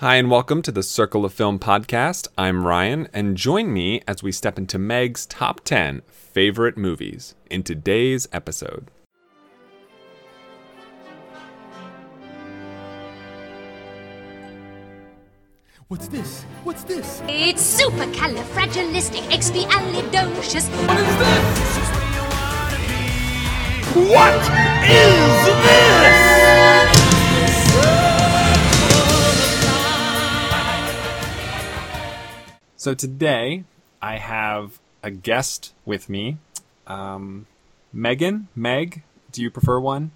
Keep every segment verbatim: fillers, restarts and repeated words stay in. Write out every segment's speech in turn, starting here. Hi and welcome to the Circle of Film podcast. I'm Ryan, and join me as we step into Meg's top ten favorite movies in today's episode. What's this? What's this? It's supercalifragilisticexpialidocious. What is this? This is where you want to be. What is this? So today, I have a guest with me. Um, Megan? Meg? Do you prefer one?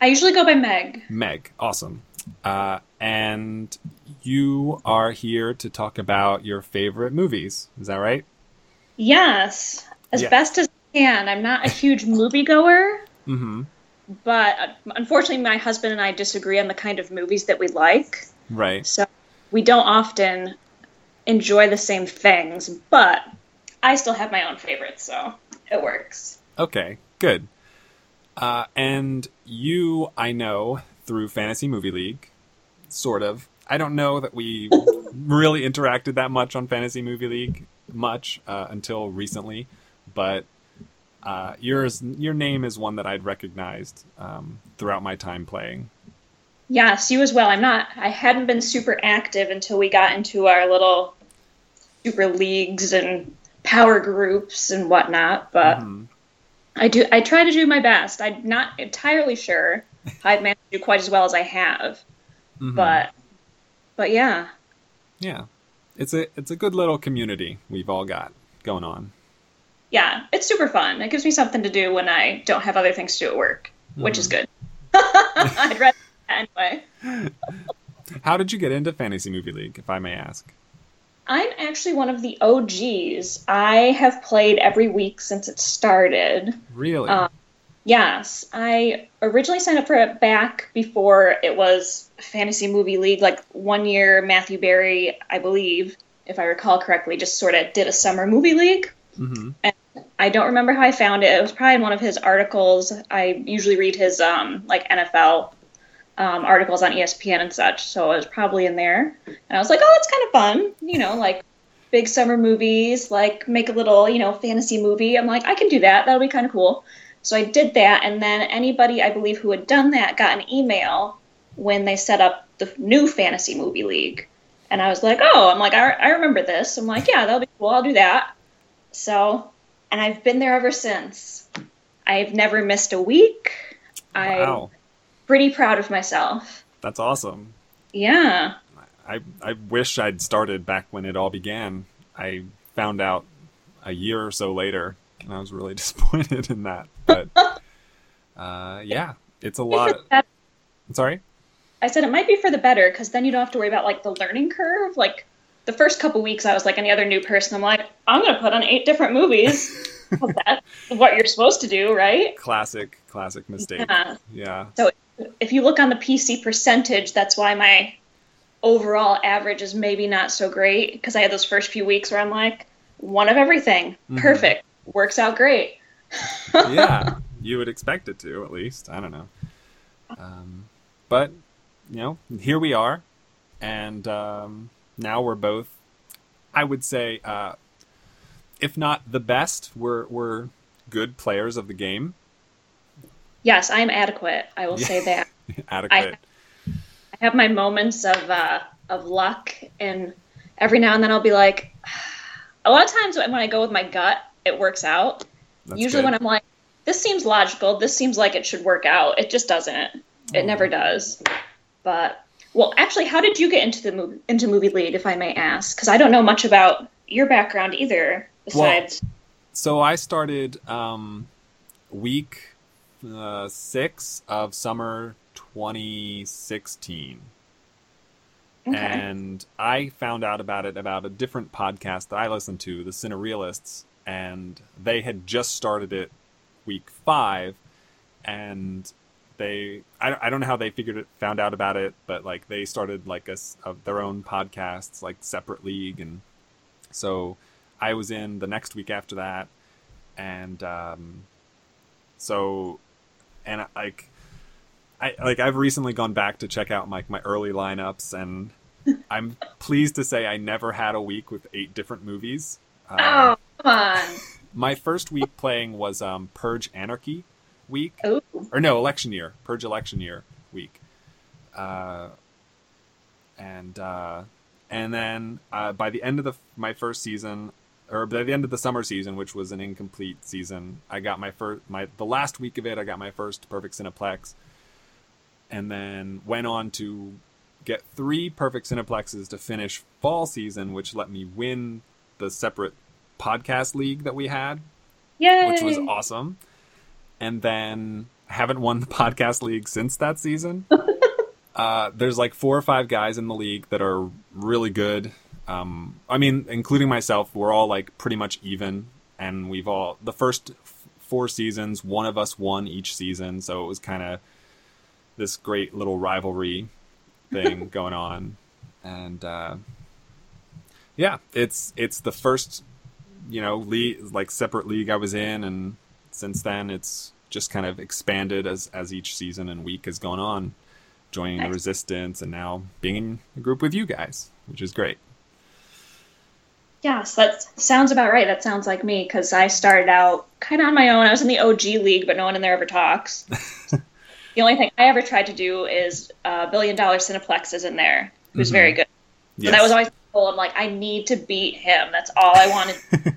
I usually go by Meg. Meg. Awesome. Uh, and you are here to talk about your favorite movies. Is that right? Yes. As yeah. best as I can. I'm not a huge moviegoer. Mm-hmm. But unfortunately, my husband and I disagree on the kind of movies that we like. Right. So we don't often enjoy the same things, but I still have my own favorites, so it works. Okay, good. Uh, and you, I know, through Fantasy Movie League, sort of. I don't know that we really interacted that much on Fantasy Movie League, much, uh, until recently, but uh, yours, your name is one that I'd recognized um, throughout my time playing. Yes, you as well. I'm not, I hadn't been super active until we got into our little super leagues and power groups and whatnot, but mm-hmm. I do, I try to do my best. I'm not entirely sure I've managed to do quite as well as I have, mm-hmm. but, but yeah. Yeah. It's a, it's a good little community we've all got going on. Yeah. It's super fun. It gives me something to do when I don't have other things to do at work, mm-hmm. which is good. I'd rather anyway. How did you get into Fantasy Movie League, if I may ask? I'm actually one of the O Gs. I have played every week since it started. Really? Um, yes. I originally signed up for it back before it was Fantasy Movie League. Like one year, Matthew Berry, I believe, if I recall correctly, just sort of did a summer movie league. Mm-hmm. And I don't remember how I found it. It was probably in one of his articles. I usually read his um, like N F L Um, articles on E S P N and such, so it was probably in there. And I was like, oh, that's kind of fun. You know, like big summer movies, like make a little, you know, fantasy movie. I'm like, I can do that. That'll be kind of cool. So I did that, and then anybody, I believe, who had done that got an email when they set up the new Fantasy Movie League. And I was like, oh, I'm like, I, I remember this. I'm like, yeah, that'll be cool. I'll do that. So, and I've been there ever since. I've never missed a week. Wow. I... pretty proud of myself. That's awesome. Yeah. I I wish I'd started back when it all began. I found out a year or so later, and I was really disappointed in that. But uh, yeah, it's a lot. Sorry? I said it might be for the better, because then you don't have to worry about like the learning curve. Like the first couple weeks, I was like any other new person. I'm like, I'm going to put on eight different movies. That's what you're supposed to do, right? Classic, classic mistake. Yeah. yeah. So if you look on the P C percentage, that's why my overall average is maybe not so great, because I had those first few weeks where I'm like, one of everything. Mm-hmm. Perfect. Works out great. Yeah. You would expect it to, at least. I don't know. Um, but, you know, here we are. And um, now we're both, I would say, uh, if not the best, we're, we're good players of the game. Yes, I'm adequate. I will yeah. say that. Adequate. I, I have my moments of uh, of luck, and every now and then I'll be like, a lot of times when I go with my gut, it works out. That's Usually good. When I'm like, this seems logical, this seems like it should work out, it just doesn't. It oh. never does. But, well, actually, how did you get into the movie, into Movie League, if I may ask? Because I don't know much about your background either, besides... Well, so I started um, week... Uh, six of summer twenty sixteen. Okay. And I found out about it about a different podcast that I listened to, the Cinerealists, and they had just started it week five, and they I, I don't know how they figured it found out about it, but like they started like a, a their own podcasts, like separate league, and so I was in the next week after that, and um so and like I like I've recently gone back to check out like my, my early lineups, and I'm pleased to say I never had a week with eight different movies. Uh, oh, come on. My first week playing was um, Purge Anarchy week. Ooh. Or no, Election Year. Purge Election Year week. Uh, and uh, and then uh, by the end of the my first season, or by the end of the summer season, which was an incomplete season, I got my first, my the last week of it, I got my first Perfect Cineplex. And then went on to get three Perfect Cineplexes to finish fall season, which let me win the separate podcast league that we had. Yay! Which was awesome. And then haven't won the podcast league since that season. uh, there's like four or five guys in the league that are really good. Um, I mean, including myself, we're all like pretty much even. And we've all, the first f- four seasons, one of us won each season. So it was kind of this great little rivalry thing going on. And uh, yeah, it's it's the first, you know, league, like separate league I was in. And since then, it's just kind of expanded as, as each season and week has gone on, joining nice. the Resistance and now being in a group with you guys, which is great. Yes, that sounds about right. That sounds like me, because I started out kind of on my own. I was in the O G league, but no one in there ever talks. The only thing I ever tried to do is uh, Billion Dollar Cineplex is in there, who's mm-hmm. very good. So yes. That was always the goal. I'm like, I need to beat him. That's all I wanted.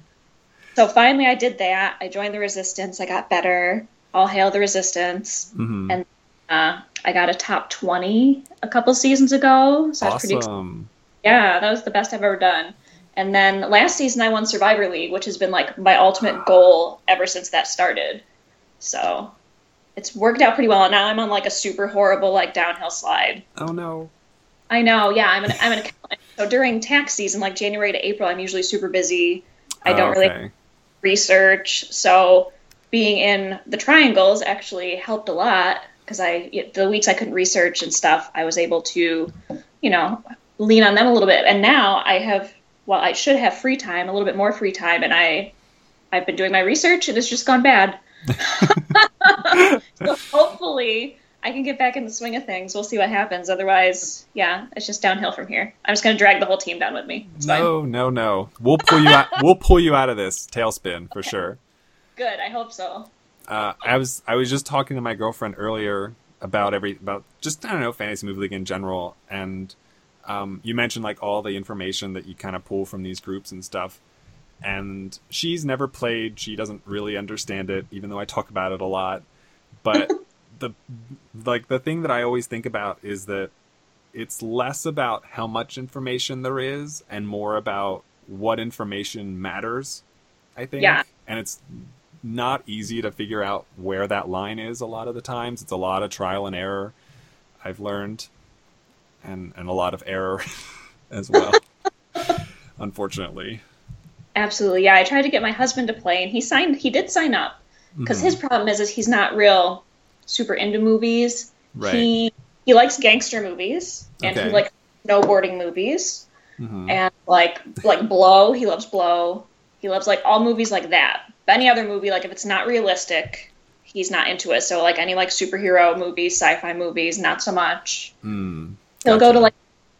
So finally I did that. I joined the Resistance. I got better. All hail the Resistance. Mm-hmm. And uh, I got a top twenty a couple seasons ago. So awesome. I was pretty excited. Yeah, that was the best I've ever done. And then last season I won Survivor League, which has been like my ultimate goal ever since that started. So it's worked out pretty well, and now I'm on like a super horrible like downhill slide. Oh no! I know. Yeah, I'm an I'm an accountant. So during tax season, like January to April, I'm usually super busy. I don't okay. really research. So being in the triangles actually helped a lot, because I the weeks I couldn't research and stuff, I was able to, you know, lean on them a little bit. And now I have well, I should have free time, a little bit more free time, and I I've been doing my research, and it's just gone bad. So hopefully I can get back in the swing of things. We'll see what happens. Otherwise, yeah, it's just downhill from here. I'm just going to drag the whole team down with me. It's no, fine. no, no. We'll pull you out. We'll pull you out of this tailspin for okay. sure. Good. I hope so. Uh, I was I was just talking to my girlfriend earlier about every about just I don't know Fantasy Movie League in general, and um, you mentioned like all the information that you kind of pull from these groups and stuff. And she's never played. She doesn't really understand it, even though I talk about it a lot. But the like the thing that I always think about is that it's less about how much information there is and more about what information matters, I think. Yeah. And it's not easy to figure out where that line is a lot of the times. It's a lot of trial and error, I've learned. And, and a lot of error as well, unfortunately. Absolutely, yeah. I tried to get my husband to play, and he signed. He did sign up, because mm-hmm. his problem is, is he's not real super into movies. Right. He he likes gangster movies, and okay. he likes snowboarding movies, mm-hmm. and like like Blow. He loves Blow. He loves like all movies like that. But any other movie, like if it's not realistic, he's not into it. So like any like superhero movies, sci-fi movies, not so much. Mm, gotcha. He'll go to like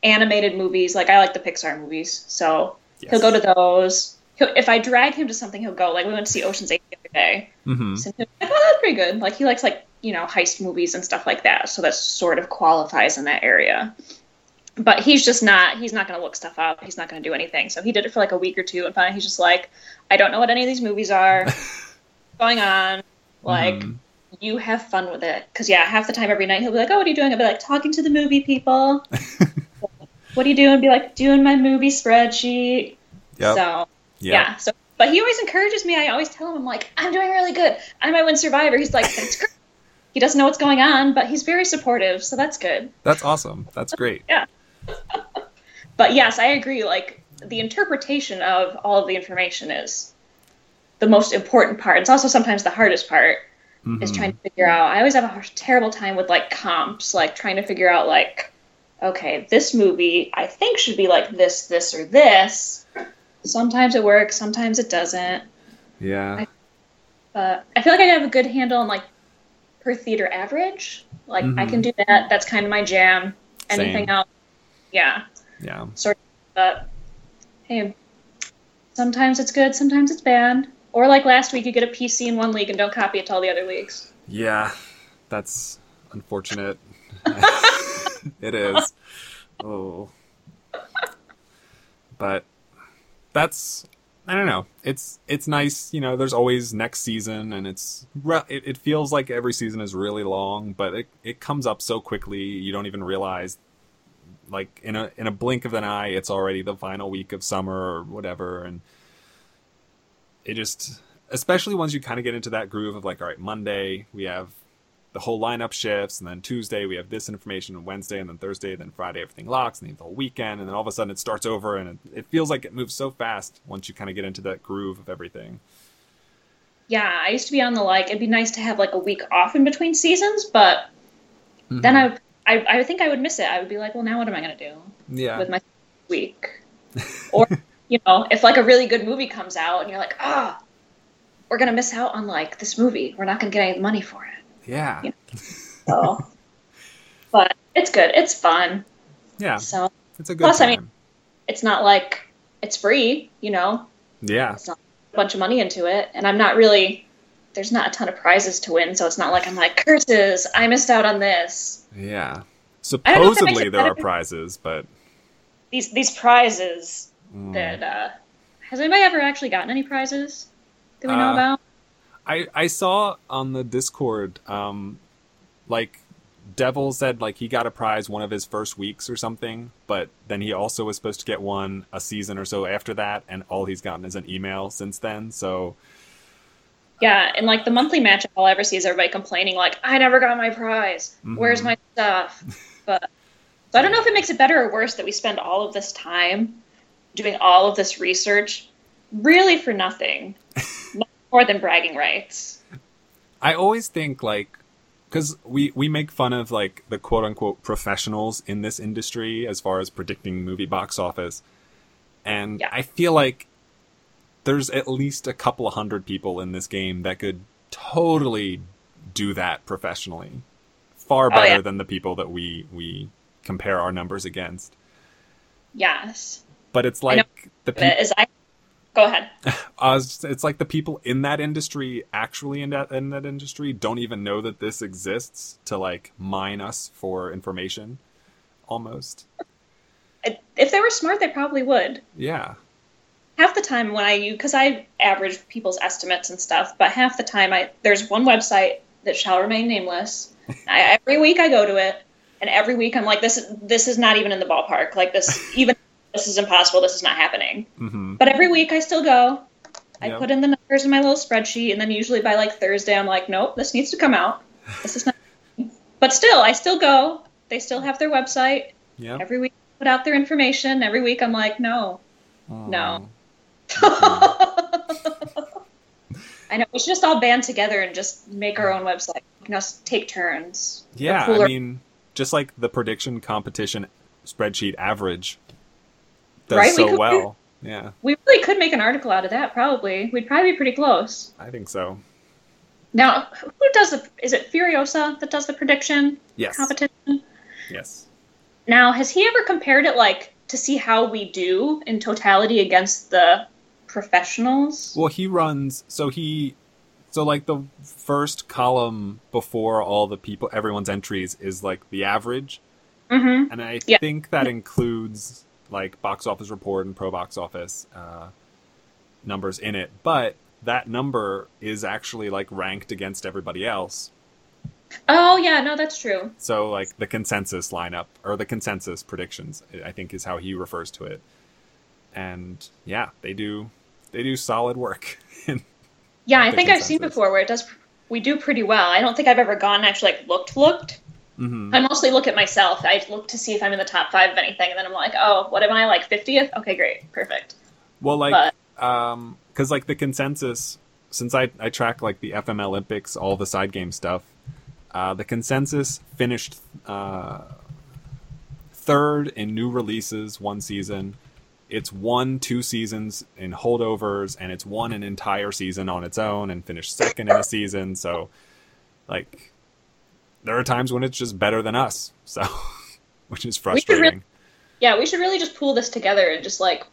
animated movies. Like I like the Pixar movies, so yes. he'll go to those. If I drag him to something, he'll go. Like, we went to see Ocean's eight the other day. Mm-hmm. So he's like, oh, that's pretty good. Like, he likes, like, you know, heist movies and stuff like that. So that sort of qualifies in that area. But he's just not, he's not going to look stuff up. He's not going to do anything. So he did it for, like, a week or two. And finally, he's just like, I don't know what any of these movies are. What's going on? Like, mm-hmm. you have fun with it. Because, yeah, half the time every night, he'll be like, oh, what are you doing? I'll be like, talking to the movie people. What are you doing? I'll be like, doing my movie spreadsheet. Yep. So... Yep. Yeah. So, but he always encourages me. I always tell him, I'm like, I'm doing really good. I might win Survivor. He's like, that's great. He doesn't know what's going on, but he's very supportive, so that's good. That's awesome. That's great. Yeah. But yes, I agree. Like, the interpretation of all of the information is the most important part. It's also sometimes the hardest part mm-hmm. is trying to figure out. I always have a terrible time with like comps, like trying to figure out like, okay, this movie I think should be like this, this, or this. Sometimes it works, sometimes it doesn't. Yeah. But I, uh, I feel like I have a good handle on, like, per theater average. Like, mm-hmm. I can do that. That's kind of my jam. Anything Same. Else. Yeah. Yeah. Sort of, but hey, sometimes it's good, sometimes it's bad. Or like last week, you get a P C in one league and don't copy it to all the other leagues. Yeah, that's unfortunate. It is. Oh. But that's, I don't know. It's it's nice, you know, there's always next season, and it's re- it, it feels like every season is really long, but it, it comes up so quickly, you don't even realize, like, in a in a blink of an eye, it's already the final week of summer or whatever, and it just, especially once you kind of get into that groove of like, all right, Monday, we have the whole lineup shifts, and then Tuesday we have this information, and Wednesday, and then Thursday, and then Friday everything locks, and then the whole weekend, and then all of a sudden it starts over, and it, it feels like it moves so fast once you kind of get into that groove of everything. Yeah, I used to be on the, like, it'd be nice to have like a week off in between seasons, but mm-hmm. then I would, I, I think I would miss it. I would be like, well, now what am I going to do yeah. with my week? Or, you know, if like a really good movie comes out, and you're like, ah, oh, we're going to miss out on like this movie. We're not going to get any money for it. Yeah. You know? So, but it's good. It's fun. Yeah. So it's a good plus, time. I mean, it's not like it's free, you know? Yeah. It's not a bunch of money into it. And I'm not really, there's not a ton of prizes to win. So it's not like I'm like, curses, I missed out on this. Yeah. Supposedly there are prizes, but. These, these prizes mm. that, uh, has anybody ever actually gotten any prizes that we uh, know about? I, I saw on the Discord, um, like, Devil said, like, he got a prize one of his first weeks or something, but then he also was supposed to get one a season or so after that, and all he's gotten is an email since then, so... Yeah, and, like, the monthly matchup, all I ever see is everybody complaining, like, I never got my prize, mm-hmm. where's my stuff? But so I don't know if it makes it better or worse that we spend all of this time doing all of this research really for nothing. More than bragging rights. I always think, like, because we, we make fun of, like, the quote-unquote professionals in this industry as far as predicting movie box office. And yeah. I feel like there's at least a couple of hundred people in this game that could totally do that professionally. Far better oh, yeah. than the people that we, we compare our numbers against. Yes. But it's like... the people. Go ahead. Uh, it's like the people in that industry, actually in that in that industry, don't even know that this exists to, like, mine us for information, almost. If they were smart, they probably would. Yeah. Half the time when I use, because I average people's estimates and stuff, but half the time I there's one website that shall remain nameless. I, every week I go to it, and every week I'm like, this this is not even in the ballpark. Like, this even. This is impossible. This is not happening. Mm-hmm. But every week I still go. I yep. put in the numbers in my little spreadsheet, and then usually by like Thursday I'm like, nope, this needs to come out. This is not. But still, I still go. They still have their website. Yep. Every week they put out their information. Every week I'm like, no, oh. no. I know. We should just all band together and just make our own website. We can just take turns. Yeah, I mean, just like the prediction competition spreadsheet average. Does right? so we could, well. Yeah. We really could make an article out of that, probably. We'd probably be pretty close. I think so. Now, who does the... Is it Furiosa that does the prediction? Yes. Competition? Yes. Now, has he ever compared it, like, to see how we do in totality against the professionals? Well, he runs... So he... So, like, the first column before all the people, everyone's entries is, like, the average. Mm-hmm. And I yeah. think that includes... like box office report and pro box office uh, numbers in it. But that number is actually like ranked against everybody else. Oh yeah, no, that's true. So like the consensus lineup or the consensus predictions, I think is how he refers to it. And yeah, they do, they do solid work. Yeah. I think consensus. I've seen before where it does, we do pretty well. I don't think I've ever gone and actually like looked, looked. Mm-hmm. I mostly look at myself. I look to see if I'm in the top five of anything, and then I'm like, oh, what am I, like, fiftieth? Okay, great. Perfect. Well, like, but... um, because, like, the consensus, since I, I track, like, the F M Olympics, all the side game stuff, uh, the consensus finished uh, third in new releases one season. It's won two seasons in holdovers, and it's won an entire season on its own and finished second in a season. So, like... There are times when it's just better than us, so which is frustrating. We could really, yeah, we should really just pool this together and just, like,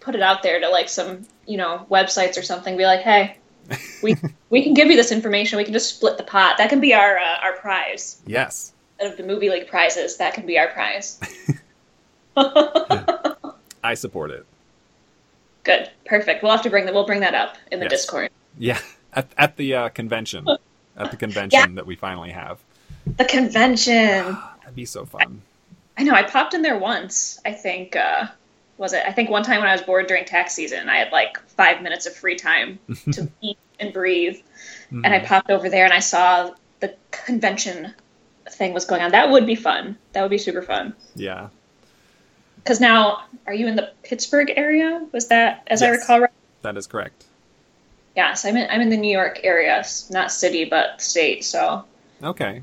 put it out there to, like, some, you know, websites or something. Be like, hey, we we can give you this information. We can just split the pot. That can be our uh, our prize. Yes. Out of the movie league prizes, that can be our prize. I support it. Good, perfect. We'll have to bring that. We'll bring that up in the yes. Discord. Yeah, at at the uh, convention, at the convention yeah. that we finally have. The convention. That'd be so fun. I, I know. I popped in there once. I think uh, was it? I think one time when I was bored during tax season, I had like five minutes of free time to eat and breathe, mm-hmm. and I popped over there and I saw the convention thing was going on. That would be fun. That would be super fun. Yeah. Because now, are you in the Pittsburgh area? Was that, as yes, I recall, right? That is correct. Yes, I'm in. I'm in the New York area, not city, but state. So. Okay.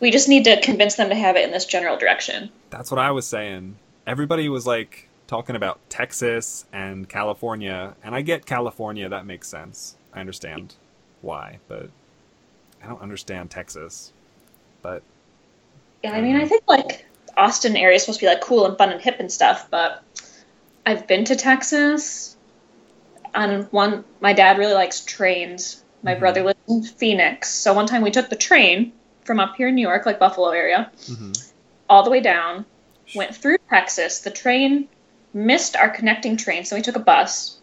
We just need to convince them to have it in this general direction. That's what I was saying. Everybody was like talking about Texas and California, and I get California. That makes sense. I understand why, but I don't understand Texas. But. Yeah, I mean, um, I think like. Austin area is supposed to be like cool and fun and hip and stuff, but I've been to Texas on one. My dad really likes trains. My mm-hmm. brother lives in Phoenix. So one time we took the train from up here in New York, like Buffalo area, mm-hmm. all the way down, went through Texas. The train missed our connecting train. So we took a bus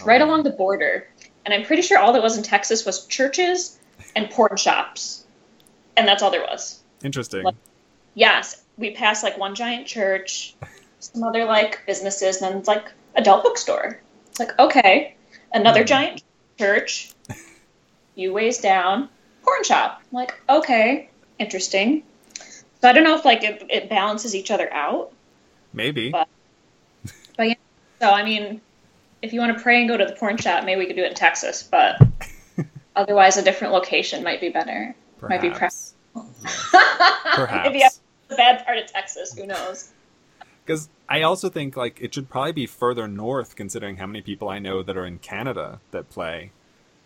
oh. right along the border. And I'm pretty sure all that was in Texas was churches and porn shops. And that's all there was. Interesting. Like, yes. We passed, like, one giant church, some other, like, businesses, and then, like, adult bookstore. It's like, okay, another mm-hmm. giant church, few ways down, porn shop. I'm like, okay, interesting. So I don't know if, like, it, it balances each other out. Maybe. But, but, yeah. So, I mean, if you want to pray and go to the porn shop, maybe we could do it in Texas, but otherwise a different location might be better. Perhaps. Might be preferable. Perhaps. If you have the bad part of Texas, who knows? Because I also think like it should probably be further north, considering how many people I know that are in Canada that play.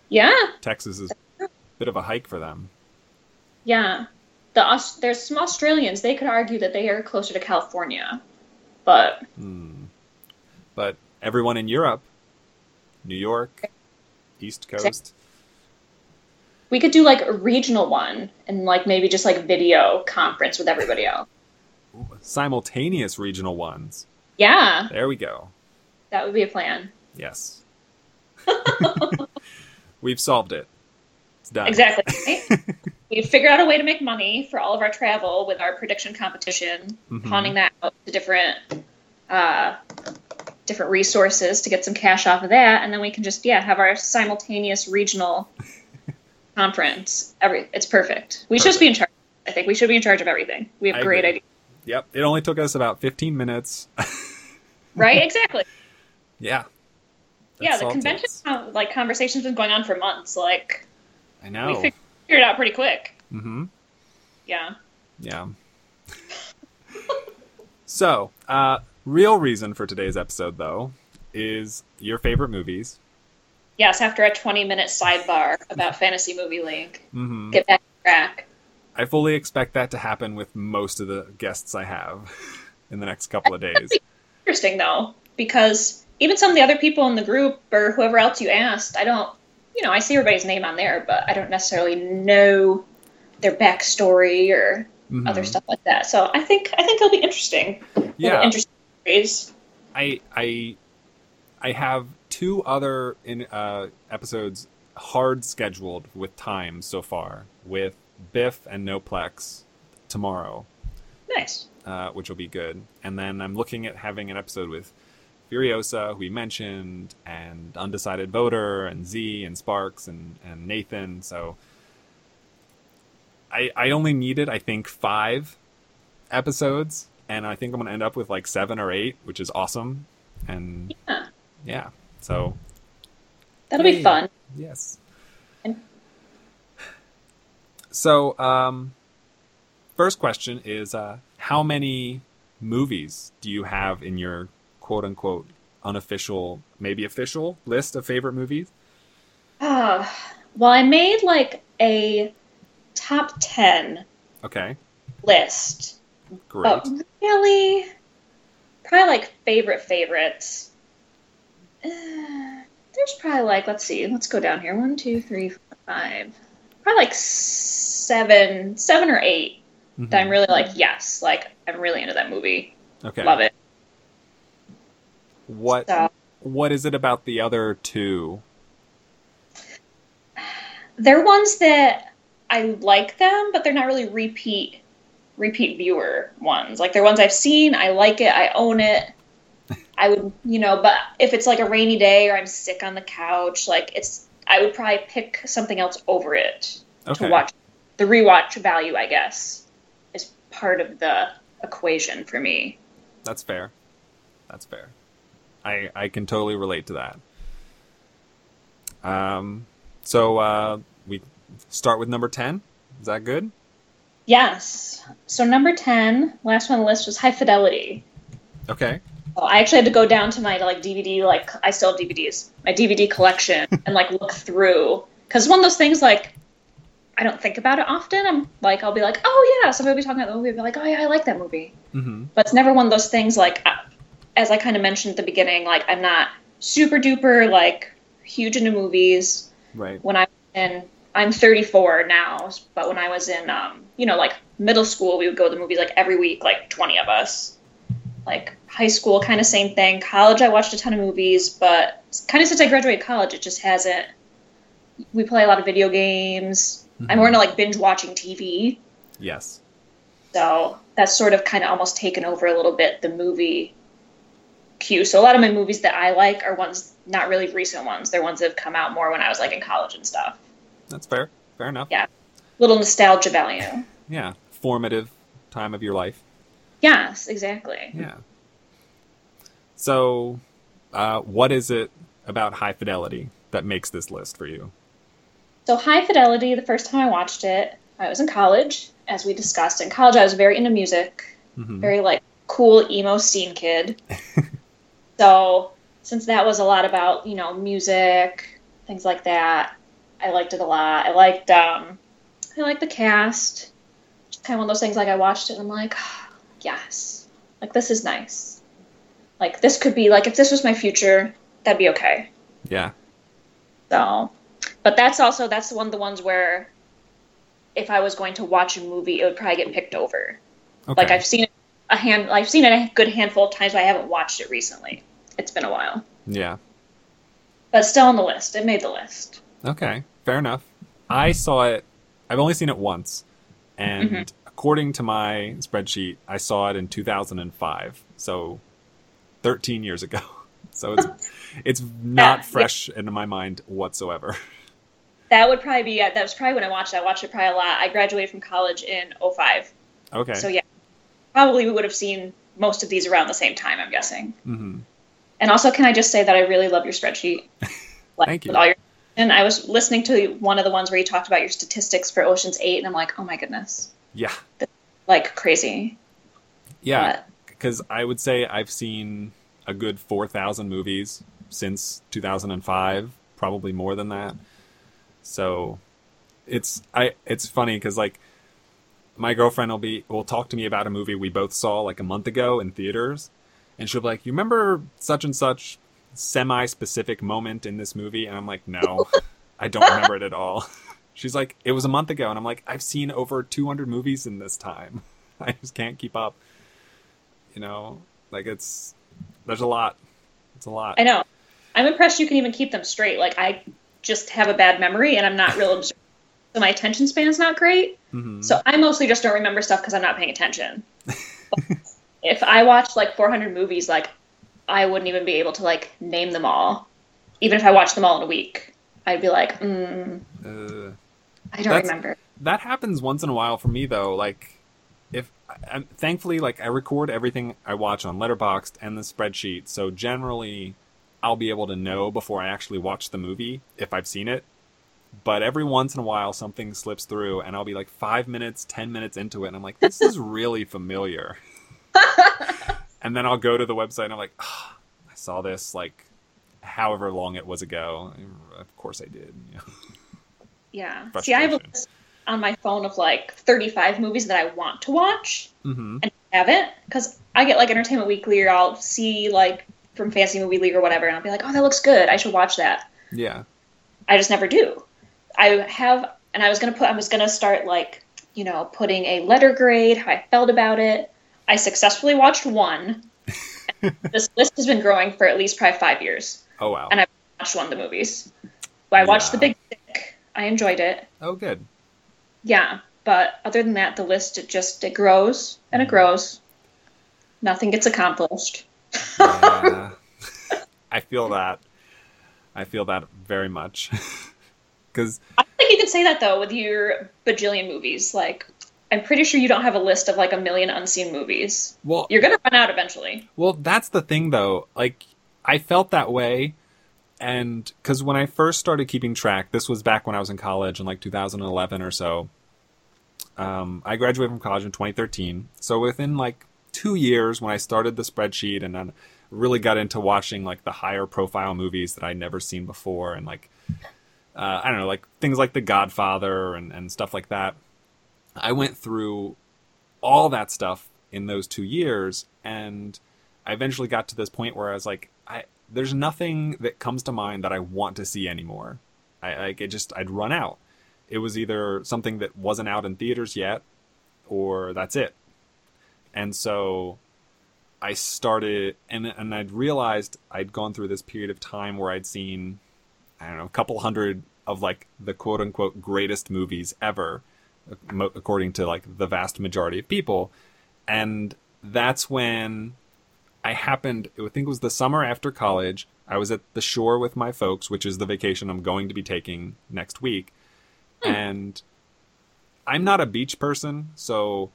Yeah, Texas is a bit of a hike for them. Yeah, the there's some Australians. They could argue that they are closer to California, but mm. but everyone in Europe, New York, East Coast. We could do, like, a regional one and, like, maybe just, like, video conference with everybody else. Ooh, simultaneous regional ones. Yeah. There we go. That would be a plan. Yes. We've solved it. It's done. Exactly. Right? We've figured out a way to make money for all of our travel with our prediction competition, mm-hmm. pawning that out to different, uh, different resources to get some cash off of that. And then we can just, yeah, have our simultaneous regional conference. Every it's perfect. We perfect. should just be in charge. I think we should be in charge of everything. We have I great agree. ideas. Yep. It only took us about fifteen minutes. Right? Exactly. Yeah. That's yeah. The convention takes. like conversation's been going on for months. Like, I know. We figured it out pretty quick. Mm-hmm. Yeah. Yeah. So, uh, real reason for today's episode though is your favorite movies. Yes, after a twenty-minute sidebar about Fantasy Movie League, mm-hmm. get back on track. I fully expect that to happen with most of the guests I have in the next couple of days. Interesting, though, because even some of the other people in the group or whoever else you asked, I don't, you know, I see everybody's name on there, but I don't necessarily know their backstory or mm-hmm. other stuff like that. So I think I think it'll be interesting. Yeah, interesting stories. I I I have. Two other in uh, episodes hard scheduled with time so far with Biff and Noplex tomorrow. Nice. Uh, which will be good. And then I'm looking at having an episode with Furiosa, who we mentioned, and Undecided Voter, and Z, and Sparks, and, and Nathan. So I, I only needed, I think, five episodes. And I think I'm going to end up with like seven or eight, which is awesome. And yeah. Yeah. So that'll be yeah, fun. Yes. And... So, um, first question is, uh, how many movies do you have in your quote unquote unofficial, maybe official list of favorite movies? Uh, well, I made like a top ten okay. list. Great. But really, probably like favorite favorites. Uh, there's probably like, let's see, let's go down here. One, two, three, four, five. Probably like seven, seven or eight mm-hmm. that I'm really like, yes, like I'm really into that movie. Okay. Love it. What, so, what is it about the other two? They're ones that I like them, but they're not really repeat repeat viewer ones. Like they're ones I've seen, I like it, I own it. I would, you know, but if it's like a rainy day or I'm sick on the couch, like it's, I would probably pick something else over it okay. to watch. The rewatch value, I guess, is part of the equation for me. That's fair. That's fair. I, I can totally relate to that. Um, so uh, we start with number ten. Is that good? Yes. So number ten, last one on the list was High Fidelity. Okay. So I actually had to go down to my like D V D, like I still have D V Ds, my D V D collection, and like look through, because one of those things like I don't think about it often. I'm like I'll be like, oh yeah, somebody will be talking about the movie, I'll be like, oh yeah, I like that movie. Mm-hmm. But it's never one of those things like, as I kind of mentioned at the beginning, like I'm not super duper like huge into movies. Right. When I was in, I'm thirty-four now, but when I was in, um, you know, like middle school, we would go to the movies like every week, like twenty of us. Like high school, kind of same thing. College, I watched a ton of movies, but kind of since I graduated college, it just hasn't. We play a lot of video games. Mm-hmm. I'm more into like binge watching T V. Yes. So that's sort of kind of almost taken over a little bit the movie queue. So a lot of my movies that I like are ones, not really recent ones. They're ones that have come out more when I was like in college and stuff. That's fair. Fair enough. Yeah. Little nostalgia value. Yeah. Formative time of your life. Yes, exactly. Yeah. So, uh, what is it about High Fidelity that makes this list for you? So High Fidelity, the first time I watched it, I was in college, as we discussed. In college, I was very into music, mm-hmm. very, like, cool emo scene kid. So, since that was a lot about, you know, music, things like that, I liked it a lot. I liked, um, I liked the cast. Just kind of one of those things, like, I watched it and I'm like, yes, like this is nice, like this could be, like if this was my future, that'd be okay. Yeah. So, but that's also, that's one of the ones where if I was going to watch a movie, it would probably get picked over. Okay. Like I've seen it a hand I've seen it a good handful of times, but I haven't watched it recently. It's been a while. Yeah, but still on the list. It made the list. Okay, fair enough. I saw it, I've only seen it once, and mm-hmm. according to my spreadsheet, I saw it in two thousand five, so thirteen years ago. So it's it's not yeah, fresh yeah. in my mind whatsoever. That would probably be, that was probably when I watched it. I watched it probably a lot. I graduated from college in oh five. Okay. So yeah, probably we would have seen most of these around the same time, I'm guessing. Mm-hmm. And also, can I just say that I really love your spreadsheet? Like, thank you. With all your, and I was listening to one of the ones where you talked about your statistics for Ocean's eight, and I'm like, oh my goodness. Yeah. Like crazy. Yeah, because I would say I've seen a good four thousand movies since two thousand five, probably more than that. So it's I it's funny because like my girlfriend will be will talk to me about a movie we both saw like a month ago in theaters, and she'll be like, you remember such and such semi-specific moment in this movie? And I'm like, no, I don't remember it at all. She's like, it was a month ago. And I'm like, I've seen over two hundred movies in this time. I just can't keep up. You know, like it's, there's a lot. It's a lot. I know. I'm impressed you can even keep them straight. Like I just have a bad memory and I'm not real observant. So my attention span's not great. Mm-hmm. So I mostly just don't remember stuff because I'm not paying attention. If I watched like four hundred movies, like I wouldn't even be able to like name them all. Even if I watched them all in a week, I'd be like, hmm. Uh, I don't remember. That happens once in a while for me though. Like, if I'm, thankfully, like I record everything I watch on Letterboxd and the spreadsheet, so generally I'll be able to know before I actually watch the movie if I've seen it. But every once in a while, something slips through, and I'll be like five minutes, ten minutes into it, and I'm like, this is really familiar. And then I'll go to the website, and I'm like, oh, I saw this like however long it was ago. Of course, I did. You know? Yeah. See, I have a list on my phone of like thirty-five movies that I want to watch. Mm-hmm. And haven't, because I get like Entertainment Weekly, or I'll see like from Fantasy Movie League or whatever, and I'll be like, oh, that looks good, I should watch that. Yeah. I just never do. I have, and I was gonna put, I was gonna start like, you know, putting a letter grade, how I felt about it. I successfully watched one. This list has been growing for at least probably five years. Oh wow! And I've watched one of the movies. I watched yeah. The Big Sick. I enjoyed it. Oh good. Yeah, but other than that, the list it just it grows and it grows. Nothing gets accomplished. Yeah. I feel that. I feel that very much. Because I don't think you can say that though with your bajillion movies. Like, I'm pretty sure you don't have a list of like a million unseen movies. Well, you're gonna run out eventually. Well, that's the thing though. Like, I felt that way, and because when I first started keeping track, this was back when I was in college in like two thousand eleven or so. Um, I graduated from college in twenty thirteen, so within like two years when I started the spreadsheet and then really got into watching like the higher profile movies that I'd never seen before, and like uh, I don't know, like things like The Godfather and and stuff like that. I went through all that stuff in those two years, and I eventually got to this point where I was like, I, there's nothing that comes to mind that I want to see anymore. I like it just, I'd run out. It was either something that wasn't out in theaters yet, or that's it. And so I started, and, and I'd realized I'd gone through this period of time where I'd seen, I don't know, a couple hundred of like the quote unquote greatest movies ever, according to like the vast majority of people. And that's when I happened, I think it was the summer after college, I was at the shore with my folks, which is the vacation I'm going to be taking next week. Hmm. And I'm not a beach person, so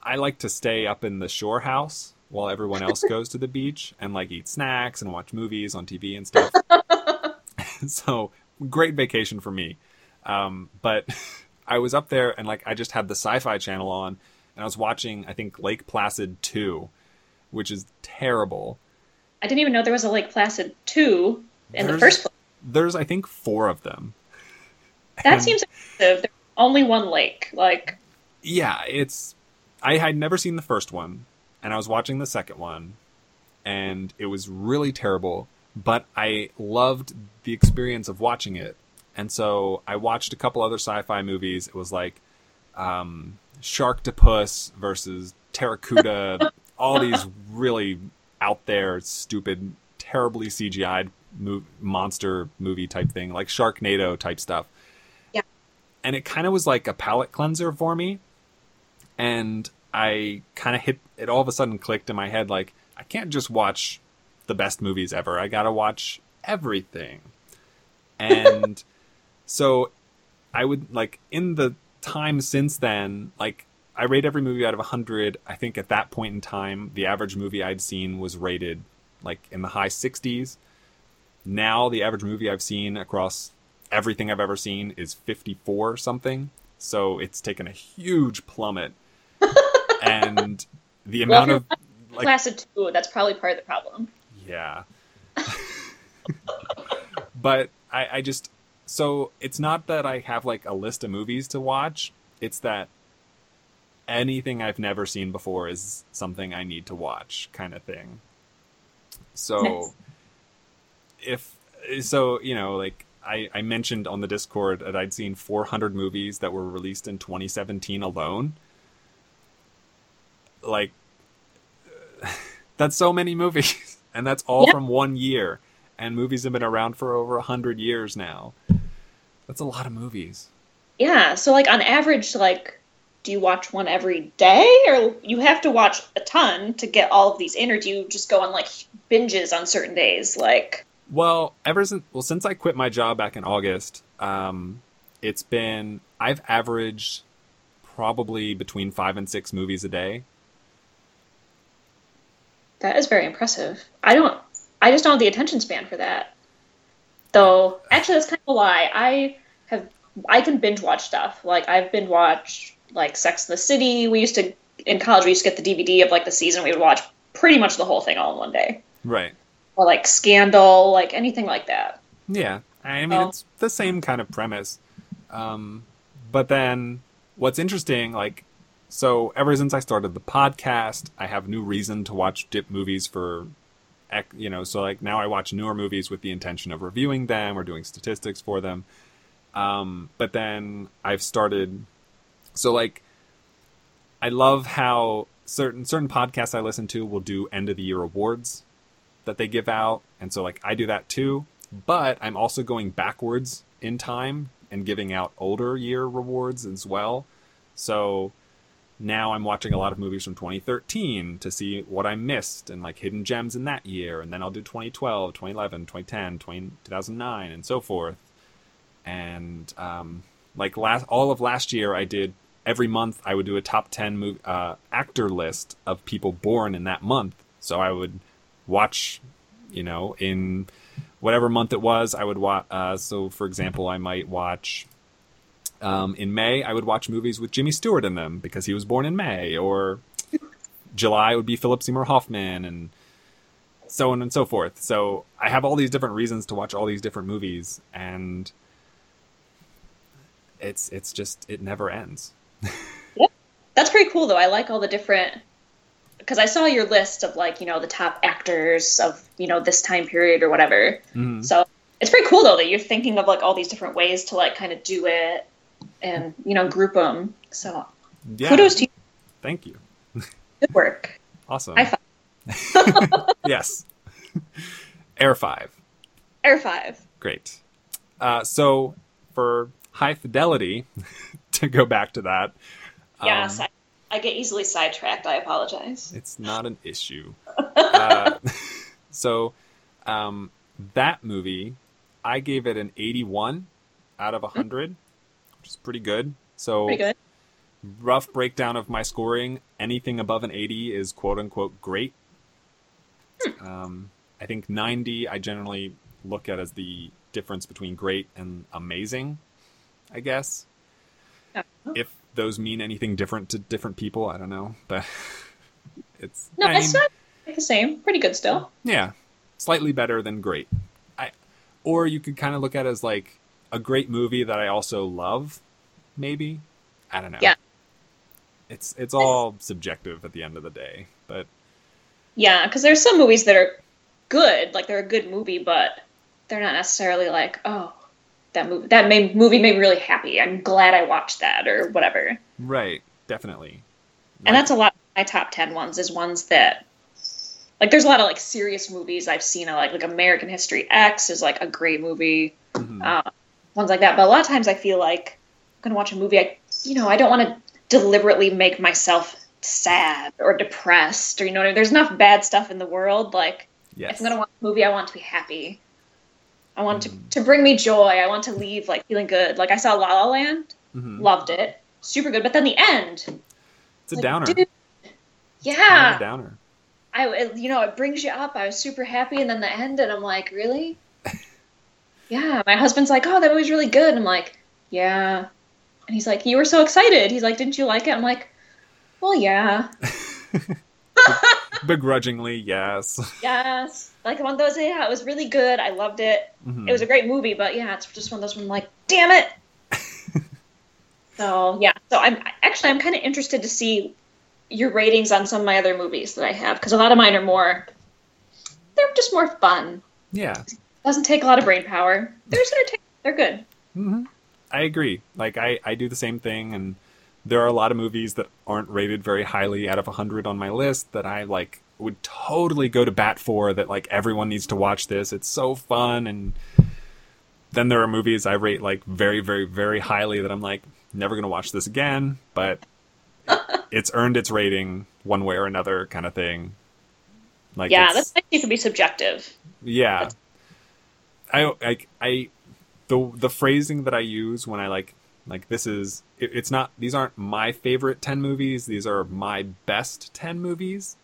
I like to stay up in the shore house while everyone else goes to the beach and like eat snacks and watch movies on T V and stuff. So great vacation for me. Um, but I was up there and like I just had the Sci-Fi Channel on, and I was watching I think Lake Placid two, which is terrible. I didn't even know there was a Lake Placid two in there's, the first place. There's I think four of them. That and, seems excessive. There's only one lake. Like yeah, it's I had never seen the first one, and I was watching the second one, and it was really terrible, but I loved the experience of watching it. And so I watched a couple other sci-fi movies. It was like um, Sharktopus versus Terracuda, all these really out there, stupid, terribly C G I'd mo- monster movie type thing, like Sharknado type stuff. Yeah. And it kind of was like a palate cleanser for me. And I kind of hit, it all of a sudden clicked in my head, like, I can't just watch the best movies ever. I got to watch everything. And so I would like in the time since then, like I rate every movie out of one hundred. I think at that point in time, the average movie I'd seen was rated like in the high sixties. Now the average movie I've seen across everything I've ever seen is fifty-four something. So it's taken a huge plummet. And the amount well, of like Placid two, that's probably part of the problem. Yeah. But I, I just, so it's not that I have like a list of movies to watch. It's that anything I've never seen before is something I need to watch kind of thing. So nice. if, so, you know, like I, I mentioned on the Discord that I'd seen four hundred movies that were released in twenty seventeen alone. Like that's so many movies, and that's all yep. from one year. And movies have been around for over one hundred years now. That's a lot of movies. Yeah. So, like, on average, like, do you watch one every day? Or you have to watch a ton to get all of these in? Or do you just go on, like, binges on certain days? Like, Well, ever since, well, since I quit my job back in August, um, it's been, I've averaged probably between five and six movies a day. That is very impressive. I don't... I just don't have the attention span for that. Though, actually, that's kind of a lie. I have, I can binge watch stuff. Like, I've binge watched, like, Sex and the City. We used to, in college, we used to get the D V D of, like, the season. We would watch pretty much the whole thing all in one day. Right. Or, like, Scandal, like, anything like that. Yeah. I mean, so, it's the same kind of premise. Um, but then, what's interesting, like, So ever since I started the podcast, I have new reason to watch dip movies for, you know, so like now I watch newer movies with the intention of reviewing them or doing statistics for them. Um, but then I've started, so like, I love how certain, certain podcasts I listen to will do end of the year awards that they give out. And so like I do that too, but I'm also going backwards in time and giving out older year rewards as well. So now I'm watching a lot of movies from twenty thirteen to see what I missed and like hidden gems in that year. And then I'll do twenty twelve, twenty eleven, twenty ten, two thousand nine, and so forth. And um, like last, all of last year I did, every month I would do a top ten movie, uh, actor list of people born in that month. So I would watch, you know, in whatever month it was, I would watch. Uh, so for example, I might watch... Um, in May, I would watch movies with Jimmy Stewart in them because he was born in May, or July would be Philip Seymour Hoffman, and so on and so forth. So I have all these different reasons to watch all these different movies, and it's it's just, it never ends. Yep. That's pretty cool, though. I like all the different, because I saw your list of, like, you know, the top actors of, you know, this time period or whatever. Mm-hmm. So it's pretty cool, though, that you're thinking of, like, all these different ways to, like, kind of do it. And, you know, group them. So, yeah. Kudos to you. Thank you. Good work. Awesome. High five. Yes. Air five. Air five. Great. Uh, so, for High Fidelity, to go back to that. Yes, um, I, I get easily sidetracked. I apologize. It's not an issue. uh, so, um, that movie, I gave it an eighty-one out of one hundred. Mm-hmm. Which is pretty good. So pretty good. Rough breakdown of my scoring. Anything above an eighty is quote unquote great. Hmm. Um, I think ninety I generally look at as the difference between great and amazing, I guess. Oh. If those mean anything different to different people, I don't know. But it's No, I mean, it's not the same. Pretty good still. Yeah. Slightly better than great. I or you could kind of look at it as like a great movie that I also love, maybe. I don't know. Yeah. It's it's all subjective at the end of the day, but yeah, because there's some movies that are good, like they're a good movie, but they're not necessarily like, oh, that movie that made, movie made me really happy. I'm glad I watched that or whatever. Right, definitely. And my... that's a lot of my top ten ones is ones that like there's a lot of like serious movies I've seen. Like like American History X is like a great movie. Mm-hmm. Uh, ones like that, but a lot of times I feel like I'm gonna watch a movie, I you know I don't want to deliberately make myself sad or depressed, or you know what I mean? There's enough bad stuff in the world. Like yes. If I'm gonna watch a movie, I want to be happy, I want mm-hmm. to, to bring me joy, I want to leave like feeling good. Like I saw La La Land, mm-hmm. loved it, super good, but then the end, it's a like, downer. Dude, yeah, a downer. I it, you know it brings you up. I was super happy, and then the end, and I'm like, really? Yeah, my husband's like, oh, that movie's really good. I'm like, yeah. And he's like, you were so excited. He's like, didn't you like it? I'm like, well, yeah. Begrudgingly, yes. Yes. Like one of those, yeah, it was really good. I loved it. Mm-hmm. It was a great movie, but yeah, it's just one of those where I'm like, damn it. So, yeah. So I'm actually, I'm kind of interested to see your ratings on some of my other movies that I have, because a lot of mine are more, they're just more fun. Yeah. Doesn't take a lot of brain power. They're just entertaining. They're good. Mm-hmm. I agree. Like I, I do the same thing, and there are a lot of movies that aren't rated very highly out of one hundred on my list that I like would totally go to bat for. That like everyone needs to watch this. It's so fun. And then there are movies I rate like very, very, very highly that I'm like never gonna watch this again. But it's earned its rating one way or another, kind of thing. Like yeah, that's like it can be subjective. Yeah. That's- I like I the the phrasing that I use when I like like this is it, it's not these aren't my favorite ten movies, these are my best ten movies.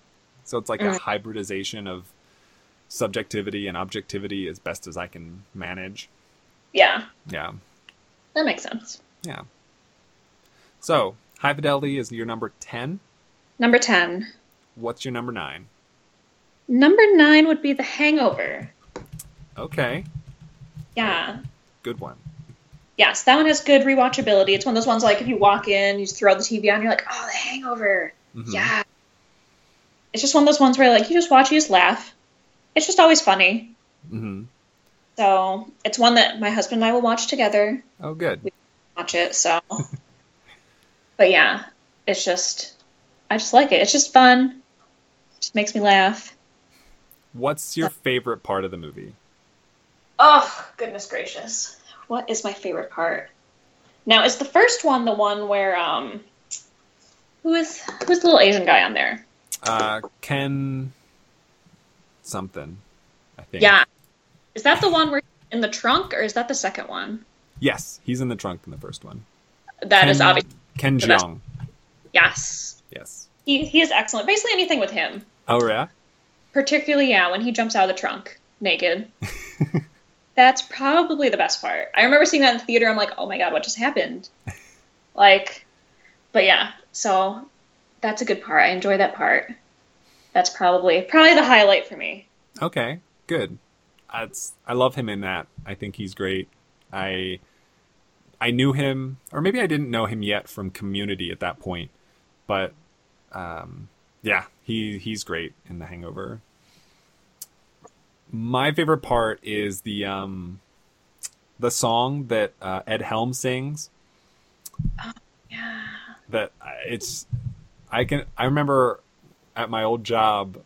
So it's like mm. a hybridization of subjectivity and objectivity as best as I can manage. Yeah. Yeah. That makes sense. Yeah. So, High Fidelity is your number ten? Number ten. What's your number nine? Number nine would be The Hangover. Okay. Yeah. Good one. Yes, that one has good rewatchability. It's one of those ones like if you walk in, you just throw the T V on, you're like, oh, The Hangover. Mm-hmm. Yeah. It's just one of those ones where like you just watch, you just laugh. It's just always funny. Mm-hmm. So it's one that my husband and I will watch together. Oh, good. We watch it, so. But yeah, it's just, I just like it. It's just fun. It just makes me laugh. What's your favorite part of the movie? Oh, goodness gracious. What is my favorite part? Now, is the first one the one where, um, who is, who's the little Asian guy on there? Uh, Ken something, I think. Yeah. Is that the one where he's in the trunk, or is that the second one? Yes, he's in the trunk in the first one. That Ken, is obviously Ken Jeong. Yes. Yes. He he is excellent. Basically anything with him. Oh, yeah? Particularly, yeah, when he jumps out of the trunk naked. That's probably the best part. I remember seeing that in the theater. I'm like, oh, my God, what just happened? Like, but, yeah, so that's a good part. I enjoy that part. That's probably probably the highlight for me. Okay, good. That's, I love him in that. I think he's great. I I knew him, or maybe I didn't know him yet from Community at that point. But, um, yeah, he he's great in The Hangover. My favorite part is the um, the song that uh, Ed Helm sings. Oh, yeah. That it's I can I remember at my old job.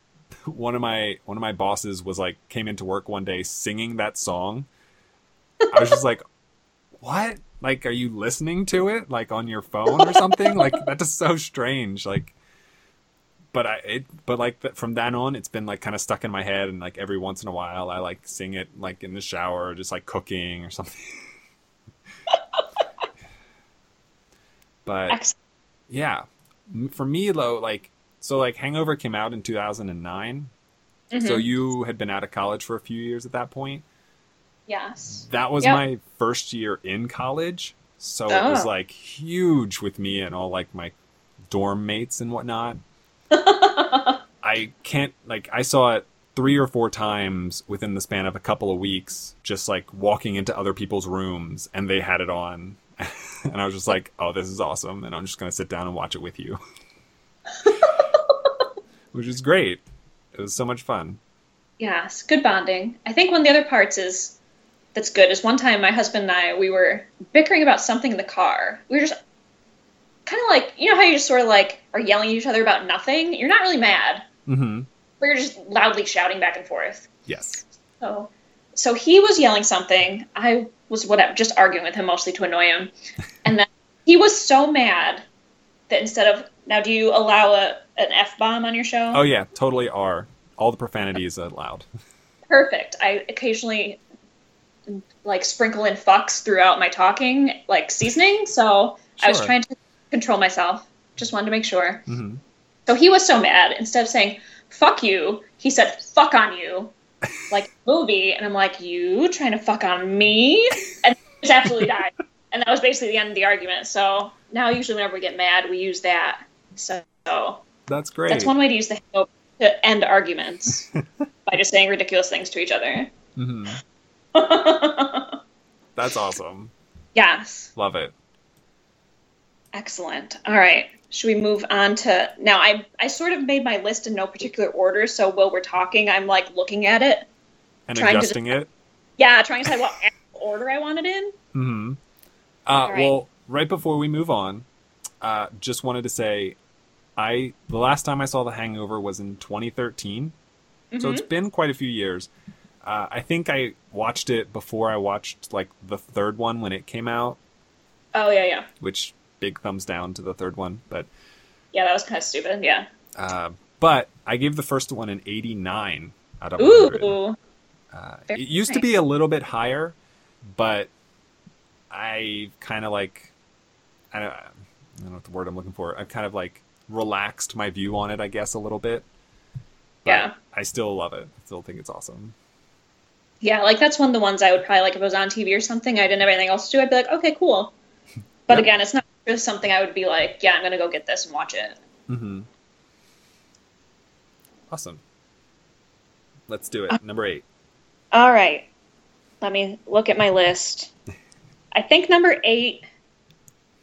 One of my one of my bosses was like came into work one day singing that song. I was just like, "What? Like, are you listening to it like on your phone or something? Like, that's just so strange." Like, but I it but like from then on, it's been like kind of stuck in my head, and like every once in a while, I like sing it like in the shower, or just like cooking or something. But excellent. Yeah, for me though, like. So, like, Hangover came out in two thousand nine. Mm-hmm. So you had been out of college for a few years at that point. Yes. That was yep. my first year in college. So oh. it was, like, huge with me and all, like, my dorm mates and whatnot. I can't, like, I saw it three or four times within the span of a couple of weeks. Just, like, walking into other people's rooms and they had it on. And I was just like, oh, this is awesome. And I'm just going to sit down and watch it with you. Which is great. It was so much fun. Yes, good bonding. I think one of the other parts is that's good is one time my husband and I, we were bickering about something in the car. We were just kind of like, you know how you just sort of like are yelling at each other about nothing? You're not really mad. Mm-hmm. But you're just loudly shouting back and forth. Yes. So, so he was yelling something. I was whatever, just arguing with him mostly to annoy him. And then he was so mad that instead of, now do you allow a an F-bomb on your show? Oh, yeah. Totally are. All the profanity is allowed. Perfect. I occasionally, like, sprinkle in fucks throughout my talking, like, seasoning. So sure. I was trying to control myself. Just wanted to make sure. Mm-hmm. So he was so mad. Instead of saying, fuck you, he said, fuck on you. Like, movie. And I'm like, you trying to fuck on me? And he just absolutely died. And that was basically the end of the argument. So now usually whenever we get mad, we use that. So... That's great. That's one way to use the Hangover to end arguments by just saying ridiculous things to each other. Mm-hmm. That's awesome. Yes. Love it. Excellent. All right. Should we move on to now? I I sort of made my list in no particular order, so while we're talking, I'm like looking at it and adjusting to, it. Yeah, trying to decide what order I want it in. Mm-hmm. Uh, right. Well, right before we move on, uh, just wanted to say. I the last time I saw The Hangover was in twenty thirteen, mm-hmm. So it's been quite a few years. Uh, I think I watched it before I watched like the third one when it came out. Oh yeah, yeah. Which big thumbs down to the third one, but yeah, that was kind of stupid. Yeah. Uh, but I gave the first one an eighty-nine out of one hundred. Ooh. Uh, it used nice. to be a little bit higher, but I kind of like I don't I don't know what the word I'm looking for. I kind of like. relaxed my view on it, I guess, a little bit. But yeah. I still love it. I still think it's awesome. Yeah, like that's one of the ones I would probably like if it was on T V or something, I didn't have anything else to do, I'd be like, okay, cool. But yep. Again, it's not just something I would be like, yeah, I'm gonna go get this and watch it. Mm-hmm. Awesome. Let's do it. Uh, Number eight. All right. Let me look at my list. I think number eight,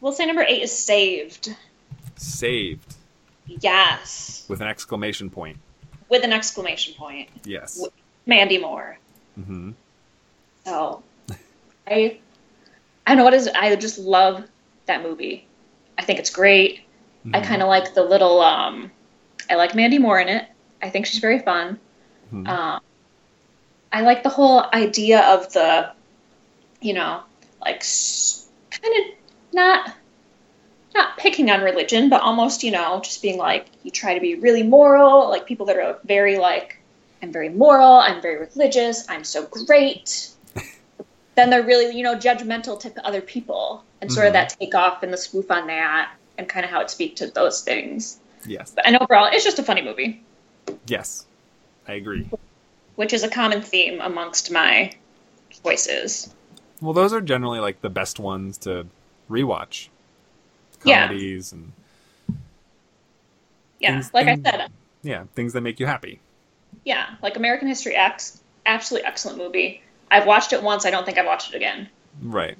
we'll say number eight is Saved. Saved. Yes. With an exclamation point. With an exclamation point. Yes. With Mandy Moore. Mm-hmm. So, I, I don't know what is. I just love that movie. I think it's great. Mm-hmm. I kind of like the little. Um, I like Mandy Moore in it. I think she's very fun. Mm-hmm. Um, I like the whole idea of the, you know, like kind of not. Not picking on religion, but almost, you know, just being like, you try to be really moral, like people that are very like, I'm very moral, I'm very religious, I'm so great. Then they're really, you know, judgmental to other people, and sort mm-hmm. of that takeoff and the spoof on that, and kind of how it speaks to those things. Yes. But, and overall, it's just a funny movie. Yes, I agree. Which is a common theme amongst my choices. Well, those are generally like the best ones to rewatch. Comedies yeah. and yeah, things, like things, I said, yeah, things that make you happy. Yeah, like American History X, absolutely excellent movie. I've watched it once. I don't think I've watched it again. Right.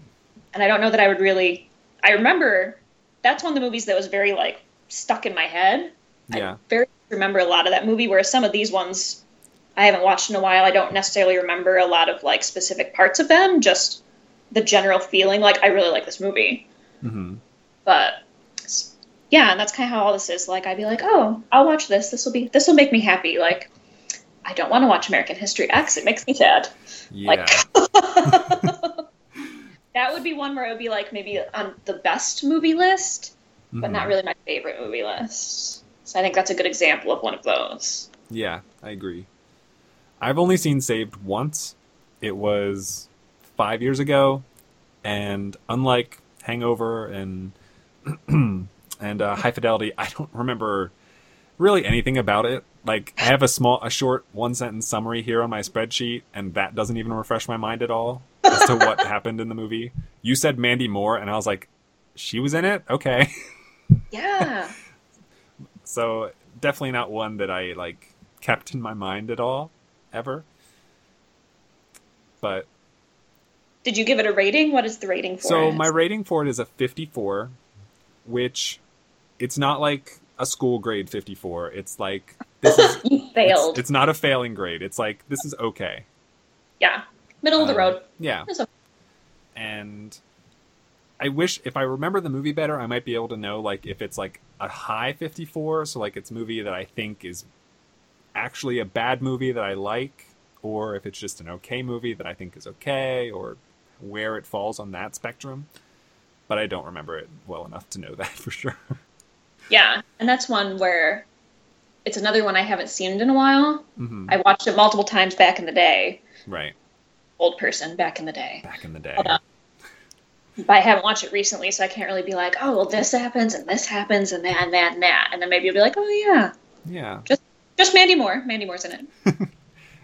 And I don't know that I would really. I remember that's one of the movies that was very like stuck in my head. Yeah. I very remember a lot of that movie. Whereas some of these ones I haven't watched in a while. I don't necessarily remember a lot of like specific parts of them. Just the general feeling. Like I really like this movie. Mm-hmm. But yeah, and that's kind of how all this is. Like, I'd be like, oh, I'll watch this. This will be, this will make me happy. Like, I don't want to watch American History X. It makes me sad. Yeah. Like, that would be one where it would be like maybe on the best movie list, but mm-hmm. not really my favorite movie list. So I think that's a good example of one of those. Yeah, I agree. I've only seen Saved once. It was five years ago. And unlike Hangover and... and uh, High Fidelity, I don't remember really anything about it. Like, I have a small, a short one-sentence summary here on my spreadsheet, and that doesn't even refresh my mind at all as to what happened in the movie. You said Mandy Moore, and I was like, she was in it? Okay. Yeah. So, definitely not one that I, like, kept in my mind at all, ever. But... Did you give it a rating? What is the rating for it? So, my rating for it is a fifty-four. Which, it's not like a school grade fifty-four. It's like, this is... you failed. It's, it's not a failing grade. It's like, this is okay. Yeah. Middle of um, the road. Yeah. Okay. And I wish, if I remember the movie better, I might be able to know, like, if it's like a high fifty-four. So, like, it's a movie that I think is actually a bad movie that I like. Or if it's just an okay movie that I think is okay. Or where it falls on that spectrum. But I don't remember it well enough to know that for sure. Yeah, and that's one where it's another one I haven't seen in a while. Mm-hmm. I watched it multiple times back in the day. Right. Old person back in the day. Back in the day. But, but I haven't watched it recently, so I can't really be like, oh, well, this happens, and this happens, and that, and that, and that. And then maybe you'll be like, oh, yeah. Yeah. Just just Mandy Moore. Mandy Moore's in it.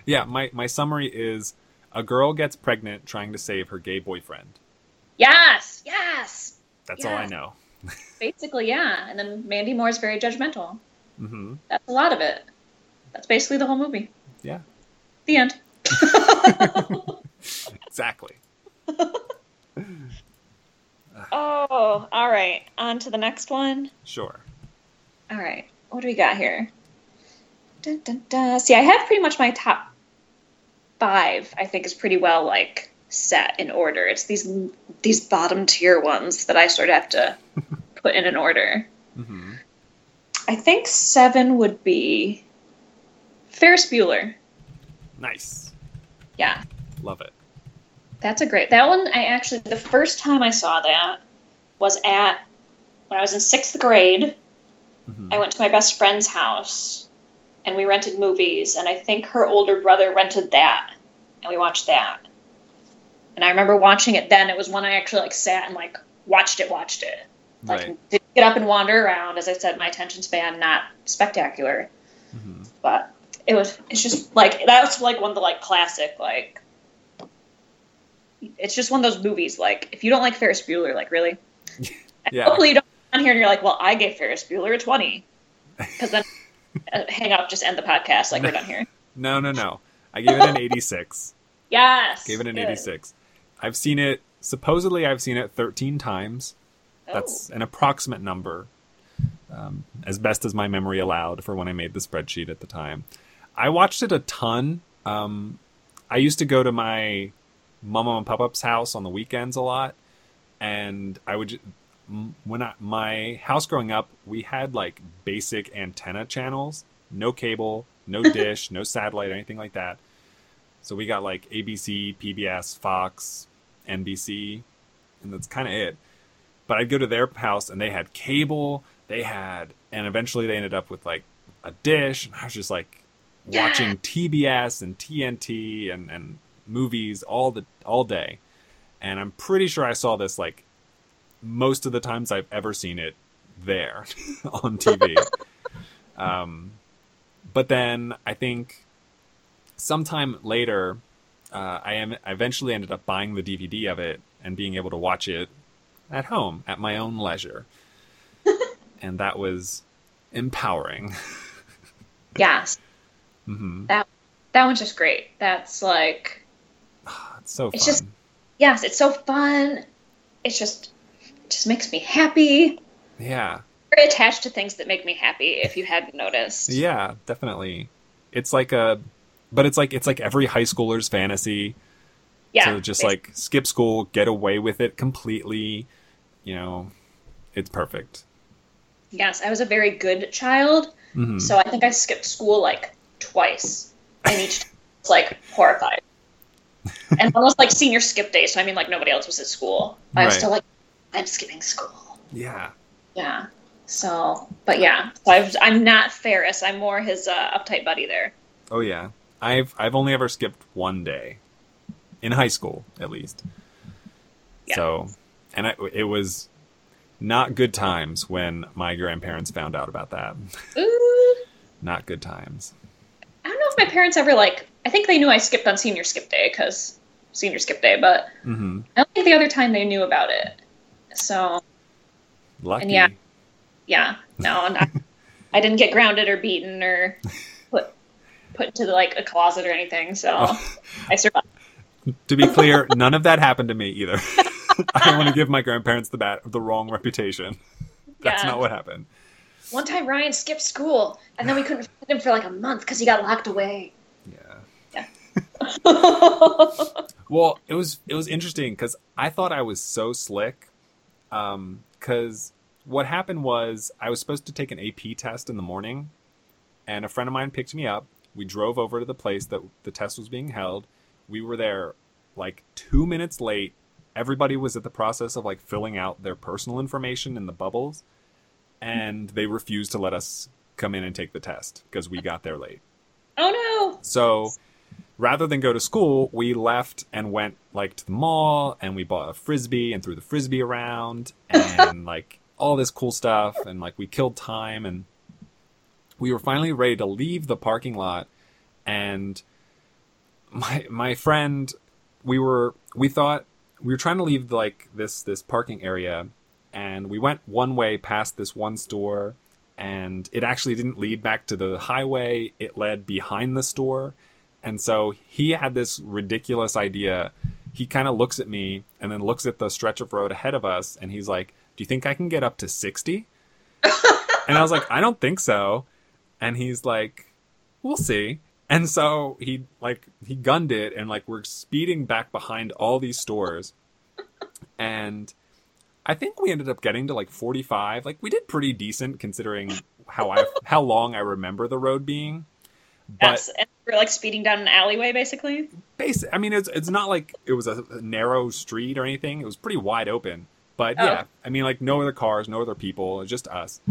Yeah, my, my summary is a girl gets pregnant trying to save her gay boyfriend. Yes, yes. That's yes. all I know. Basically, yeah. And then Mandy Moore's very judgmental. Mm-hmm. That's a lot of it. That's basically the whole movie. Yeah. The end. Exactly. Oh, all right. On to the next one. Sure. All right. What do we got here? Dun, dun, dun. See, I have pretty much my top five, I think, is pretty well, like... set in order. It's these these bottom tier ones that I sort of have to put in an order. Mm-hmm. I think seven would be Ferris Bueller. Nice. Yeah. Love it. That's a great... That one, I actually... The first time I saw that was at... When I was in sixth grade, mm-hmm. I went to my best friend's house, and we rented movies, and I think her older brother rented that, and we watched that. And I remember watching it then. It was one I actually like sat and like watched it, watched it. Like right. didn't get up and wander around. As I said, my attention span, not spectacular. Mm-hmm. But it was, it's just like, that was like one of the like classic, like, it's just one of those movies. Like if you don't like Ferris Bueller, like really? Yeah. Hopefully you don't come on here and you're like, well, I gave Ferris Bueller a twenty. Because then hang up, just end the podcast. Like we're done here. No, no, no. I gave it an eighty-six. Yes. Gave it an good. eighty-six. I've seen it Supposedly, I've seen it thirteen times. Oh. That's an approximate number, um, as best as my memory allowed for when I made the spreadsheet at the time. I watched it a ton. Um, I used to go to my mama and papa's house on the weekends a lot, and I would. When I, my house growing up, we had like basic antenna channels, no cable, no dish, no satellite, anything like that. So we got like A B C, P B S, Fox, N B C, and that's kind of it. But I'd go to their house and they had cable, they had, and eventually they ended up with like a dish. And I was just like yeah. watching T B S and T N T and, and movies all the all day. And I'm pretty sure I saw this like most of the times I've ever seen it there on T V. um, but then I think sometime later, uh, I am I eventually ended up buying the D V D of it and being able to watch it at home at my own leisure. And that was empowering. Yes. Mm-hmm. That that one's just great. That's like it's so fun. It's just yes, it's so fun. It's just just makes me happy. Yeah. Very attached to things that make me happy, if you hadn't noticed. Yeah, definitely. It's like a but it's like it's like every high schooler's fantasy. Yeah. So just basically. Like skip school, get away with it completely, you know. It's perfect. Yes, I was a very good child. Mm-hmm. So I think I skipped school like twice. And each time I was like horrified. And almost like senior skip day, so I mean like nobody else was at school. I was right. still like I'm skipping school. Yeah. Yeah. So, but yeah, so I've, I'm not Ferris. I'm more his uh, uptight buddy there. Oh yeah, I've I've only ever skipped one day, in high school at least. Yeah. So, and I, it was not good times when my grandparents found out about that. Ooh. Not good times. I don't know if my parents ever like. I think they knew I skipped on senior skip day because senior skip day, but mm-hmm. I don't think the other time they knew about it. So, lucky. And yeah, yeah, no, and I, I didn't get grounded or beaten or put put into the, like a closet or anything. So oh. I survived. To be clear, none of that happened to me either. I don't want to give my grandparents the bad, the wrong reputation. That's yeah. not what happened. One time Ryan skipped school, and then we couldn't find him for like a month because he got locked away. Yeah. Yeah. Well, it was it was interesting because I thought I was so slick. Um, cause what happened was I was supposed to take an A P test in the morning and a friend of mine picked me up. We drove over to the place that the test was being held. We were there like two minutes late. Everybody was at the process of like filling out their personal information in the bubbles and they refused to let us come in and take the test because we got there late. Oh no. So rather than go to school, we left and went like to the mall and we bought a Frisbee and threw the Frisbee around and like all this cool stuff. And like we killed time and we were finally ready to leave the parking lot. And my, my friend, we were, we thought we were trying to leave like this, this parking area and we went one way past this one store and it actually didn't lead back to the highway. It led behind the store. And so he had this ridiculous idea. He kind of looks at me and then looks at the stretch of road ahead of us. And he's like, do you think I can get up to sixty? And I was like, I don't think so. And he's like, we'll see. And so he like he gunned it. And like we're speeding back behind all these stores. And I think we ended up getting to like forty-five. Like we did pretty decent considering how I how long I remember the road being. But and we're like speeding down an alleyway, basically. Basic. I mean, it's it's not like it was a narrow street or anything. It was pretty wide open. But oh. yeah, I mean, like no other cars, no other people, just us.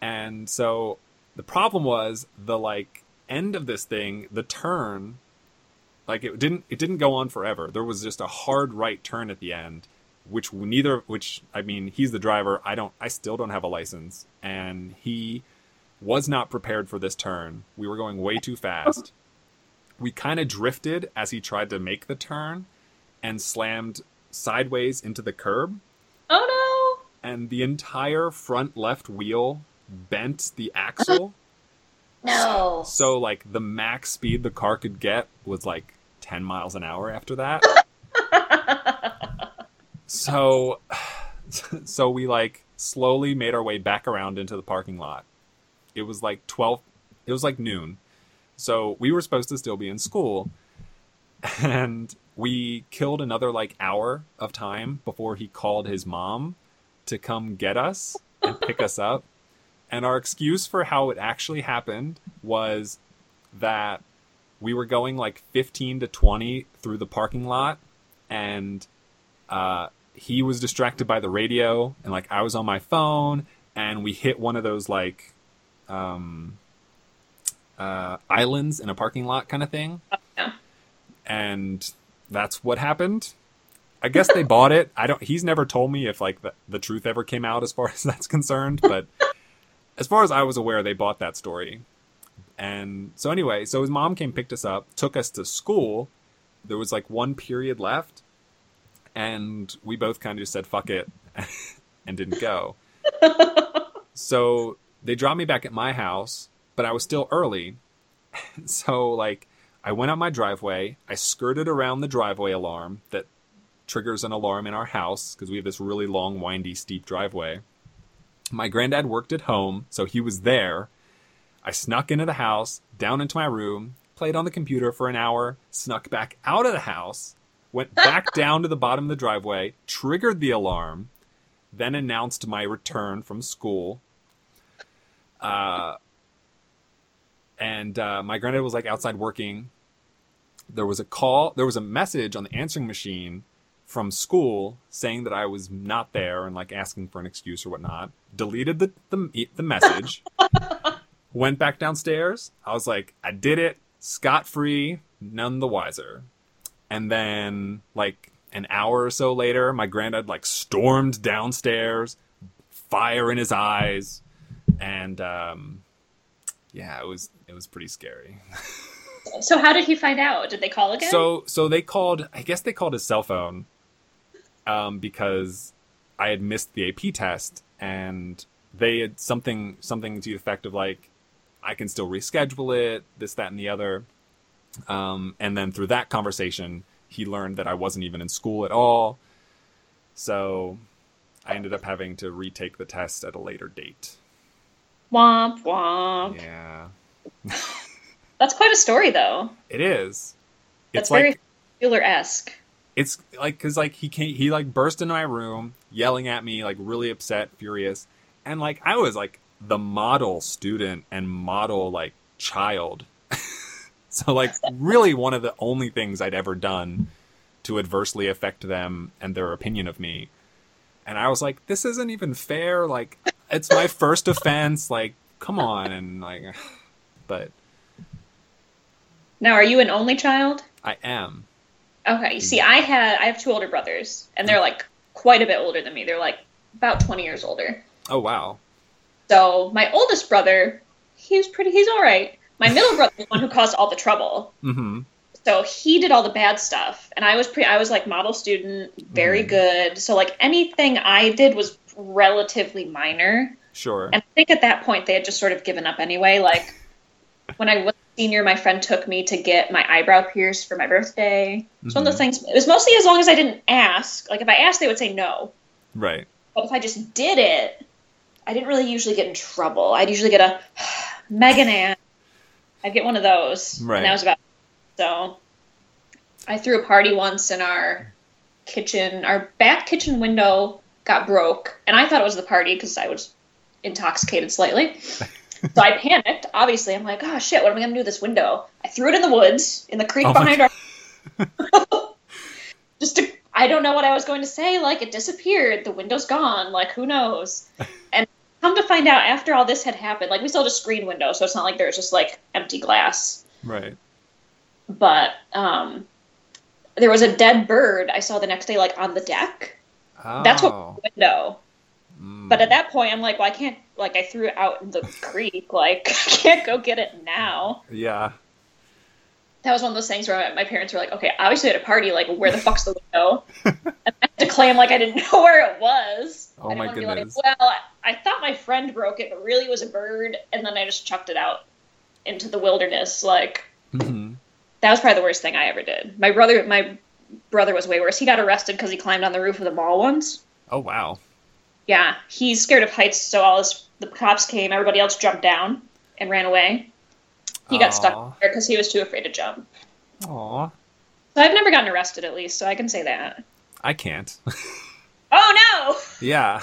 And so the problem was the like end of this thing, the turn, like it didn't it didn't go on forever. There was just a hard right turn at the end, which neither. Which I mean, he's the driver. I don't. I still don't have a license, and he. Was not prepared for this turn. We were going way too fast. We kind of drifted as he tried to make the turn and slammed sideways into the curb. Oh no! And the entire front left wheel bent the axle. No. So, so like the max speed the car could get was like ten miles an hour after that. So, so we like slowly made our way back around into the parking lot. It was like twelve. It was like noon. So we were supposed to still be in school, and we killed another like hour of time before he called his mom to come get us and pick us up. And our excuse for how it actually happened was that we were going like fifteen to twenty through the parking lot, and uh, he was distracted by the radio, and like I was on my phone, and we hit one of those like um, uh, islands in a parking lot kind of thing. Yeah. And that's what happened. I guess they bought it. I don't. He's never told me if like the, the truth ever came out as far as that's concerned, but as far as I was aware, they bought that story. And so anyway, so his mom came, picked us up, took us to school. There was like one period left, and we both kind of just said, fuck it, and didn't go. So they dropped me back at my house, but I was still early. So like I went out my driveway. I skirted around the driveway alarm that triggers an alarm in our house because we have this really long, windy, steep driveway. My granddad worked at home, so he was there. I snuck into the house, down into my room, played on the computer for an hour, snuck back out of the house, went back down to the bottom of the driveway, triggered the alarm, then announced my return from school. Uh, and uh, my granddad was like outside working. There was a call, there was a message on the answering machine from school saying that I was not there and like asking for an excuse or whatnot. Deleted the the, the message. Went back downstairs. I was like, I did it. Scot-free. None the wiser. And then like an hour or so later, my granddad like stormed downstairs, fire in his eyes. And um, yeah, it was, it was pretty scary. So how did he find out? Did they call again? So, so they called, I guess they called his cell phone. Um, because I had missed the A P test, and they had something something to the effect of like, I can still reschedule it, this, that, and the other. Um, and then through that conversation, he learned that I wasn't even in school at all. So I ended up having to retake the test at a later date. Womp womp. Yeah. That's quite a story, though. It is. That's it's very Bueller-esque. It's like, cause like he came, he like burst into my room yelling at me, like really upset, furious. And like, I was like the model student and model like child. So like really one of the only things I'd ever done to adversely affect them and their opinion of me. And I was like, this isn't even fair. Like it's my first offense. Like, come on. And like, but. Now, are you an only child? I am. Okay, you see, I had I have two older brothers, and they're, like, quite a bit older than me. They're, like, about twenty years older. Oh, wow. So, my oldest brother, he was pretty, he's all right. My middle brother was the one who caused all the trouble. Mm-hmm. So, he did all the bad stuff, and I was, pre- I was like, model student, very mm. good. So, like, anything I did was relatively minor. Sure. And I think at that point, they had just sort of given up anyway. Like, when I was senior, my friend took me to get my eyebrow pierced for my birthday. It's mm-hmm. one of those things. It was mostly as long as I didn't ask. Like, if I asked, they would say no. Right. But if I just did it, I didn't really usually get in trouble. I'd usually get a Megan Ann. I'd get one of those. Right. And that was about so. I threw a party once in our kitchen. Our back kitchen window got broke. And I thought it was the party because I was intoxicated slightly. So I panicked, obviously. I'm like, oh, shit, what am I going to do with this window? I threw it in the woods, in the creek oh behind our... Just to... I don't know what I was going to say. Like, it disappeared. The window's gone. Like, who knows? And come to find out, after all this had happened, like, we still had a screen window, so it's not like there was just, like, empty glass. Right. But um, there was a dead bird I saw the next day, like, on the deck. Oh. That's what was the window. Mm. But at that point, I'm like, well, I can't... Like, I threw it out in the creek. Like, I can't go get it now. Yeah. That was one of those things where my parents were like, okay, obviously at a party, like, where the fuck's the window? And I had to claim, like, I didn't know where it was. Oh, I my goodness. Like, well, I thought my friend broke it, but really it was a bird. And then I just chucked it out into the wilderness. Like, mm-hmm. That was probably the worst thing I ever did. My brother, my brother was way worse. He got arrested because he climbed on the roof of the mall once. Oh, wow. Yeah, he's scared of heights, so all his, the cops came, everybody else jumped down and ran away. He got Aww. stuck there because he was too afraid to jump. Aww. So I've never gotten arrested, at least, so I can say that. I can't. Oh, no! Yeah.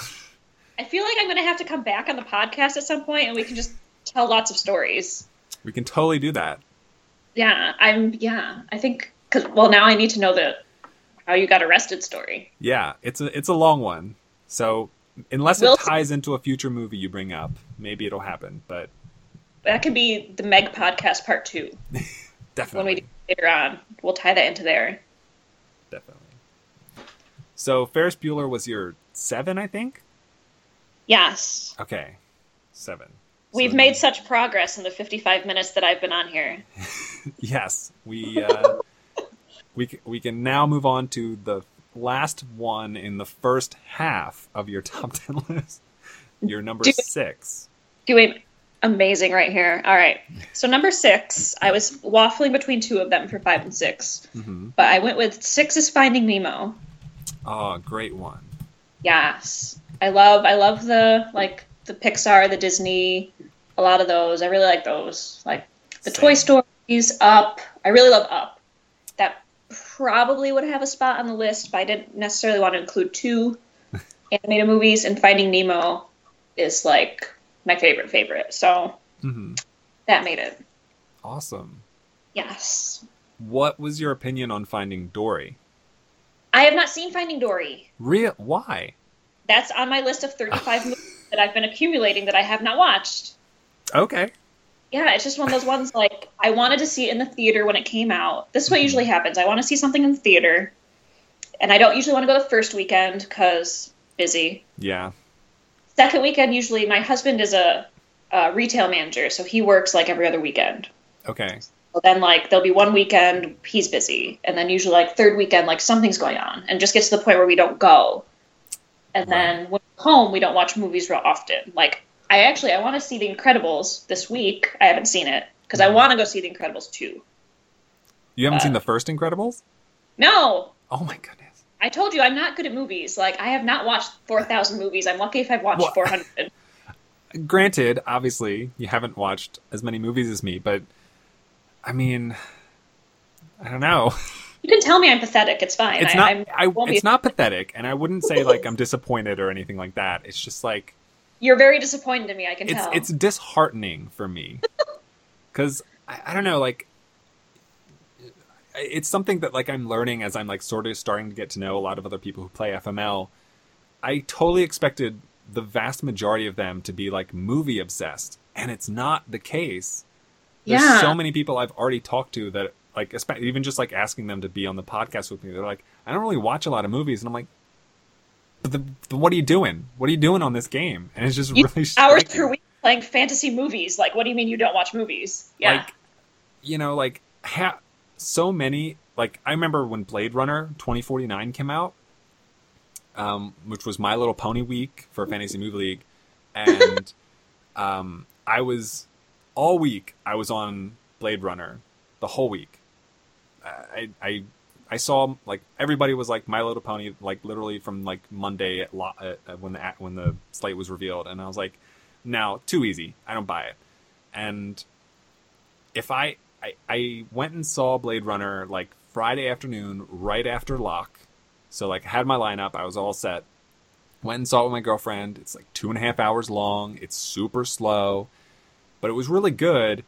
I feel like I'm going to have to come back on the podcast at some point, and we can just tell lots of stories. We can totally do that. Yeah, I'm, yeah, I think, because, well, now I need to know the how you got arrested story. Yeah, it's a, it's a long one. So, unless we'll, it ties into a future movie you bring up, maybe it'll happen, but... That could be the Meg podcast part two. Definitely. When we do it later on, we'll tie that into there. Definitely. So Ferris Bueller was your seven, I think? Yes. Okay. Seven. We've so made then... such progress in the fifty-five minutes that I've been on here. Yes. We, uh, we, we can now move on to the last one in the first half of your top ten list. Your number do, six. Doing amazing right here. All right. So number six, I was waffling between two of them for five and six. Mm-hmm. But I went with six is Finding Nemo. Oh, great one. Yes. I love I love the like the Pixar, the Disney, a lot of those. I really like those. Like the Same. Toy Stories, Up. I really love Up. That probably would have a spot on the list, but I didn't necessarily want to include two animated movies, and Finding Nemo is like my favorite favorite. So mm-hmm. that made it. Awesome. Yes. What was your opinion on Finding Dory? I have not seen Finding Dory. Real? Why? That's on my list of thirty-five movies that I've been accumulating that I have not watched. Okay. Yeah, it's just one of those ones, like, I wanted to see it in the theater when it came out. This is what usually happens. I want to see something in the theater, and I don't usually want to go the first weekend because busy. Yeah. Second weekend, usually, my husband is a, a retail manager, so he works, like, every other weekend. Okay. So then, like, there'll be one weekend, he's busy. And then usually, like, third weekend, like, something's going on. And just gets to the point where we don't go. And right. then when we're home, we don't watch movies real often. Like, I actually, I want to see The Incredibles this week. I haven't seen it. Because no. I want to go see The Incredibles two. You haven't but... seen the first Incredibles? No. Oh, my goodness. I told you, I'm not good at movies. Like, I have not watched four thousand movies. I'm lucky if I've watched well, four hundred. Granted, obviously, you haven't watched as many movies as me, but... I mean, I don't know. You can tell me I'm pathetic. It's fine. It's not, I, I, won't it's be not pathetic, and I wouldn't say, like, I'm disappointed or anything like that. It's just, like... You're very disappointed in me, I can it's, tell. It's disheartening for me. Because, I, I don't know, like... It's something that, like, I'm learning as I'm, like, sort of starting to get to know a lot of other people who play F M L. I totally expected the vast majority of them to be, like, movie-obsessed, and it's not the case. There's yeah. so many people I've already talked to that, like, even just, like, asking them to be on the podcast with me, they're like, I don't really watch a lot of movies. And I'm like, but the, the, what are you doing? What are you doing on this game? And it's just you really hours striking. Per week playing fantasy movies. Like, what do you mean you don't watch movies? Yeah. Like, you know, like, ha- so many, like, I remember when Blade Runner twenty forty-nine came out, um, which was My Little Pony week for Fantasy Movie League. And um, I was... All week, I was on Blade Runner, the whole week. I I, I saw, like, everybody was, like, My Little Pony, like, literally from, like, Monday at lo- uh, when the when the slate was revealed. And I was like, no, too easy. I don't buy it. And if I, I, I went and saw Blade Runner, like, Friday afternoon, right after lock. So, like, I had my lineup. I was all set. Went and saw it with my girlfriend. It's, like, two and a half hours long. It's super slow. But it was really good.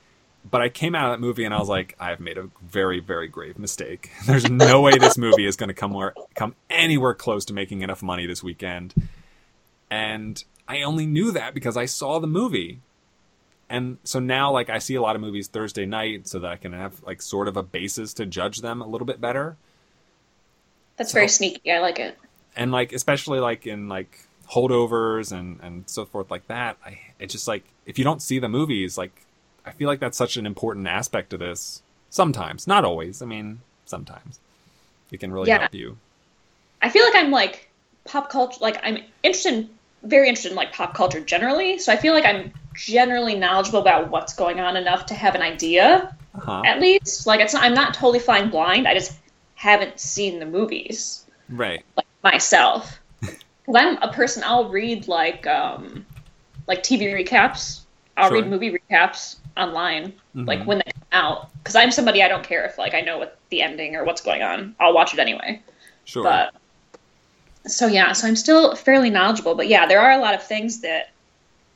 But I came out of that movie and I was like, I've made a very, very grave mistake. There's no way this movie is going to come where, come anywhere close to making enough money this weekend. And I only knew that because I saw the movie. And so now, like, I see a lot of movies Thursday night so that I can have, like, sort of a basis to judge them a little bit better. That's so, very sneaky. I like it. And, like, especially, like, in, like... holdovers and and so forth like that. I it's just like if you don't see the movies, like I feel like that's such an important aspect of this. Sometimes, not always. I mean, sometimes it can really yeah. help you. I feel like I'm like pop culture. Like I'm interested, in, very interested in like pop culture generally. So I feel like I'm generally knowledgeable about what's going on enough to have an idea. Uh-huh. At least, like it's not. I'm not totally flying blind. I just haven't seen the movies, right? Like myself, because I'm a person. I'll read like um, like T V recaps. I'll sure. read movie recaps online, mm-hmm. like when they come out. Because I'm somebody, I don't care if like I know what the ending or what's going on. I'll watch it anyway. Sure. But so yeah, so I'm still fairly knowledgeable. But yeah, there are a lot of things that.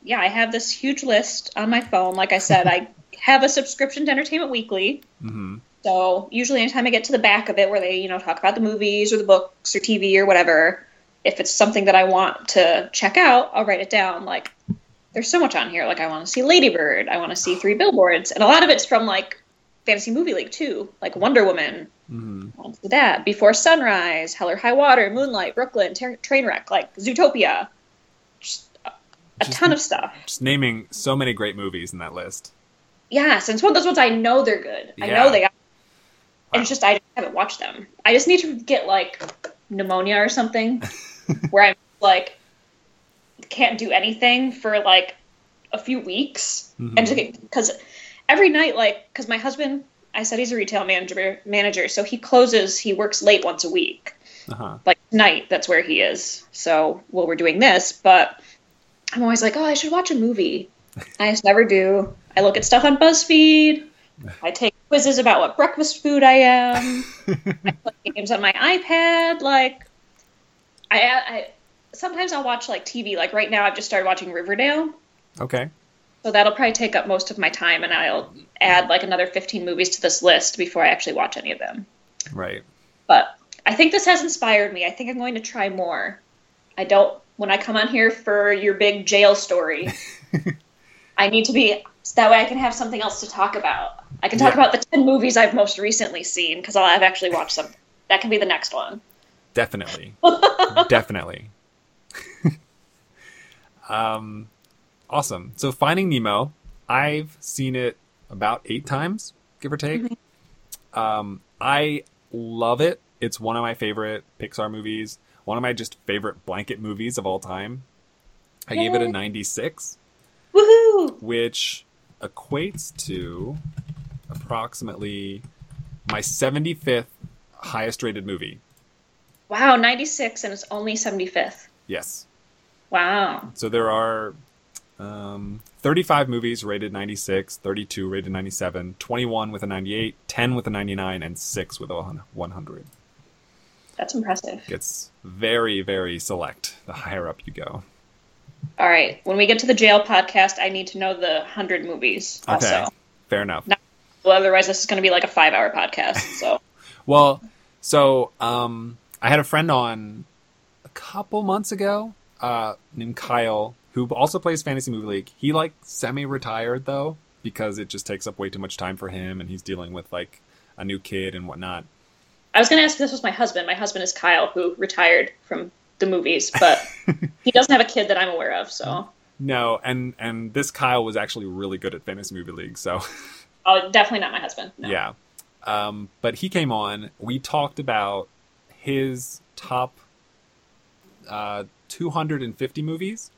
Yeah, I have this huge list on my phone. Like I said, I have a subscription to Entertainment Weekly. Mm-hmm. So usually anytime I get to the back of it where they, you know, talk about the movies or the books or T V or whatever, if it's something that I want to check out, I'll write it down. Like, there's so much on here. Like, I want to see Lady Bird. I want to see Three Billboards. And a lot of it's from, like, Fantasy Movie League, too. Like, Wonder Woman. Mm-hmm. I want to see that. Before Sunrise, Hell or High Water, Moonlight, Brooklyn, Ter- Trainwreck, like, Zootopia. A just, ton of stuff. Just naming so many great movies in that list. Yes, and it's one of those ones I know they're good. Yeah. I know they are. Wow. It's just I haven't watched them. I just need to get, like, pneumonia or something where I'm, like, can't do anything for, like, a few weeks. Mm-hmm. And just because every night, like, because my husband, I said he's a retail manager, manager, so he closes, he works late once a week. Uh-huh. Like, night, that's where he is. So, well, we're doing this, but... I'm always like, oh, I should watch a movie. I just never do. I look at stuff on BuzzFeed. I take quizzes about what breakfast food I am. I play games on my iPad. Like, I, I sometimes I'll watch like T V. Like right now, I've just started watching Riverdale. Okay. So that'll probably take up most of my time, and I'll add like another fifteen movies to this list before I actually watch any of them. Right. But I think this has inspired me. I think I'm going to try more. I don't. When I come on here for your big jail story, I need to be, so that way I can have something else to talk about. I can talk yeah. about the ten movies I've most recently seen, because I've actually watched some. That can be the next one. Definitely. Definitely. um, awesome. So Finding Nemo, I've seen it about eight times, give or take. Mm-hmm. Um, I love it. It's one of my favorite Pixar movies. One of my just favorite blanket movies of all time. I Yay. gave it a ninety-six. Woohoo! Which equates to approximately my seventy-fifth highest rated movie. Wow, ninety-six, and it's only seventy-fifth. Yes. Wow. So there are um, thirty-five movies rated ninety-six, thirty-two rated ninety-seven, twenty-one with a ninety-eight, ten with a ninety-nine, and six with a one hundred. That's impressive. It's very, very select the higher up you go. All right. When we get to the jail podcast, I need to know the one hundred movies also. Okay. Fair enough. Not, well, otherwise, this is going to be like a five-hour podcast. So, Well, so um, I had a friend on a couple months ago uh, named Kyle, who also plays Fantasy Movie League. He, like, semi-retired, though, because it just takes up way too much time for him, and he's dealing with, like, a new kid and whatnot. I was going to ask if this was my husband. My husband is Kyle, who retired from the movies, but he doesn't have a kid that I'm aware of, so. No, and, and this Kyle was actually really good at Fantasy Movie League, so. Oh, definitely not my husband. No. Yeah. Um, but he came on. We talked about his top uh, two hundred fifty movies,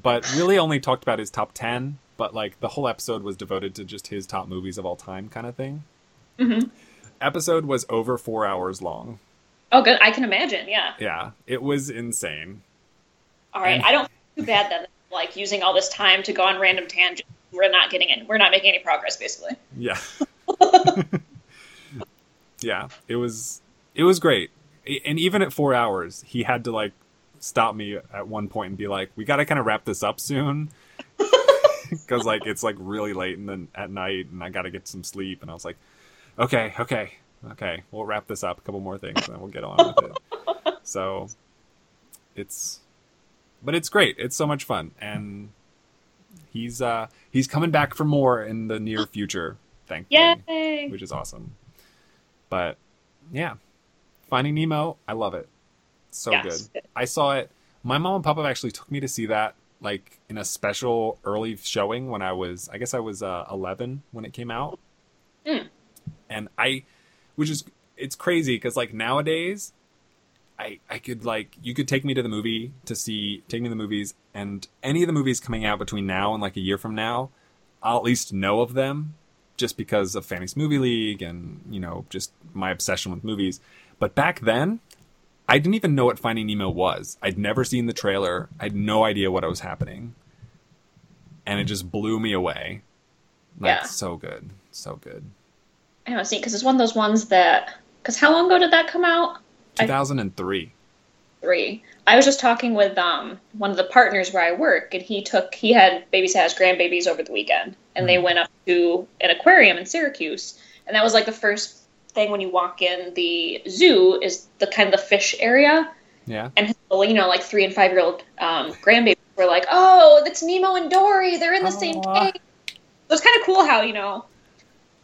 but really only talked about his top ten, but like the whole episode was devoted to just his top movies of all time kind of thing. Mm-hmm. Episode was over four hours long. Oh, good. I can imagine. Yeah. Yeah. It was insane. All right. And... I don't feel too bad then, like using all this time to go on random tangents. We're not getting in. We're not making any progress, basically. Yeah. yeah. It was, it was great. And even at four hours, he had to like stop me at one point and be like, we got to kind of wrap this up soon. Cause like, it's like really late in the, at night and I got to get some sleep. And I was like, Okay, okay, okay. We'll wrap this up. A couple more things, and then we'll get on with it. So, it's, but it's great. It's so much fun, and he's uh, he's coming back for more in the near future, thankfully, Yay! Which is awesome. But yeah, Finding Nemo, I love it. It's so yes. good. I saw it. My mom and papa actually took me to see that, like in a special early showing when I was, I guess I was uh, eleven when it came out. Mm. And I, which is, it's crazy because like nowadays I, I could like, you could take me to the movie to see, take me to the movies and any of the movies coming out between now and like a year from now, I'll at least know of them just because of Fantasy Movie League and, you know, just my obsession with movies. But back then, I didn't even know what Finding Nemo was. I'd never seen the trailer. I had no idea what was happening. And it just blew me away. Like, yeah. so good. So good. I know, see, because it's one of those ones that... Because how long ago did that come out? two thousand three. I, three. I was just talking with um one of the partners where I work, and he took he had babysat his grandbabies over the weekend, and mm-hmm. they went up to an aquarium in Syracuse, and that was like the first thing when you walk in the zoo is the kind of the fish area. Yeah. And his, you know, like three and five year old um grandbabies were like, "Oh, that's Nemo and Dory. They're in the Aww. Same cage." It was kind of cool how, you know.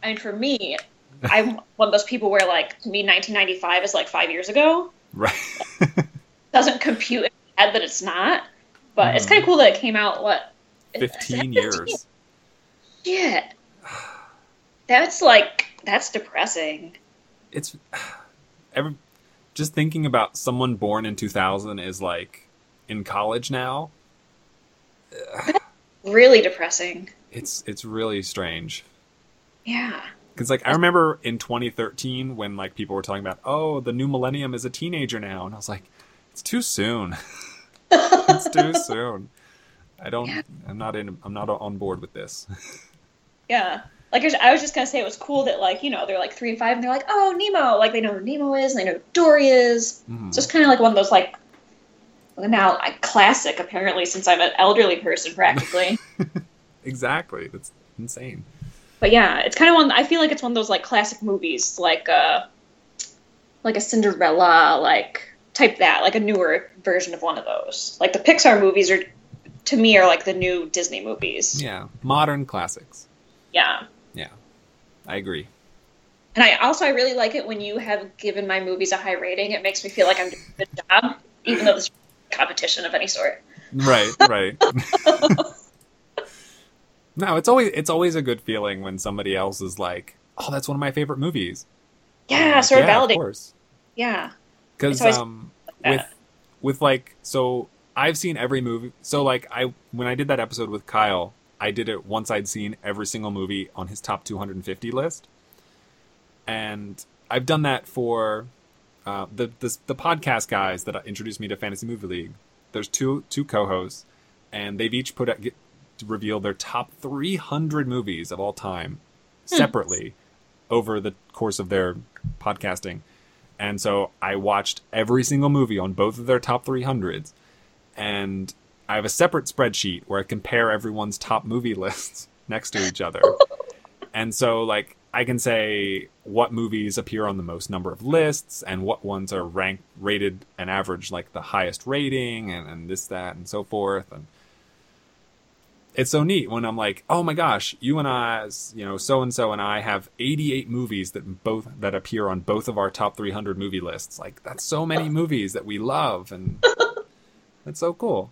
I mean, for me. I'm one of those people where, like, to me, nineteen ninety-five is, like, five years ago. Right. Doesn't compute in my head that it's not. But mm. it's kind of cool that it came out, what? fifteen, fifteen years. Shit. That's, like, that's depressing. It's, every, just thinking about someone born in two thousand is, like, in college now. That's really depressing. It's, it's really strange. Yeah. Because, like, I remember in twenty thirteen when, like, people were talking about, oh, the new millennium is a teenager now. And I was like, it's too soon. It's too soon. I don't, yeah. I'm not in, I'm not on board with this. Yeah. Like, I was just going to say it was cool that, like, you know, they're, like, three and five and they're like, oh, Nemo. Like, they know who Nemo is and they know who Dory is. Mm. So it's kind of like one of those, like, now a classic, apparently, since I'm an elderly person, practically. Exactly. That's insane. But yeah, it's kind of one. I feel like it's one of those like classic movies, like a like a Cinderella, like type that, like a newer version of one of those. Like the Pixar movies are, to me, are like the new Disney movies. Yeah, modern classics. Yeah. Yeah, I agree. And I also I really like it when you have given my movies a high rating. It makes me feel like I'm doing a good job, even though there's competition of any sort. Right. Right. No, it's always it's always a good feeling when somebody else is like, "Oh, that's one of my favorite movies." Yeah, sort of validating. Of course. Yeah. Because um, with with like, so I've seen every movie. So like, I when I did that episode with Kyle, I did it once I'd seen every single movie on his top two hundred fifty list, and I've done that for uh, the, the the podcast guys that introduced me to Fantasy Movie League. There's two two co-hosts, and they've each put out. Get, to reveal their top three hundred movies of all time separately hmm. over the course of their podcasting. And so I watched every single movie on both of their top three hundreds. And I have a separate spreadsheet where I compare everyone's top movie lists next to each other. And so like I can say what movies appear on the most number of lists and what ones are ranked, rated and average, like the highest rating and, and this, that, and so forth. And it's so neat when I'm like, oh my gosh, you and I, you know, so-and-so and I have eighty-eight movies that both that appear on both of our top three hundred movie lists. Like, that's so many movies that we love, and that's so cool.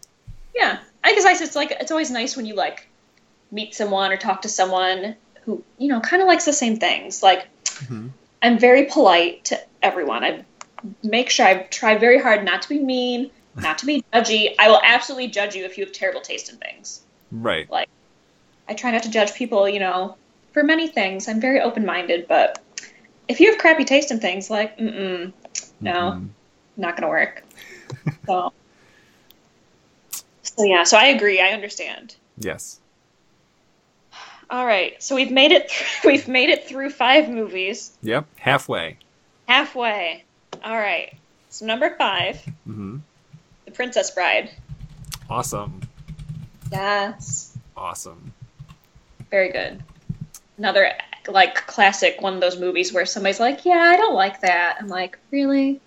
Yeah, I guess it's like, it's always nice when you, like, meet someone or talk to someone who, you know, kind of likes the same things. Like, mm-hmm. I'm very polite to everyone. I make sure I try very hard not to be mean, not to be judgy. I will absolutely judge you if you have terrible taste in things. Right. Like, I try not to judge people, you know, for many things. I'm very open-minded, but if you have crappy taste in things, like, mm-mm, no, mm-mm. not gonna work. So, so yeah. So I agree. I understand. Yes. All right. So we've made it. Th- we've made it through five movies. Yep. Halfway. Halfway. All right. So number five, mm-hmm. The Princess Bride. Awesome. Yes. Awesome. Very good. Another, like, classic one of those movies where somebody's like, yeah, I don't like that. I'm like, really?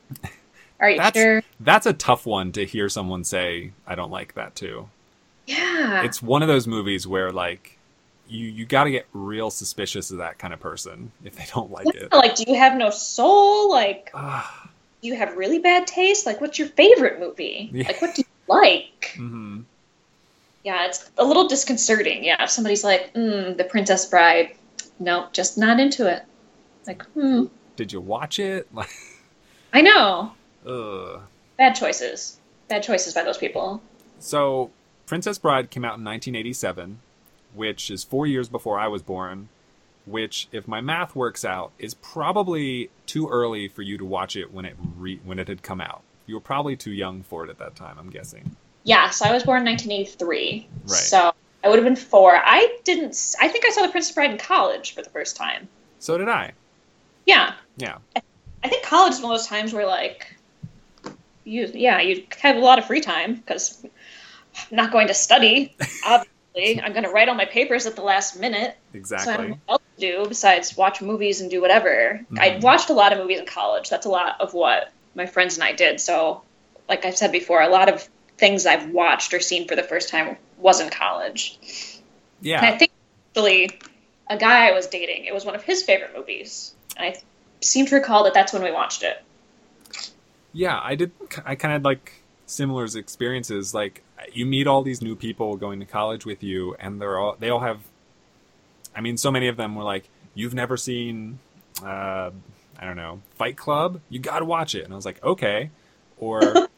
Are you that's, sure? That's a tough one to hear someone say, I don't like that, too. Yeah. It's one of those movies where, like, you, you got to get real suspicious of that kind of person if they don't like yeah, it. Like, do you have no soul? Like, do you have really bad taste? Like, what's your favorite movie? Yeah. Like, what do you like? Mm-hmm. Yeah, it's a little disconcerting. Yeah, if somebody's like, mm, The Princess Bride. Nope, just not into it. Like, hmm. Did you watch it? I know. Ugh. Bad choices. Bad choices by those people. So, Princess Bride came out in nineteen eighty-seven, which is four years before I was born, which, if my math works out, is probably too early for you to watch it when it re- when it had come out. You were probably too young for it at that time, I'm guessing. Yeah, so I was born in nineteen eighty-three. Right. So I would have been four. I didn't... I think I saw The Princess Bride in college for the first time. So did I. Yeah. Yeah. I, I think college is one of those times where, like... you Yeah, you have a lot of free time, because I'm not going to study, obviously. I'm going to write all my papers at the last minute. Exactly. So I don't know what else to do besides watch movies and do whatever. Mm-hmm. I watched a lot of movies in college. That's a lot of what my friends and I did. So, like I've said before, a lot of things I've watched or seen for the first time was in college. Yeah. And I think, actually, a guy I was dating, it was one of his favorite movies. And I seem to recall that that's when we watched it. Yeah, I did. I kind of like... similar experiences. Like, you meet all these new people going to college with you, and they're all they all have I mean, so many of them were like, you've never seen uh I don't know Fight Club, you gotta watch it. And I was like, okay. Or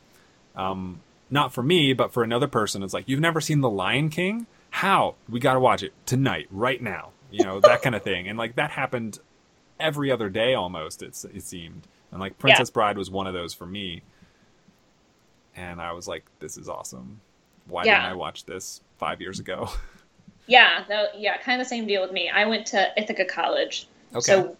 um not for me, but for another person it's like, you've never seen The Lion King, how, we gotta watch it tonight, right now, you know, that kind of thing. And like, that happened every other day almost, it's it seemed. And like, Princess yeah. Bride was one of those for me. And I was like, this is awesome. Why yeah. didn't I watch this five years ago? Yeah, no, yeah, kind of the same deal with me. I went to Ithaca College. Okay. So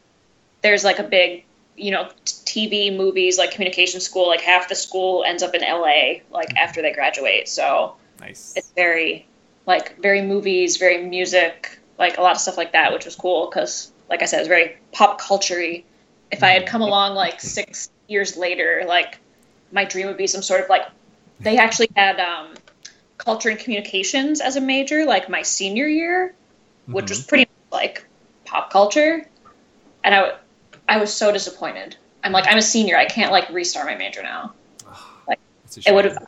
there's like a big, you know, T V, movies, like communication school. Like half the school ends up in L A, like mm-hmm. after they graduate. So nice. It's very, like, very movies, very music, like a lot of stuff like that, which was cool because, like I said, it was very pop culture-y. If I had come along like six years later, like, my dream would be some sort of, like, they actually had um, culture and communications as a major, like, my senior year, which mm-hmm. was pretty much, like, pop culture. And I, w- I was so disappointed. I'm like, I'm a senior. I can't, like, restart my major now. Oh, like, it would have,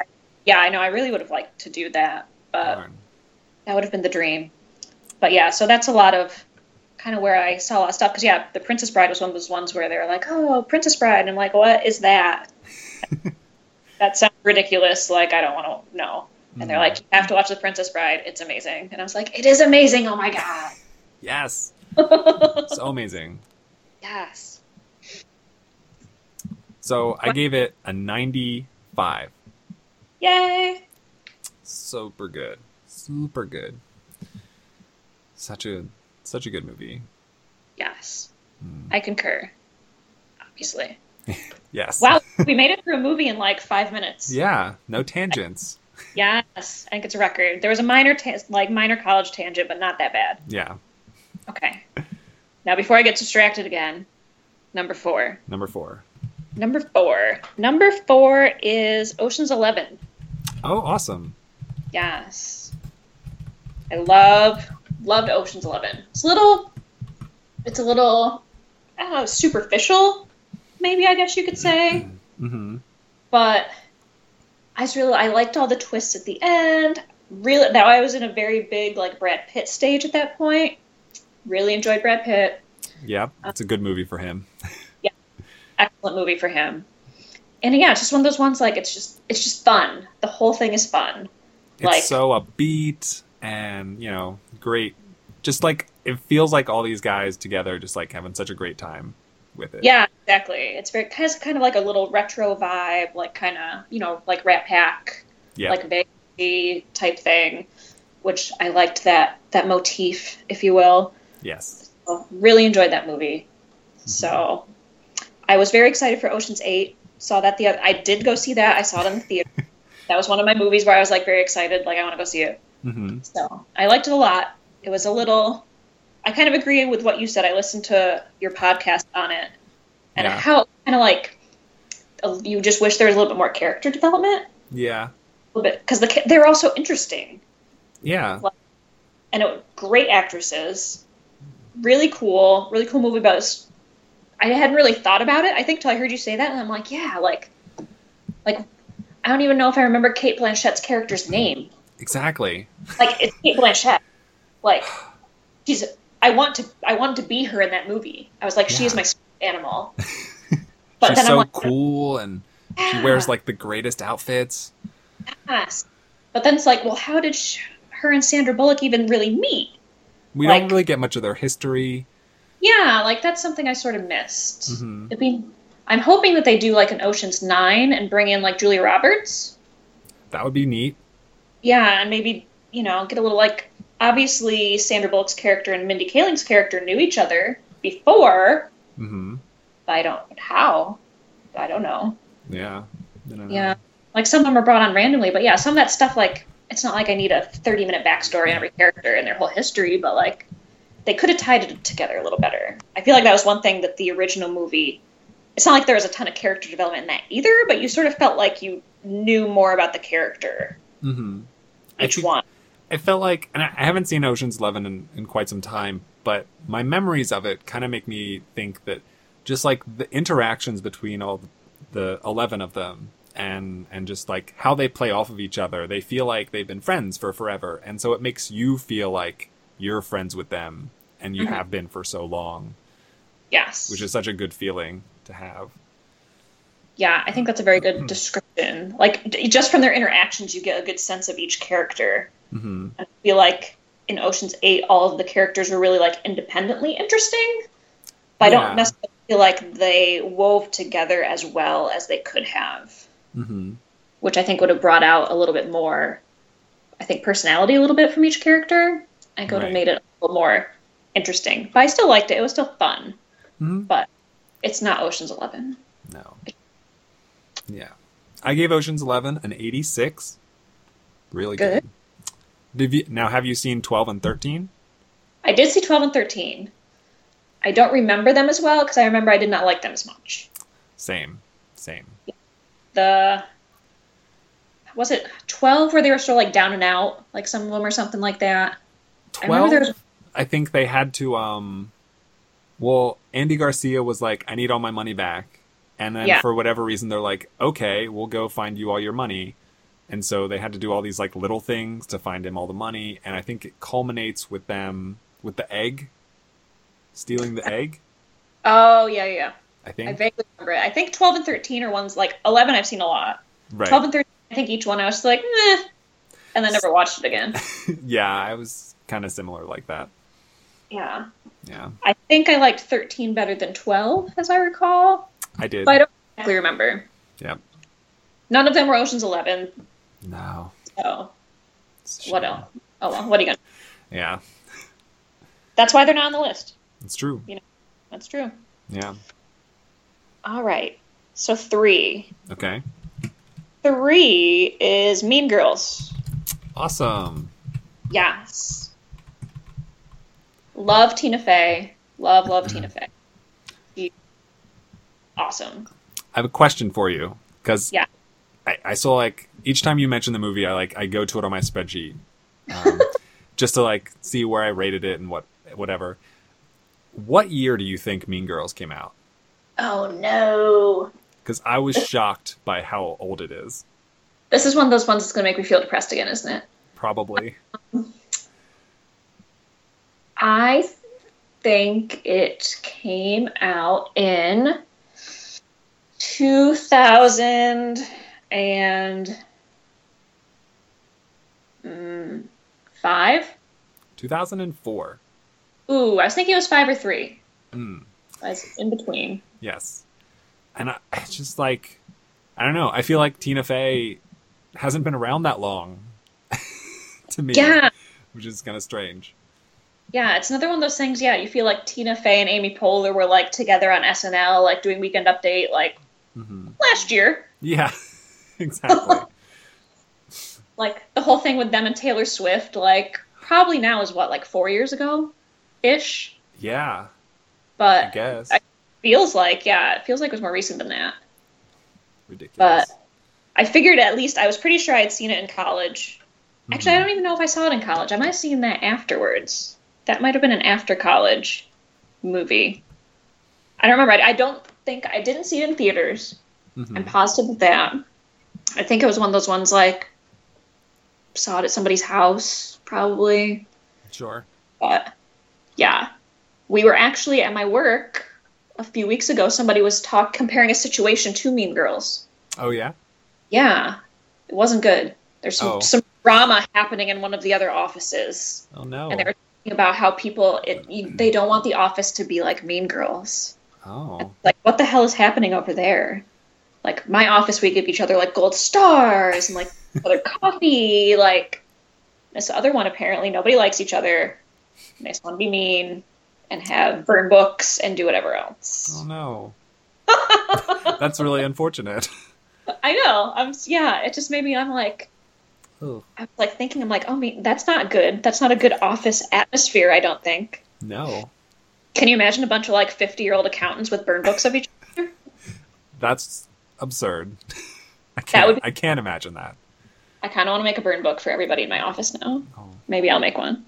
yeah, I know. I really would have liked to do that, but Darn. That would have been the dream. But, yeah, so that's a lot of kind of where I saw a lot of stuff. Because, yeah, The Princess Bride was one of those ones where they were like, oh, Princess Bride. And I'm like, what is that? That sounds ridiculous, like I don't want to know. And they're like, you have to watch The Princess Bride, it's amazing. And I was like, it is amazing, oh my god. Yes. So amazing. Yes. So I gave it a ninety-five. Yay. Super good. Super good. Such a such a good movie. Yes. Mm. I concur. Obviously. Yes. Wow, we made it through a movie in like five minutes. Yeah, no tangents. Yes, I think it's a record. There was a minor, ta- like minor college tangent, but not that bad. Yeah. Okay. Now, before I get distracted again, number four. Number four. Number four. Number four is Ocean's Eleven. Oh, awesome. Yes. I love, loved Ocean's Eleven. It's a little, it's a little, I don't know, superficial. Maybe I guess you could say, mm-hmm. but I just really I liked all the twists at the end. Really, now I was in a very big like Brad Pitt stage at that point. Really enjoyed Brad Pitt. Yeah, it's um, a good movie for him. Yeah, excellent movie for him. And yeah, it's just one of those ones like it's just it's just fun. The whole thing is fun. It's like, so upbeat and you know great. Just like it feels like all these guys together just like having such a great time with it. Yeah, exactly. It's very kind of, kind of like a little retro vibe, like kind of, you know, like Rat Pack, yeah. like vaguely type thing, which I liked that that motif, if you will. Yes. So, really enjoyed that movie. Mm-hmm. So I was very excited for Ocean's eight. Saw that the other, I did go see that. I saw it in the theater. That was one of my movies where I was like very excited, like I want to go see it. Mm-hmm. So I liked it a lot. It was a little... I kind of agree with what you said. I listened to your podcast on it, and yeah. how kind of like you just wish there was a little bit more character development. Yeah, a little bit because the, they were also interesting. Yeah, like, and it was great actresses. Really cool, really cool movie. About this. I hadn't really thought about it. I think till I heard you say that, and I'm like, yeah, like, like I don't even know if I remember Kate Blanchett's character's name. Exactly. Like it's Kate Blanchett. Like she's. I want to. I wanted to be her in that movie. I was like, yeah. she is my animal. But she's then so I'm like, cool, and yeah. she wears like the greatest outfits. Yes, but then it's like, well, how did she, her and Sandra Bullock even really meet? We like, don't really get much of their history. yeah, like that's something I sort of missed. Mm-hmm. It'd be, I'm hoping that they do like an Ocean's nine and bring in like Julia Roberts. That would be neat. Yeah, and maybe, you know, get a little like, obviously Sandra Bullock's character and Mindy Kaling's character knew each other before. Mm-hmm. But I don't, how? I don't know. Yeah. I don't know. Yeah. Like some of them are brought on randomly, but yeah, some of that stuff, like, it's not like I need a thirty minute backstory on every character and their whole history, but like they could have tied it together a little better. I feel like that was one thing that the original movie, it's not like there was a ton of character development in that either, but you sort of felt like you knew more about the character. Mm-hmm. Each I think, one. I felt like, and I haven't seen Ocean's Eleven in, in quite some time, but my memories of it kind of make me think that just like the interactions between all the, the eleven of them, and and just like how they play off of each other, they feel like they've been friends for forever, and so it makes you feel like you're friends with them and you mm-hmm. have been for so long. Yes, which is such a good feeling to have. Yeah, I think that's a very good description. Like d- just from their interactions you get a good sense of each character. Mm-hmm. I feel like in Ocean's eight all of the characters were really like independently interesting, but yeah. I don't necessarily feel like they wove together as well as they could have. Mm-hmm. Which I think would have brought out a little bit more, I think, personality a little bit from each character. I could right. have made it a little more interesting. But I still liked it. It was still fun. Mm-hmm. But it's not Ocean's Eleven. No. Yeah. I gave Ocean's Eleven an eighty-six. Really good. good. Did you, now, have you seen twelve and thirteen? I did see twelve and thirteen. I don't remember them as well because I remember I did not like them as much. Same. Same. Yeah. The was it twelve where they were still like down and out, like some of them or something like that. Twelve. I, was... I think they had to. Um, well, Andy Garcia was like, "I need all my money back," and then yeah. for whatever reason, they're like, "Okay, we'll go find you all your money," and so they had to do all these like little things to find him all the money, and I think it culminates with them with the egg, stealing the egg. Oh yeah, yeah. I think I vaguely remember it. I think twelve and thirteen are ones like eleven I've seen a lot. Right. Twelve and thirteen, I think each one I was just like, meh, and then never watched it again. Yeah, I was kind of similar like that. Yeah. Yeah. I think I liked thirteen better than twelve, as I recall. I did. But I don't exactly remember. Yep. None of them were Ocean's Eleven. No. So what else? Oh well, what are you gonna do? Yeah. That's why they're not on the list. It's true. You know, that's true. Yeah. All right, so three. Okay. Three is Mean Girls. Awesome. Yes. Love Tina Fey. Love, love Tina Fey. She's awesome. I have a question for you, because yeah. I, I saw like each time you mention the movie, I like I go to it on my spreadsheet um, just to like see where I rated it and what whatever. What year do you think Mean Girls came out? Oh, no. Because I was shocked by how old it is. This is one of those ones that's going to make me feel depressed again, isn't it? Probably. Um, I think it came out in two thousand five? two thousand four. Ooh, I was thinking it was five or three. Hmm. As in between. Yes. And I, it's just like, I don't know. I feel like Tina Fey hasn't been around that long to me. Yeah. Which is kind of strange. Yeah. It's another one of those things. Yeah. You feel like Tina Fey and Amy Poehler were like together on S N L, like doing Weekend Update, like mm-hmm. last year. Yeah, exactly. Like the whole thing with them and Taylor Swift, like probably now is what, like four years ago ish. Yeah. But I guess. It feels like, yeah, it feels like it was more recent than that. Ridiculous. But I figured at least, I was pretty sure I had seen it in college. Mm-hmm. Actually, I don't even know if I saw it in college. I might have seen that afterwards. That might have been an after college movie. I don't remember. I, I don't think, I didn't see it in theaters. Mm-hmm. I'm positive of that. I think it was one of those ones like, saw it at somebody's house, probably. Sure. But, yeah. We were actually at my work a few weeks ago. Somebody was talk comparing a situation to Mean Girls. Oh, yeah? Yeah. It wasn't good. There's some, oh. some drama happening in one of the other offices. Oh, no. And they were about how people it, they don't want The Office to be like Mean Girls. Oh, like what the hell is happening over there? Like my office, we give each other like gold stars and like other coffee. Like this other one, apparently nobody likes each other. And they just want to be mean and have burn books and do whatever else. Oh no, that's really unfortunate. I know. I'm yeah. It just made me. I'm like. Ooh. I was like thinking, I'm like, oh, me, that's not good. That's not a good office atmosphere, I don't think. No. Can you imagine a bunch of like fifty-year-old accountants with burn books of each other? That's absurd. I can't, that would be- I can't imagine that. I kind of want to make a burn book for everybody in my office now. Oh. Maybe I'll make one.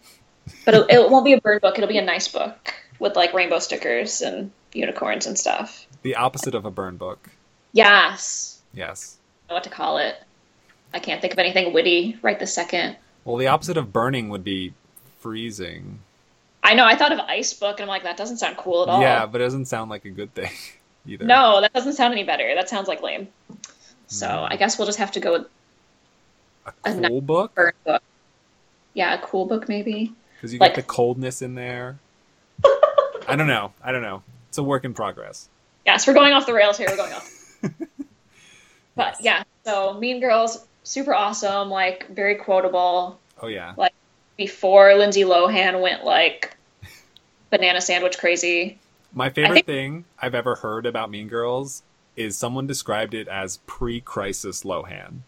But it, it won't be a burn book. It'll be a nice book with like rainbow stickers and unicorns and stuff. The opposite of a burn book. Yes. Yes. I don't know what to call it. I can't think of anything witty right this second. Well, the opposite of burning would be freezing. I know. I thought of ice book, and I'm like, that doesn't sound cool at all. Yeah, but it doesn't sound like a good thing either. No, that doesn't sound any better. That sounds like lame. So no. I guess we'll just have to go with a cool a book? Burn book. Yeah, a cool book maybe. Because you like... get the coldness in there. I don't know. I don't know. It's a work in progress. Yes, we're going off the rails here. We're going off. But yes. Yeah, so Mean Girls... super awesome, like, very quotable. Oh, yeah. Like, before Lindsay Lohan went, like, banana sandwich crazy. My favorite think... thing I've ever heard about Mean Girls is someone described it as pre-crisis Lohan.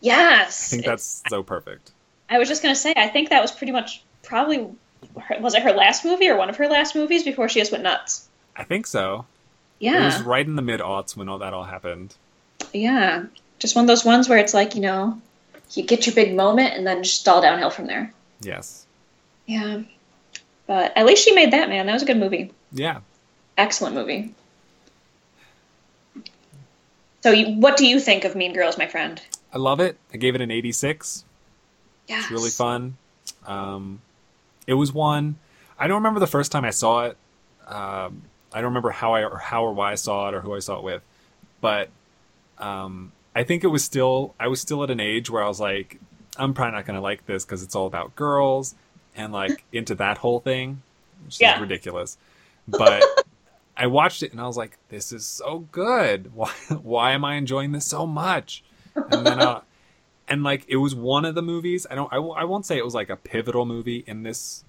Yes! I think that's it's... so perfect. I was just going to say, I think that was pretty much probably... Was it her last movie or one of her last movies before she just went nuts? I think so. Yeah. It was right in the mid-aughts when all that all happened. Yeah. Just one of those ones where it's like, you know, you get your big moment and then just all downhill from there. Yes. Yeah. But at least she made that, man. That was a good movie. Yeah. Excellent movie. So you, what do you think of Mean Girls, my friend? I love it. I gave it an eighty-six. Yes. It's really fun. Um, it was one. I don't remember the first time I saw it. Um, I don't remember how I or how or why I saw it or who I saw it with. But... Um, I think it was still, I was still at an age where I was like, I'm probably not going to like this because it's all about girls and like into that whole thing, which yeah. is ridiculous. But I watched it and I was like, this is so good. Why, why am I enjoying this so much? And then, uh, and like, it was one of the movies. I don't, I, I won't say it was like a pivotal movie in this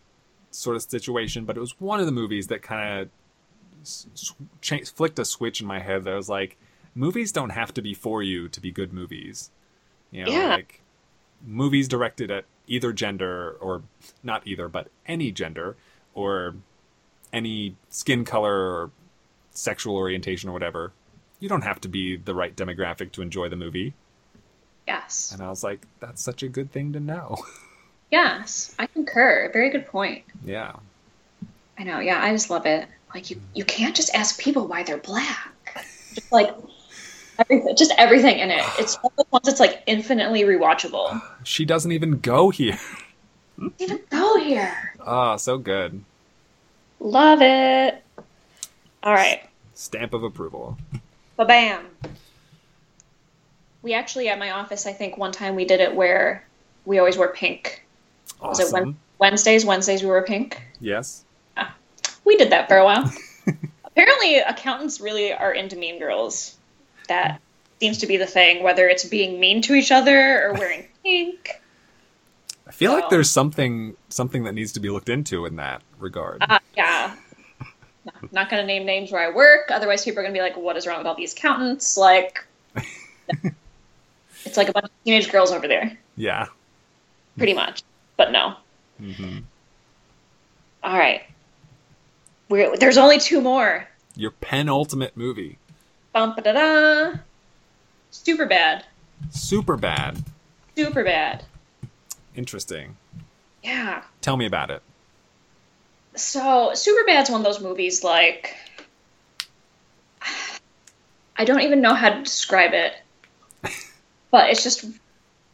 sort of situation, but it was one of the movies that kind of sw- changed, flicked a switch in my head that I was like, movies don't have to be for you to be good movies. You know, yeah. Like movies directed at either gender or not either, but any gender or any skin color or sexual orientation or whatever. You don't have to be the right demographic to enjoy the movie. Yes. And I was like, that's such a good thing to know. Yes, I concur. Very good point. Yeah. I know. Yeah, I just love it. Like you, you can't just ask people why they're black. Just like... Everything, just everything in it. It's one of the ones that's like infinitely rewatchable. She doesn't even go here. Doesn't even go here. Oh, so good. Love it. All right. Stamp of approval. Ba-bam. We actually, at my office, I think one time we did it where we always wore pink. Awesome. Was it Wednesdays? Wednesdays we wore pink? Yes. Yeah. We did that for a while. Apparently, accountants really are into Mean Girls. That seems to be the thing, whether it's being mean to each other or wearing pink. I feel so. Like there's something something that needs to be looked into in that regard. Uh, yeah. No, I'm not going to name names where I work. Otherwise, people are going to be like, what is wrong with all these accountants? Like, no. It's like a bunch of teenage girls over there. Yeah. Pretty much. But no. Mm-hmm. All right. We're, there's only two more. Your penultimate movie. Bum-ba-da-da. Superbad. Superbad. Superbad. Interesting. Yeah. Tell me about it. So, Superbad's one of those movies, like... I don't even know how to describe it. But it's just...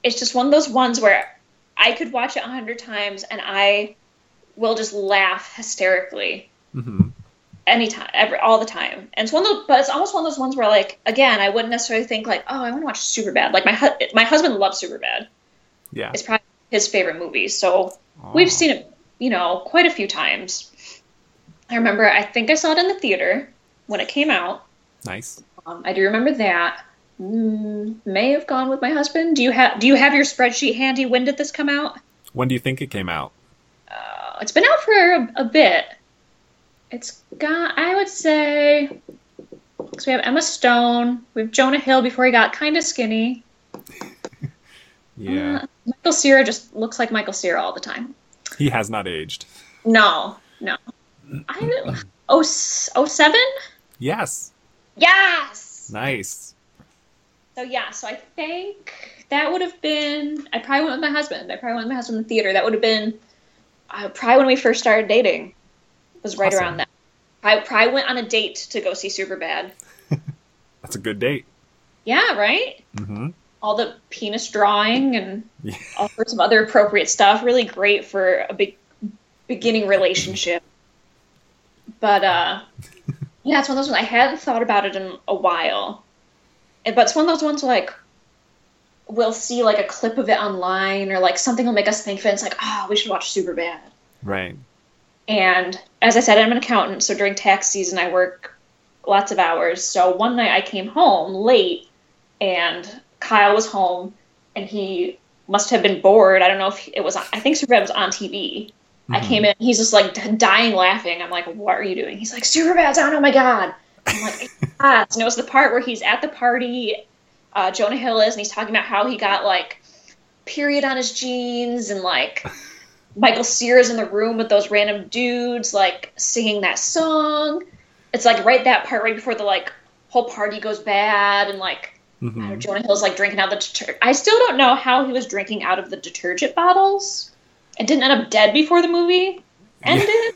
It's just one of those ones where I could watch it a hundred times and I will just laugh hysterically. Mm-hmm. Anytime, every, all the time, and it's one of those, but it's almost one of those ones where, like, again, I wouldn't necessarily think like, oh, I want to watch Superbad. Like my hu- my husband loves Superbad. Yeah, it's probably his favorite movie, so Aww. We've seen it you know, quite a few times. I remember, I think I saw it in the theater when it came out. Nice. Um, I do remember that. Mm, may have gone with my husband. Do you have Do you have your spreadsheet handy? When did this come out? When do you think it came out? Uh, it's been out for a, a bit. It's got, I would say, because we have Emma Stone, we have Jonah Hill before he got kind of skinny. Yeah. Uh, Michael Cera just looks like Michael Cera all the time. He has not aged. No, no. I oh oh seven. Yes. Yes. Nice. So yeah, so I think that would have been. I probably went with my husband. I probably went with my husband in the theater. That would have been uh, probably when we first started dating. It was right awesome. Around that. I probably went on a date to go see Superbad. That's a good date. Yeah. Right. Mm-hmm. All the penis drawing and yeah. all sorts of other appropriate stuff. Really great for a big beginning relationship. But, uh, yeah, it's one of those ones. I hadn't thought about it in a while. But it's one of those ones where, like, we'll see, like, a clip of it online or, like, something will make us think of it. It's like, oh, we should watch Superbad. Right. And as I said, I'm an accountant, so during tax season I work lots of hours. So one night I came home late, and Kyle was home, and he must have been bored. I don't know if it was on, I think Superbad was on T V. I came in, he's just like dying laughing. I'm like, what are you doing? He's like, Superbad's on, oh my God. I'm like, yes. And it was the part where he's at the party, uh, Jonah Hill is, and he's talking about how he got like period on his jeans, and like Michael Cera's in the room with those random dudes like singing that song. It's like right that part right before the like whole party goes bad, and like mm-hmm. I don't know, Jonah Hill's like drinking out the detergent. I still don't know how he was drinking out of the detergent bottles. It didn't end up dead before the movie ended. Yeah.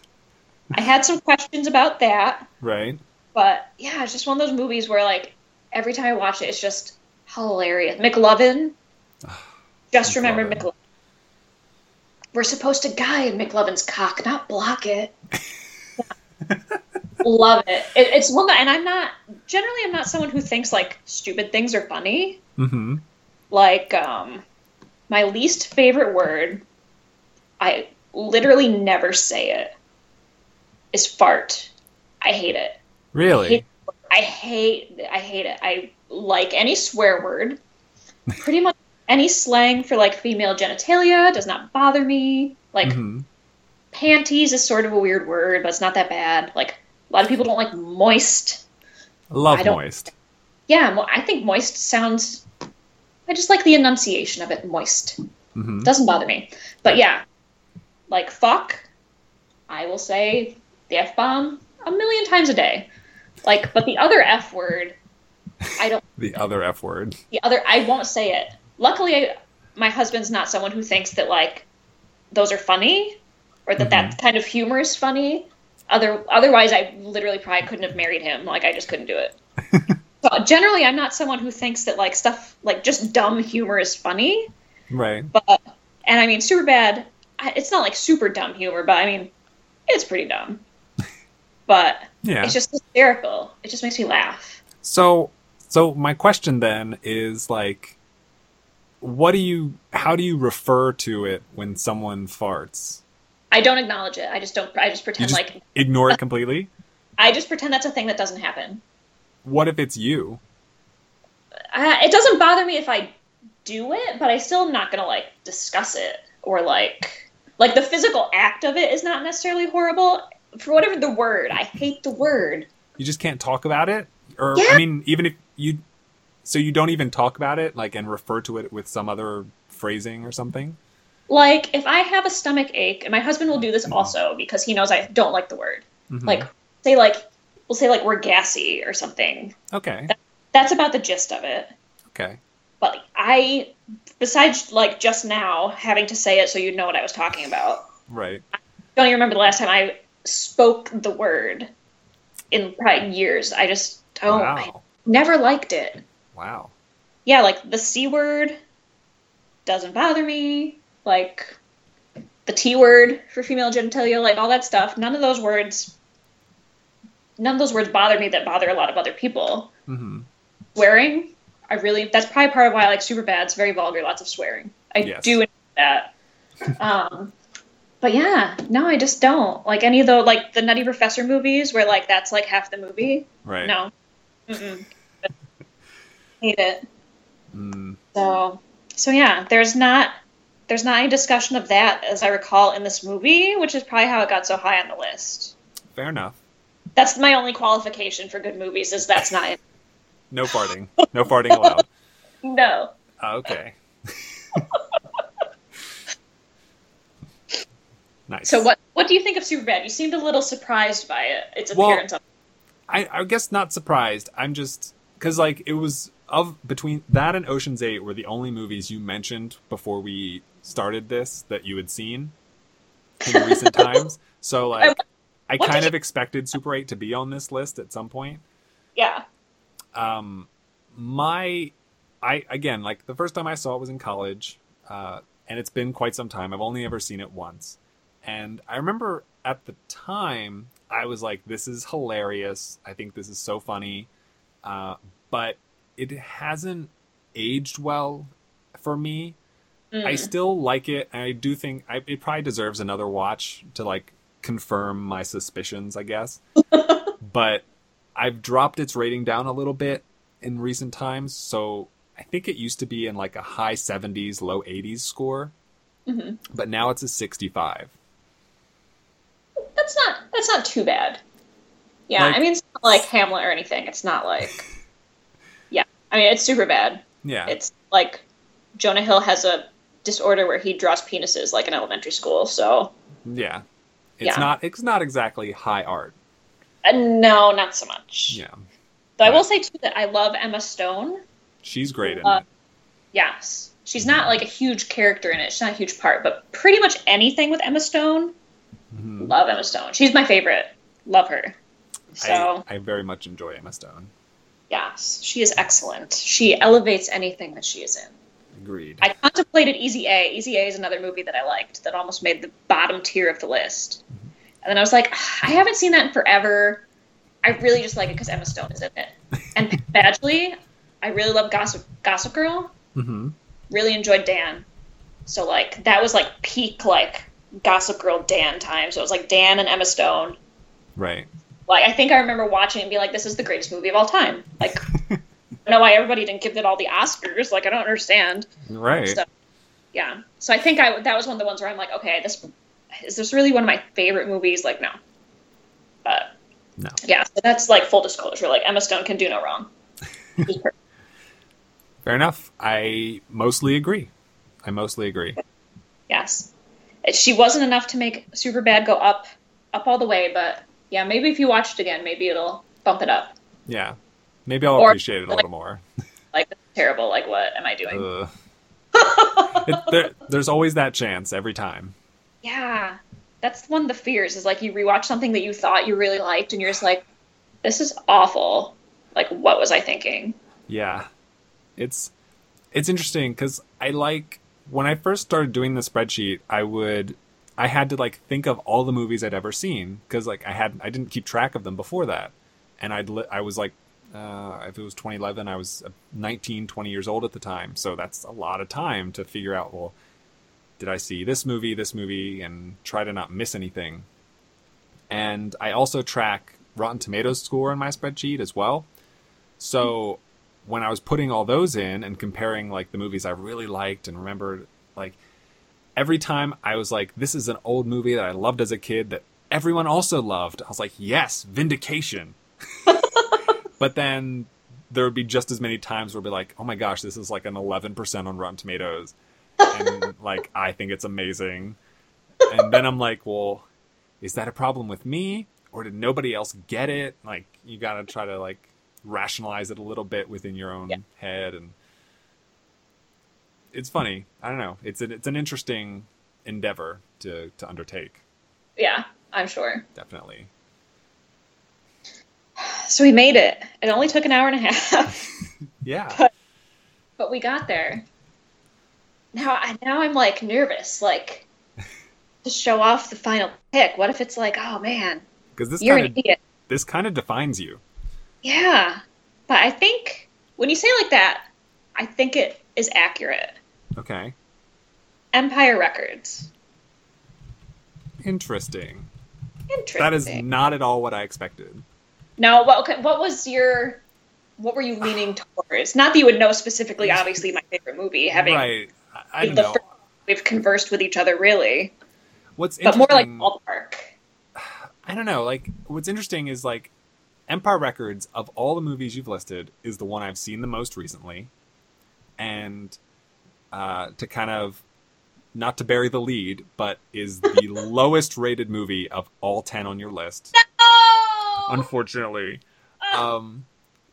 I had some questions about that. Right. But, yeah, it's just one of those movies where, like, every time I watch it, it's just hilarious. McLovin. Just remember McLovin. We're supposed to guide McLovin's cock, not block it. Love it. it. It's one that, and I'm not, generally I'm not someone who thinks, like, stupid things are funny. Mm-hmm. Like, um, my least favorite word, I literally never say it, is fart. I hate it. Really? I hate, I hate I hate it. I like any swear word. Pretty much any slang for like female genitalia does not bother me. Like mm-hmm. panties is sort of a weird word, but it's not that bad. Like a lot of people don't like moist. Love I moist. Yeah, I think moist sounds, I just like the enunciation of it, moist. Mm-hmm. Doesn't bother me. But yeah. Like, fuck, I will say the F-bomb a million times a day. Like, but the other F-word, I don't... the other F-word. The other, I won't say it. Luckily, I, my husband's not someone who thinks that, like, those are funny, or that mm-hmm. that kind of humor is funny. Other, otherwise, I literally probably couldn't have married him. Like, I just couldn't do it. So generally, I'm not someone who thinks that, like, stuff, like, just dumb humor is funny. Right. But, and I mean, Superbad... It's not like super dumb humor, but I mean, it's pretty dumb. But yeah. It's just hysterical. It just makes me laugh. So, so my question then is like, what do you? How do you refer to it when someone farts? I don't acknowledge it. I just don't. I just pretend you just like ignore it completely. I just pretend that's a thing that doesn't happen. What if it's you? Uh, it doesn't bother me if I do it, but I still am not gonna like discuss it or like. Like, the physical act of it is not necessarily horrible. For whatever the word, I hate the word. You just can't talk about it? Or, yeah. I mean, even if you... So you don't even talk about it, like, and refer to it with some other phrasing or something? Like, if I have a stomach ache, and my husband will do this also, because he knows I don't like the word. Mm-hmm. Like, say, like, we'll say, like, we're gassy or something. Okay. That, that's about the gist of it. Okay. But I, besides, like, just now having to say it so you'd know what I was talking about. Right. I don't even remember the last time I spoke the word in probably years. I just don't. Wow. I never liked it. Wow. Yeah, like, the C word doesn't bother me. Like, the T word for female genitalia, like, all that stuff. None of those words, none of those words bother me that bother a lot of other people. Mm-hmm. Swearing. I really, that's probably part of why I like Superbad. It's very vulgar, lots of swearing. I yes. do enjoy that. Um, But yeah, no, I just don't like any of the like the Nutty Professor movies where like that's like half the movie. Right. No. Mm-mm. Hate it. Mm. So, so yeah, there's not there's not any discussion of that as I recall in this movie, which is probably how it got so high on the list. Fair enough. That's my only qualification for good movies is that's not it. No farting. No farting allowed. No. Okay. Nice. So what what do you think of Superbad? You seemed a little surprised by it, its well, appearance. On- I, I guess not surprised. I'm just because like it was of between that and Ocean's eight were the only movies you mentioned before we started this that you had seen in recent times. So like I, I kind of you- expected Super eight to be on this list at some point. Yeah. Um, my I again like the first time I saw it was in college, uh, and it's been quite some time. I've only ever seen it once. And I remember at the time, I was like, this is hilarious. I think this is so funny. Uh, but it hasn't aged well for me. Mm. I still like it. And I do think I, it probably deserves another watch to like confirm my suspicions, I guess. But I've dropped its rating down a little bit in recent times. So I think it used to be in like a high seventies, low eighties score. Mm-hmm. But now it's a sixty-five. That's not that's not too bad. Yeah, like, I mean, it's not like Hamlet or anything. It's not like... yeah, I mean, it's super bad. Yeah. It's like Jonah Hill has a disorder where he draws penises like in elementary school, so... Yeah. It's yeah. not It's not exactly high art. Uh, no, not so much. Yeah. Though yeah. I will say, too, that I love Emma Stone. She's great in uh, it. Yes. She's not like a huge character in it. She's not a huge part, but pretty much anything with Emma Stone... Mm-hmm. Love Emma Stone. She's my favorite. Love her. So I, I very much enjoy Emma Stone. Yes, she is excellent. She elevates anything that she is in. Agreed. I contemplated Easy A. Easy A is another movie that I liked that almost made the bottom tier of the list. Mm-hmm. And then I was like, I haven't seen that in forever. I really just like it because Emma Stone is in it. And Badgley, I really love Gossip, Gossip Girl. Mm-hmm. Really enjoyed Dan. So like that was like peak like Gossip Girl Dan time, so it was like Dan and Emma Stone, right? Like I think I remember watching and be like, "This is the greatest movie of all time." Like, I don't know why everybody didn't give it all the Oscars. Like, I don't understand, right? So, yeah, so I think I that was one of the ones where I'm like, "Okay, this is this really one of my favorite movies?" Like, no, but no, yeah. So that's like full disclosure. Like Emma Stone can do no wrong. Fair enough. I mostly agree. I mostly agree. Yes. She wasn't enough to make Superbad go up, up all the way, but yeah, maybe if you watch it again, maybe it'll bump it up. Yeah, maybe I'll or, appreciate it like, a little more. Like, that's terrible, like, what am I doing? it, there, there's always that chance every time. Yeah, that's one of the fears, is like you rewatch something that you thought you really liked, and you're just like, this is awful. Like, what was I thinking? Yeah, it's, it's interesting, because I like... When I first started doing the spreadsheet, I would, I had to like think of all the movies I'd ever seen because like I hadn't, I didn't keep track of them before that, and I'd, li- I was like, uh, if it was twenty eleven, I was nineteen, twenty years old at the time, so that's a lot of time to figure out. Well, did I see this movie, this movie, and try to not miss anything. And I also track Rotten Tomatoes score in my spreadsheet as well, so. Mm-hmm. When I was putting all those in and comparing like the movies I really liked and remembered, like every time I was like, this is an old movie that I loved as a kid that everyone also loved. I was like, yes, Vindication. But then there would be just as many times where it'd be like, oh my gosh, this is like an eleven percent on Rotten Tomatoes. And like, I think it's amazing. And then I'm like, well, is that a problem with me? Or did nobody else get it? Like, you got to try to like, rationalize it a little bit within your own yeah. head, and it's funny. I don't know. It's an, it's an interesting endeavor to, to undertake. Yeah, I'm sure. Definitely. So we made it. It only took an hour and a half. Yeah. But, but we got there. Now I now I'm like nervous, like to show off the final pick. What if it's like, oh man, because this you're kinda, an idiot. This kind of defines you. Yeah, but I think when you say it like that, I think it is accurate. Okay. Empire Records. Interesting. Interesting. That is not at all what I expected. No, well, okay, what was your... What were you leaning towards? Not that you would know specifically, obviously, my favorite movie, having right. I don't the know. First we've conversed with each other, really. What's but more like ballpark. I don't know. Like, what's interesting is, like, Empire Records, of all the movies you've listed, is the one I've seen the most recently. And uh, to kind of, not to bury the lead, but is the lowest rated movie of all ten on your list. No! Unfortunately. Oh. Um...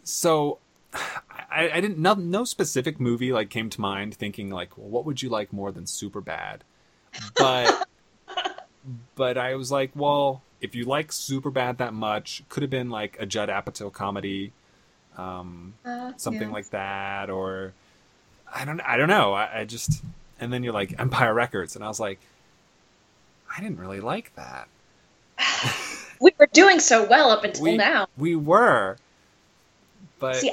So, I, I didn't no, no specific movie like came to mind. Thinking like, well, what would you like more than Superbad? But, but I was like, well, if you like Superbad that much, could have been like a Judd Apatow comedy, um, uh, something yeah. like that, or I don't, I don't know. I, I just, and then you're like Empire Records, and I was like, I didn't really like that. We were doing so well up until we, now. We were. But, see,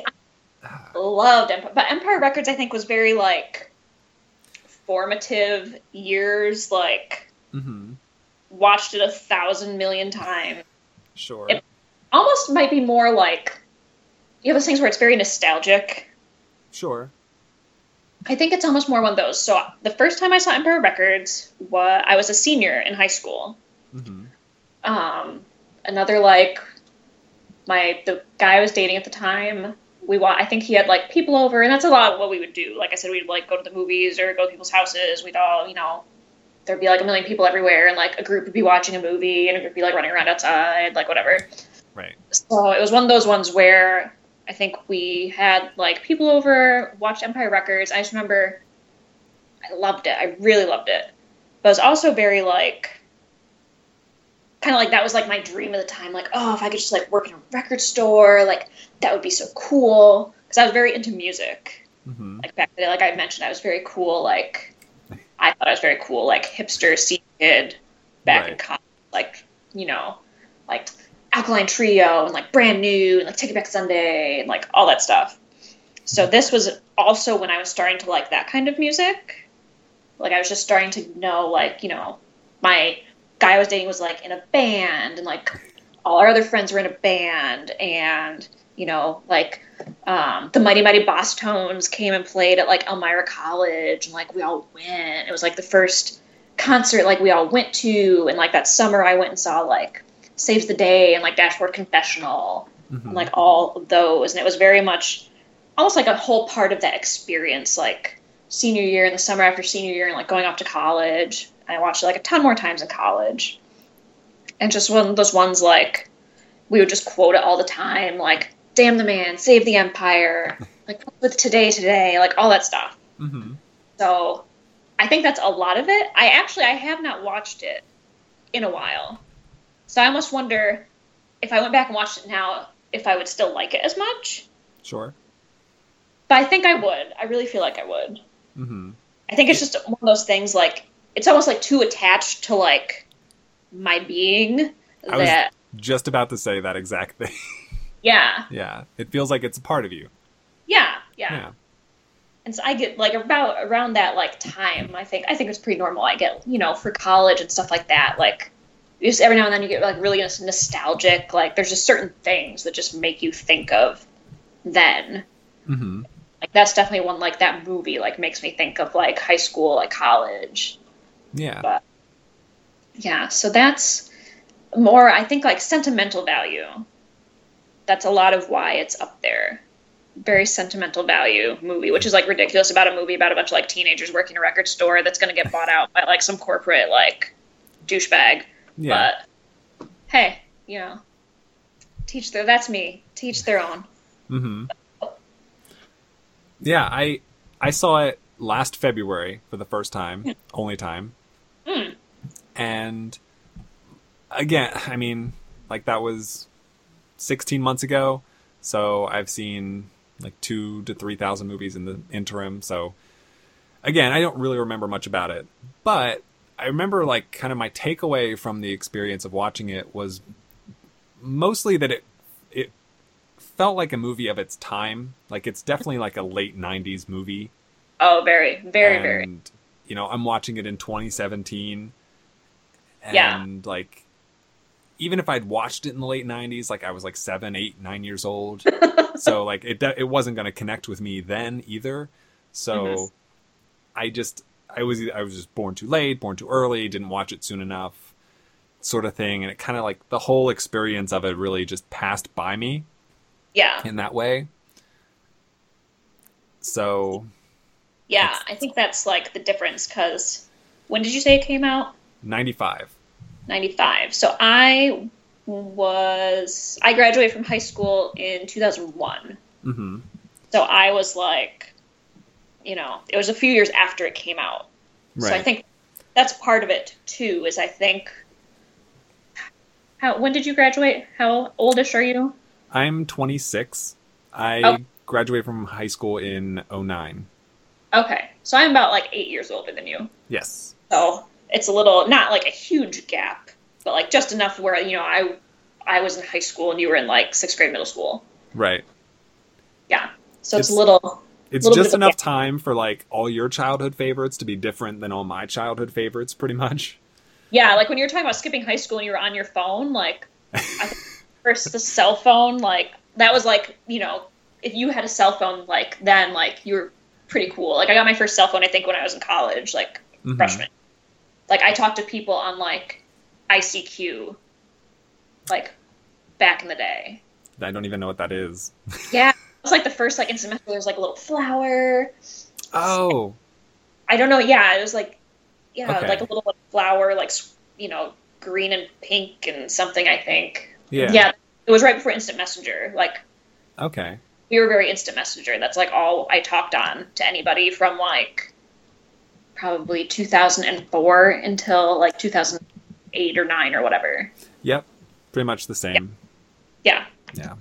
I uh, loved Empire. But Empire Records, I think, was very, like, formative years. Like, mm-hmm. watched it a thousand million times. Sure. It almost might be more like, you have those things where it's very nostalgic. Sure. I think it's almost more one of those. So the first time I saw Empire Records, was, I was a senior in high school. Mm-hmm. Um, another, like... My the guy I was dating at the time, we wa- I think he had like people over, and that's a lot of what we would do. Like I said, we'd like go to the movies or go to people's houses. We'd all, you know, there'd be like a million people everywhere, and like a group would be watching a movie, and a group would be like running around outside, like whatever. Right. So it was one of those ones where I think we had like people over, watched Empire Records. I just remember I loved it. I really loved it, but it was also very like. Kind of like that was like my dream at the time, like, oh, if I could just like work in a record store, like that would be so cool, because I was very into music. Mm-hmm. Like back then, like I mentioned, I was very cool, like I thought I was very cool, like hipster scene kid back right. in college, like, you know, like Alkaline Trio and like Brand New and like Take It Back Sunday and like all that stuff. So this was also when I was starting to like that kind of music. Like I was just starting to know, like, you know, my guy I was dating was like in a band, and like all our other friends were in a band, and you know, like um the Mighty Mighty Boss Tones came and played at like Elmira College, and like we all went. It was like the first concert like we all went to, and like that summer I went and saw like Saves the Day and like Dashboard Confessional, mm-hmm. and like all of those, and it was very much almost like a whole part of that experience, like senior year and the summer after senior year and like going off to college. I watched it like a ton more times in college. And just one of those ones like we would just quote it all the time, like, damn the man, save the empire, like with today, today, like all that stuff. Mm-hmm. So I think that's a lot of it. I actually, I have not watched it in a while. So I almost wonder if I went back and watched it now, if I would still like it as much. Sure. But I think I would. I really feel like I would. Mm-hmm. I think it's just one of those things like, it's almost, like, too attached to, like, my being. I that... was just about to say that exact thing. Yeah. Yeah. It feels like it's a part of you. Yeah. Yeah. yeah. And so I get, like, about around that, like, time, I think. I think it's pretty normal. I get, you know, for college and stuff like that, like, just every now and then you get, like, really nostalgic. Like, there's just certain things that just make you think of then. Mm-hmm. Like, that's definitely one, like, that movie, like, makes me think of, like, high school, like, college. Yeah. But, yeah, so that's more, I think, like, sentimental value. That's a lot of why it's up there. Very sentimental value movie, which is, like, ridiculous about a movie about a bunch of, like, teenagers working a record store that's going to get bought out by, like, some corporate, like, douchebag. Yeah. But, hey, you know, teach their, that's me. Teach their own. Mm-hmm. But, yeah, I I saw it last February for the first time. Only time. Mm. And again, I mean, like that was sixteen months ago. So I've seen like two to three thousand movies in the interim. So again, I don't really remember much about it. But I remember like kind of my takeaway from the experience of watching it was mostly that it it felt like a movie of its time. Like it's definitely like a late nineties movie. Oh, very, very, and, very. You know, I'm watching it in twenty seventeen, And yeah. like, even if I'd watched it in the late nineties, like I was like seven, eight, nine years old. So like it, it wasn't going to connect with me then either. So mm-hmm. I just, I was, I was just born too late, born too early, didn't watch it soon enough sort of thing. And it kind of like the whole experience of it really just passed by me. Yeah. In that way. So. Yeah. I think that's like the difference. Cause when did you say it came out? ninety-five ninety-five So I was, I graduated from high school in two thousand one. Mm-hmm. So I was like, you know, it was a few years after it came out. Right. So I think that's part of it too, is I think, how, when did you graduate? How oldish are you? I'm twenty-six. I oh. graduated from high school in oh nine. Okay. So I'm about like eight years older than you. Yes. So it's a little, not like a huge gap, but like just enough where, you know, I I was in high school and you were in like sixth grade, middle school. Right. Yeah. So it's, it's a little. It's little just enough time for like all your childhood favorites to be different than all my childhood favorites, pretty much. Yeah. Like when you're talking about skipping high school and you were on your phone, like I think first the cell phone, like that was like, you know, if you had a cell phone, like then like you were pretty cool. Like I got my first cell phone, I think when I was in college, like mm-hmm. freshman. Like, I talked to people on, like, I C Q, like, back in the day. I don't even know what that is. Yeah. It was, like, the first, like, instant message, there was, like, a little flower. Oh. I don't know. Yeah, it was, like, yeah, okay. like, a little like, flower, like, you know, green and pink and something, I think. Yeah. Yeah. It was right before Instant Messenger. Like. Okay. We were very Instant Messenger. That's, like, all I talked on to anybody from, like, probably two thousand four until like two thousand eight or nine or whatever. Yep. Pretty much the same. Yeah. Yeah.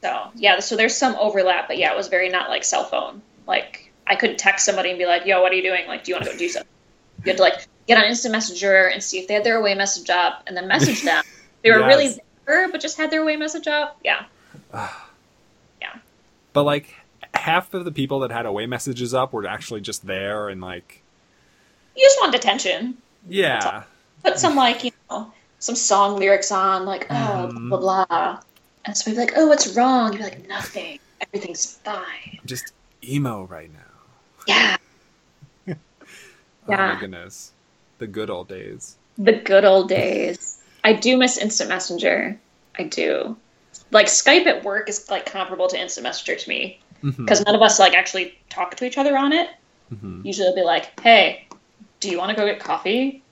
So yeah. So there's some overlap, but yeah, it was very not like cell phone. Like I couldn't text somebody and be like, yo, what are you doing? Like, do you want to go do something? You had to like get on Instant Messenger and see if they had their away message up and then message them. They were yes. really there, but just had their away message up. Yeah. yeah. But like half of the people that had away messages up were actually just there and like, you just want attention. Yeah. Put some, like, you know, some song lyrics on, like, oh, um, blah, blah, blah. And so we'd be like, oh, what's wrong? You'd be like, nothing. Everything's fine. I'm just emo right now. Yeah. oh, yeah. my goodness. The good old days. The good old days. I do miss Instant Messenger. I do. Like, Skype at work is, like, comparable to Instant Messenger to me. Because mm-hmm. none of us, like, actually talk to each other on it. Mm-hmm. Usually it'll be like, hey, do you want to go get coffee?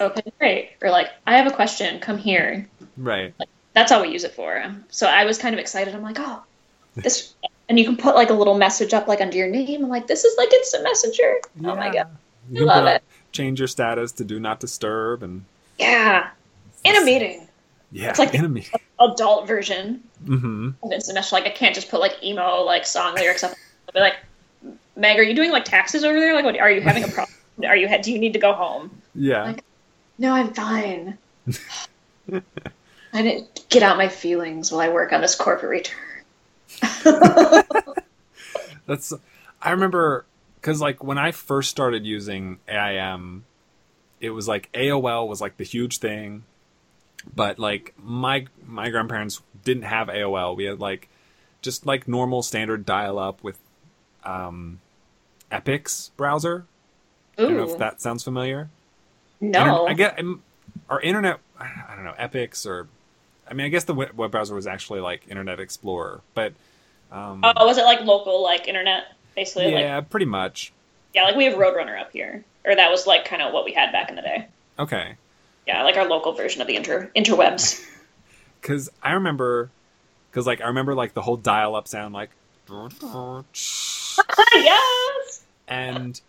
Okay, great. Or like, I have a question. Come here. Right. Like, that's all we use it for. So I was kind of excited. I'm like, oh, this. And you can put like a little message up like under your name. I'm like, this is like Instant Messenger. Yeah. Oh my God. I love it. Change your status to do not disturb. And yeah. In a meeting. Yeah. It's like in a meeting. Adult version mm-hmm. of Instant Messenger. Like I can't just put like emo, like song lyrics up. I'll be like, Meg, are you doing like taxes over there? Like, what, are you having a problem? Are you? Do you need to go home? Yeah. Like, no, I'm fine. I didn't get out my feelings while I work on this corporate return. That's. I remember because like when I first started using A I M, it was like A O L was like the huge thing, but like my my grandparents didn't have A O L. We had like just like normal standard dial up with um, Epic's browser. I don't know if that sounds familiar. No. Inter- I get I'm, our internet, I don't know, Epix or, I mean, I guess the web browser was actually like Internet Explorer, but. Um, oh, was it like local, like internet, basically? Yeah, like, pretty much. Yeah, like we have Roadrunner up here, or that was like kind of what we had back in the day. Okay. Yeah, like our local version of the inter interwebs. Because I remember, because like I remember like the whole dial-up sound like. Yes! And.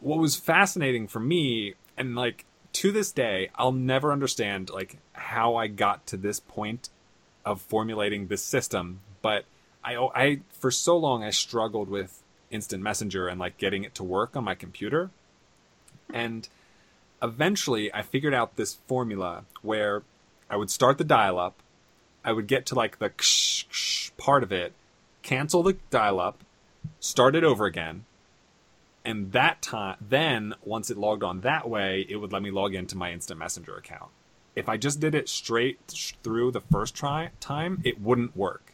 What was fascinating for me, and like to this day, I'll never understand like how I got to this point of formulating this system. But I, I for so long I struggled with Instant Messenger and like getting it to work on my computer. And eventually, I figured out this formula where I would start the dial-up, I would get to like the ksh, ksh part of it, cancel the dial-up, start it over again. And that time, then once it logged on that way, it would let me log into my Instant Messenger account. If I just did it straight sh- through the first try time, it wouldn't work.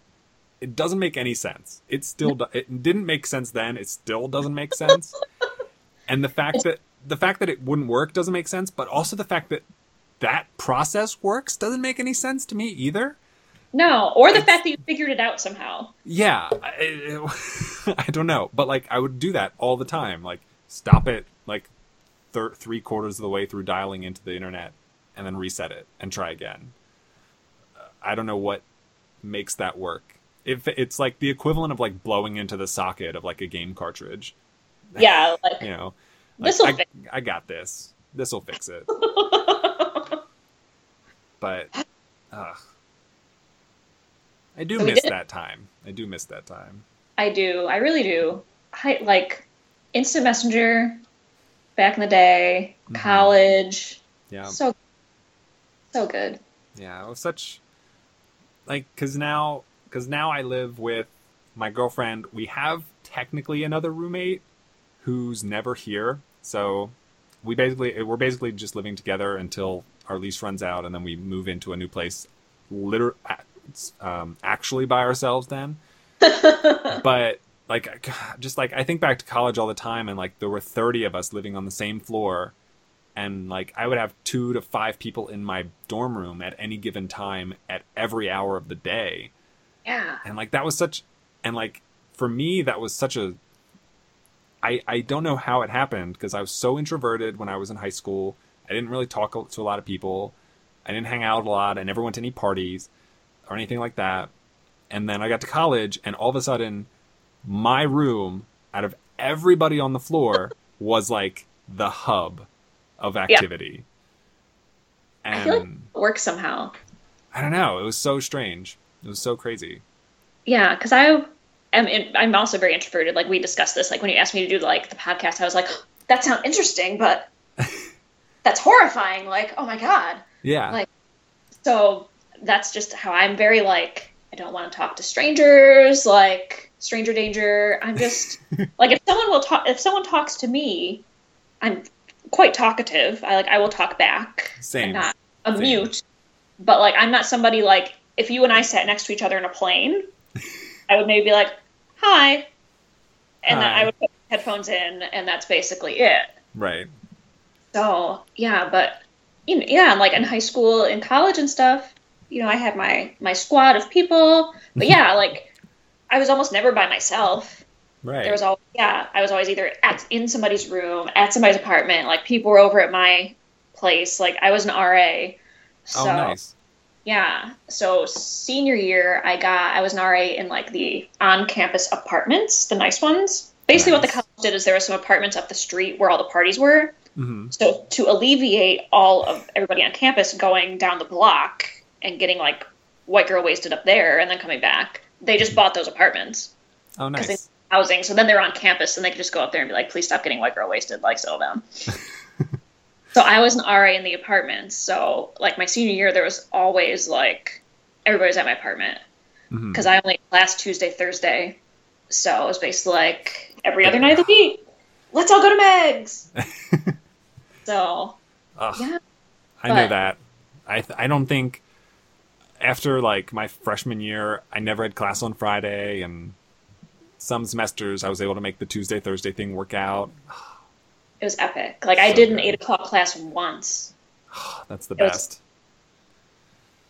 It doesn't make any sense. It still do- it didn't make sense then. It still doesn't make sense. And the fact that the fact that it wouldn't work doesn't make sense. But also the fact that that process works doesn't make any sense to me either. No, or the it's, fact that you figured it out somehow. Yeah, I, I don't know, but like I would do that all the time. Like stop it, like thir- three quarters of the way through dialing into the internet, and then reset it and try again. I don't know what makes that work. If it's like the equivalent of like blowing into the socket of like a game cartridge. Yeah, like, you know, like, this I, fix- I got this. This will fix it. But. Ugh. I do so miss that time. I do miss that time. I do. I really do. I, like, Instant Messenger, back in the day, mm-hmm. college. Yeah. So, so good. Yeah. It was such, like, because now, because now I live with my girlfriend. We have technically another roommate who's never here. So we basically, we're basically just living together until our lease runs out, and then we move into a new place literally. Um, actually by ourselves then. But like just like I think back to college all the time, and like there were thirty of us living on the same floor, and like I would have two to five people in my dorm room at any given time at every hour of the day. Yeah. And like that was such and like for me that was such a I, I don't know how it happened, because I was so introverted when I was in high school. I didn't really talk to a lot of people. I didn't hang out a lot. I never went to any parties or anything like that. And then I got to college, and all of a sudden my room, out of everybody on the floor, was like the hub of activity. Yeah. And I feel like it worked somehow. I don't know. It was so strange. It was so crazy. Yeah, because I am in, I'm also very introverted. Like we discussed this. Like when you asked me to do like the podcast, I was like, oh, that sounds interesting, but that's horrifying. Like, oh my god. Yeah. Like so. That's just how I'm very, like, I don't want to talk to strangers, like, stranger danger. I'm just, like, if someone will talk, if someone talks to me, I'm quite talkative. I, like, I will talk back. Same. I'm not a Same. mute. But, like, I'm not somebody, like, if you and I sat next to each other in a plane, I would maybe be like, hi. And hi. Then I would put headphones in, and that's basically it. Right. So, yeah, but, you know, yeah, like, in high school, in college and stuff, you know, I had my, my squad of people, but yeah, like I was almost never by myself. Right. There was always, yeah, I was always either at, in somebody's room, at somebody's apartment. Like people were over at my place. Like I was an R A. So, oh, nice. Yeah. So senior year I got, I was an R A in like the on-campus apartments, the nice ones. Basically nice. What the college did is there were some apartments up the street where all the parties were. Mm-hmm. So to alleviate all of everybody on campus going down the block and getting like white girl wasted up there and then coming back, they just bought those apartments. Oh, nice. Housing. So then they're on campus and they could just go up there and be like, please stop getting white girl wasted. Like, settle down. So I was an R A in the apartments. So like my senior year, there was always like, everybody's at my apartment because mm-hmm. I only last Tuesday, Thursday. So it was basically like every other night of the week, let's all go to Meg's. So, Ugh. yeah. I but, know that. I th- I don't think... After, like, my freshman year, I never had class on Friday, and some semesters I was able to make the Tuesday, Thursday thing work out. It was epic. Like, so I did good. An eight o'clock class once. That's the it best.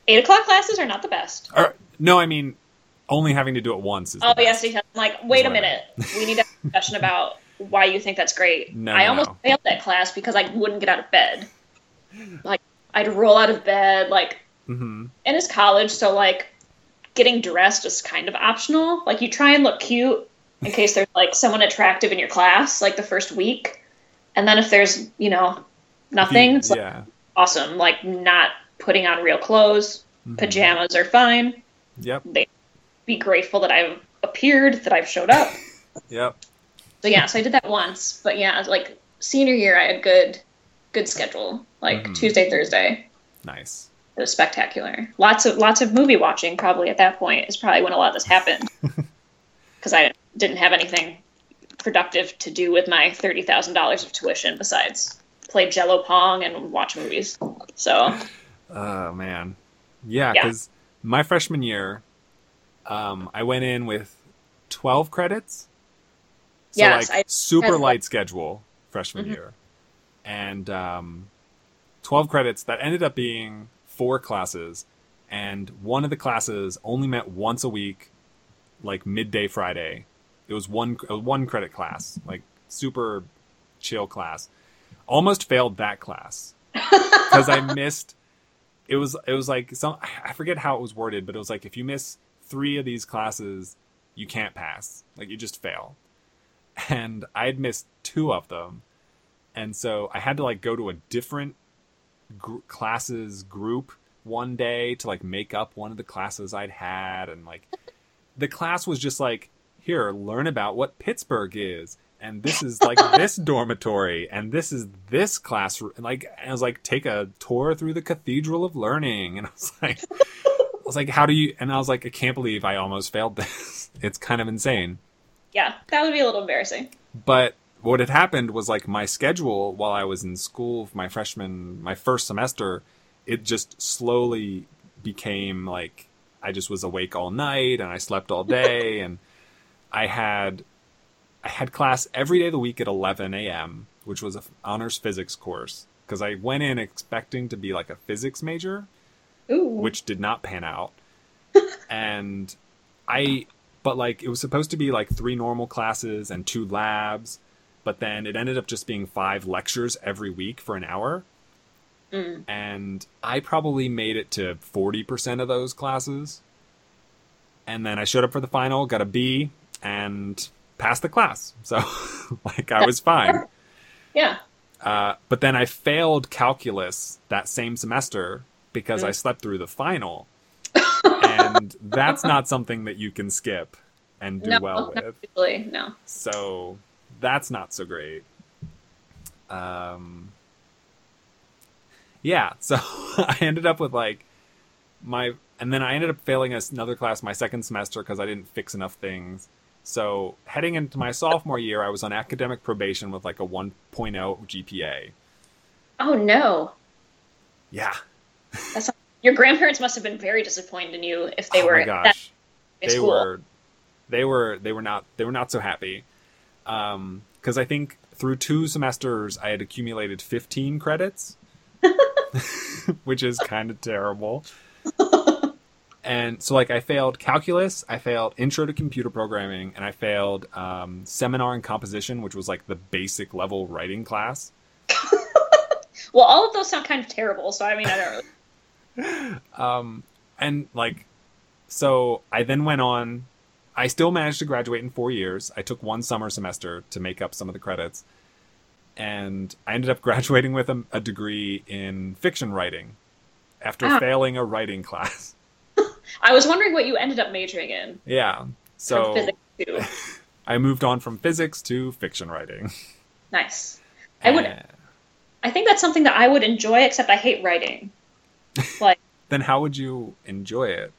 eight o'clock classes are not the best. Or, no, I mean, only having to do it once is oh, the yes, best. I'm like, wait a minute. We need to have a discussion about why you think that's great. No, I no, almost no. failed that class because I wouldn't get out of bed. Like, I'd roll out of bed, like... Mm-hmm. And it's college, so like getting dressed is kind of optional. Like you try and look cute in case there's like someone attractive in your class, like the first week. And then if there's, you know, nothing, it's like, yeah. awesome. Like not putting on real clothes, mm-hmm. pajamas are fine. Yep. They be grateful that I've appeared, that I've showed up. Yep. So yeah, so I did that once, but yeah, like senior year, I had good, good schedule, like mm-hmm. Tuesday, Thursday. Nice. It was spectacular. Lots of lots of movie watching probably at that point is probably when a lot of this happened because I didn't have anything productive to do with my thirty thousand dollars of tuition besides play Jell-O Pong and watch movies. So, oh man. Yeah. yeah. Cause my freshman year, um, I went in with twelve credits. So yes, like I, super I, light I, schedule freshman mm-hmm. year and, um, twelve credits that ended up being four classes. And one of the classes only met once a week, like midday Friday. It was one a one credit class, like super chill class. Almost failed that class because I missed. It was it was like some I forget how it was worded, but it was like if you miss three of these classes, you can't pass. Like you just fail. And I had missed two of them, and so I had to like go to a different gr- classes group one day to like make up one of the classes I'd had, and like the class was just like, here, learn about what Pittsburgh is, and this is like this dormitory, and this is this classroom, and like and I was like, take a tour through the Cathedral of Learning, and I was like, I was like, how do you? And I was like, I can't believe I almost failed this. It's kind of insane. Yeah, that would be a little embarrassing. But what had happened was like my schedule while I was in school, for my freshman, my first semester, it just slowly became like I just was awake all night and I slept all day and. I had I had class every day of the week at eleven a.m., which was an honors physics course, because I went in expecting to be like a physics major, Ooh. Which did not pan out. and I, but like, it was supposed to be like three normal classes and two labs, but then it ended up just being five lectures every week for an hour. Mm. And I probably made it to forty percent of those classes. And then I showed up for the final, got a B. And passed the class. So, like, I was fine. Yeah. Uh, but then I failed calculus that same semester because mm-hmm. I slept through the final. And that's not something that you can skip and do no, well with. Really, no. So, that's not so great. Um. Yeah. So, I ended up with, like, my... And then I ended up failing another class my second semester because I didn't fix enough things. So heading into my sophomore year, I was on academic probation with like a one point oh G P A. Oh, no. Yeah. That's, your grandparents must have been very disappointed in you if they oh were my gosh. That, they school. were they were they were not they were not so happy. Um, because I think through two semesters I had accumulated fifteen credits, which is kind of terrible. And so, like, I failed calculus, I failed intro to computer programming, and I failed um, seminar and composition, which was, like, the basic level writing class. Well, all of those sound kind of terrible, so, I mean, I don't really... um, and, like, so I then went on... I still managed to graduate in four years. I took one summer semester to make up some of the credits. And I ended up graduating with a, a degree in fiction writing after ah. failing a writing class. I was wondering what you ended up majoring in. Yeah. So I moved on from physics to fiction writing. Nice. I would and... I think that's something that I would enjoy, except I hate writing. Like Then how would you enjoy it?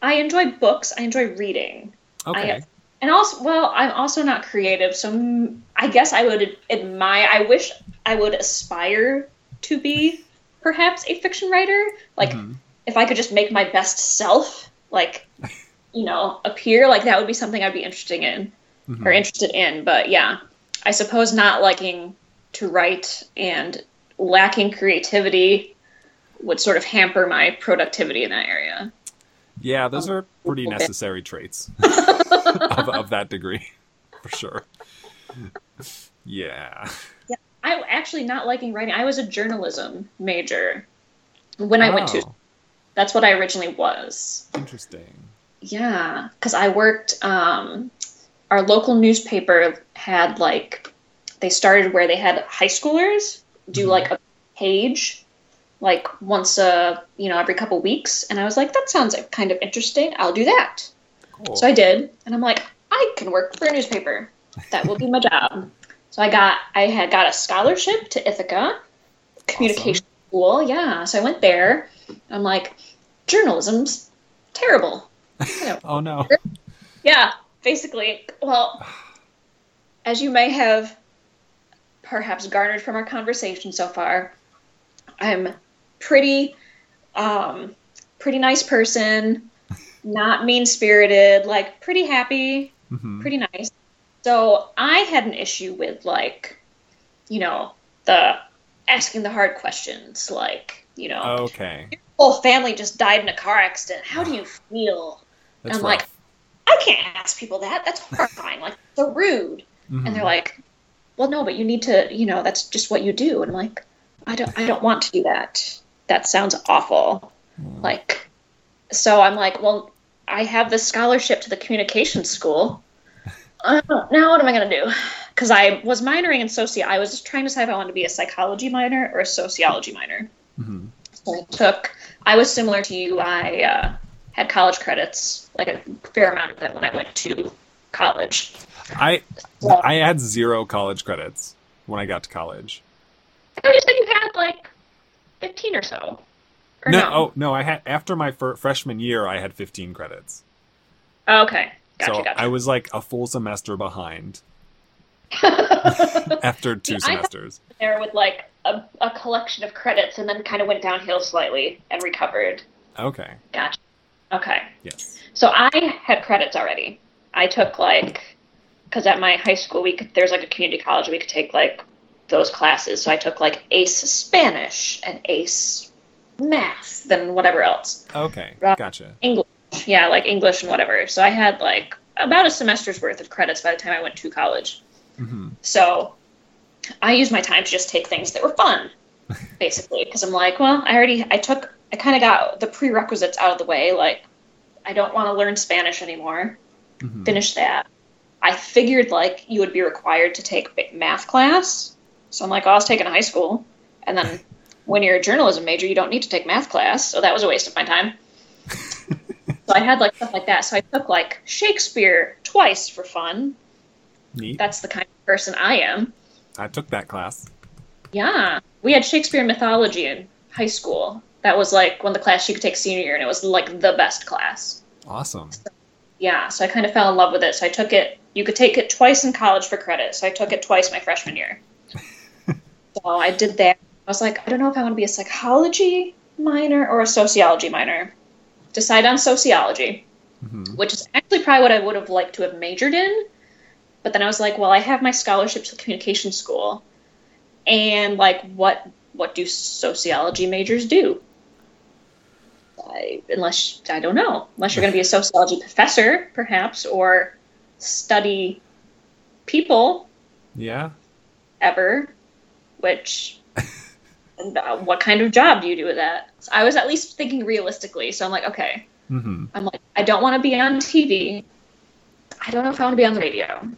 I enjoy books, I enjoy reading. Okay. I, and also well, I'm also not creative, so I guess I would admire I wish I would aspire to be perhaps a fiction writer, like mm-hmm. if I could just make my best self, like, you know, appear, like that would be something I'd be interested in, mm-hmm. or interested in. But yeah, I suppose not liking to write and lacking creativity would sort of hamper my productivity in that area. Yeah, those um, are pretty necessary traits of, of that degree, for sure. Yeah. Yeah, I actually not liking writing. I was a journalism major when I oh. went to. That's what I originally was. Interesting. Yeah, because I worked, um, our local newspaper had like, they started where they had high schoolers do mm-hmm. like a page, like once a, you know, every couple weeks. And I was like, that sounds kind of interesting. I'll do that. Cool. So I did. And I'm like, I can work for a newspaper. That will be my job. So I got, I had got a scholarship to Ithaca Communication awesome. School. Yeah. So I went there. I'm like, journalism's terrible. Oh no. Yeah, basically. Well, as you may have perhaps garnered from our conversation so far, I'm pretty, um, pretty nice person, not mean-spirited, like pretty happy, mm-hmm. pretty nice. So I had an issue with, like, you know, the asking the hard questions, like, you know, okay, your whole family just died in a car accident. How do you feel? That's and I'm rough. Like, I can't ask people that. That's horrifying. Like, so rude. Mm-hmm. And they're like, well, no, but you need to, you know, that's just what you do. And I'm like, I don't, I don't want to do that. That sounds awful. Mm. Like, so I'm like, well, I have this scholarship to the communications school. Uh, now what am I going to do? Because I was minoring in soci. I was just trying to decide if I wanted to be a psychology minor or a sociology minor. Mm-hmm. So I took, I was similar to you. I uh, had college credits, like a fair amount of that when I went to college. I so, I had zero college credits when I got to college. I just said you had like fifteen or so. Or no, no, oh no, I had after my fir- freshman year, I had fifteen credits. Oh, okay. Gotcha, so gotcha. I was like a full semester behind after two See, semesters. I there with like a, a collection of credits and then kind of went downhill slightly and recovered. Okay. Gotcha. Okay. Yes. So I had credits already. I took like, because at my high school, we could, there's like a community college, we could take like those classes. So I took like ACE Spanish and ACE Math, then whatever else. Okay. Gotcha. English. Yeah, like English and whatever. So I had like about a semester's worth of credits by the time I went to college. Mm-hmm. So I used my time to just take things that were fun, basically, because I'm like, well, I already, I took, I kind of got the prerequisites out of the way. Like, I don't want to learn Spanish anymore. Mm-hmm. Finish that. I figured like you would be required to take math class. So I'm like, oh, I was taking high school. And then when you're a journalism major, you don't need to take math class. So that was a waste of my time. So I had like stuff like that. So I took like Shakespeare twice for fun. Neat. That's the kind of person I am. I took that class. Yeah. We had Shakespeare mythology in high school. That was like one of the classes you could take senior year, and it was like the best class. Awesome. So, yeah. So I kind of fell in love with it. So I took it. You could take it twice in college for credit. So I took it twice my freshman year. So I did that. I was like, I don't know if I want to be a psychology minor or a sociology minor. Decide on sociology, mm-hmm. which is actually probably what I would have liked to have majored in. But then I was like, well, I have my scholarship to communication school. And, like, what what do sociology majors do? I, unless, I don't know. Unless you're going to be a sociology professor, perhaps, or study people. Yeah. Ever. Which... And what kind of job do you do with that? So I was at least thinking realistically. So I'm like, okay. Mm-hmm. I'm like, I don't want to be on T V. I don't know if I want to be on the radio.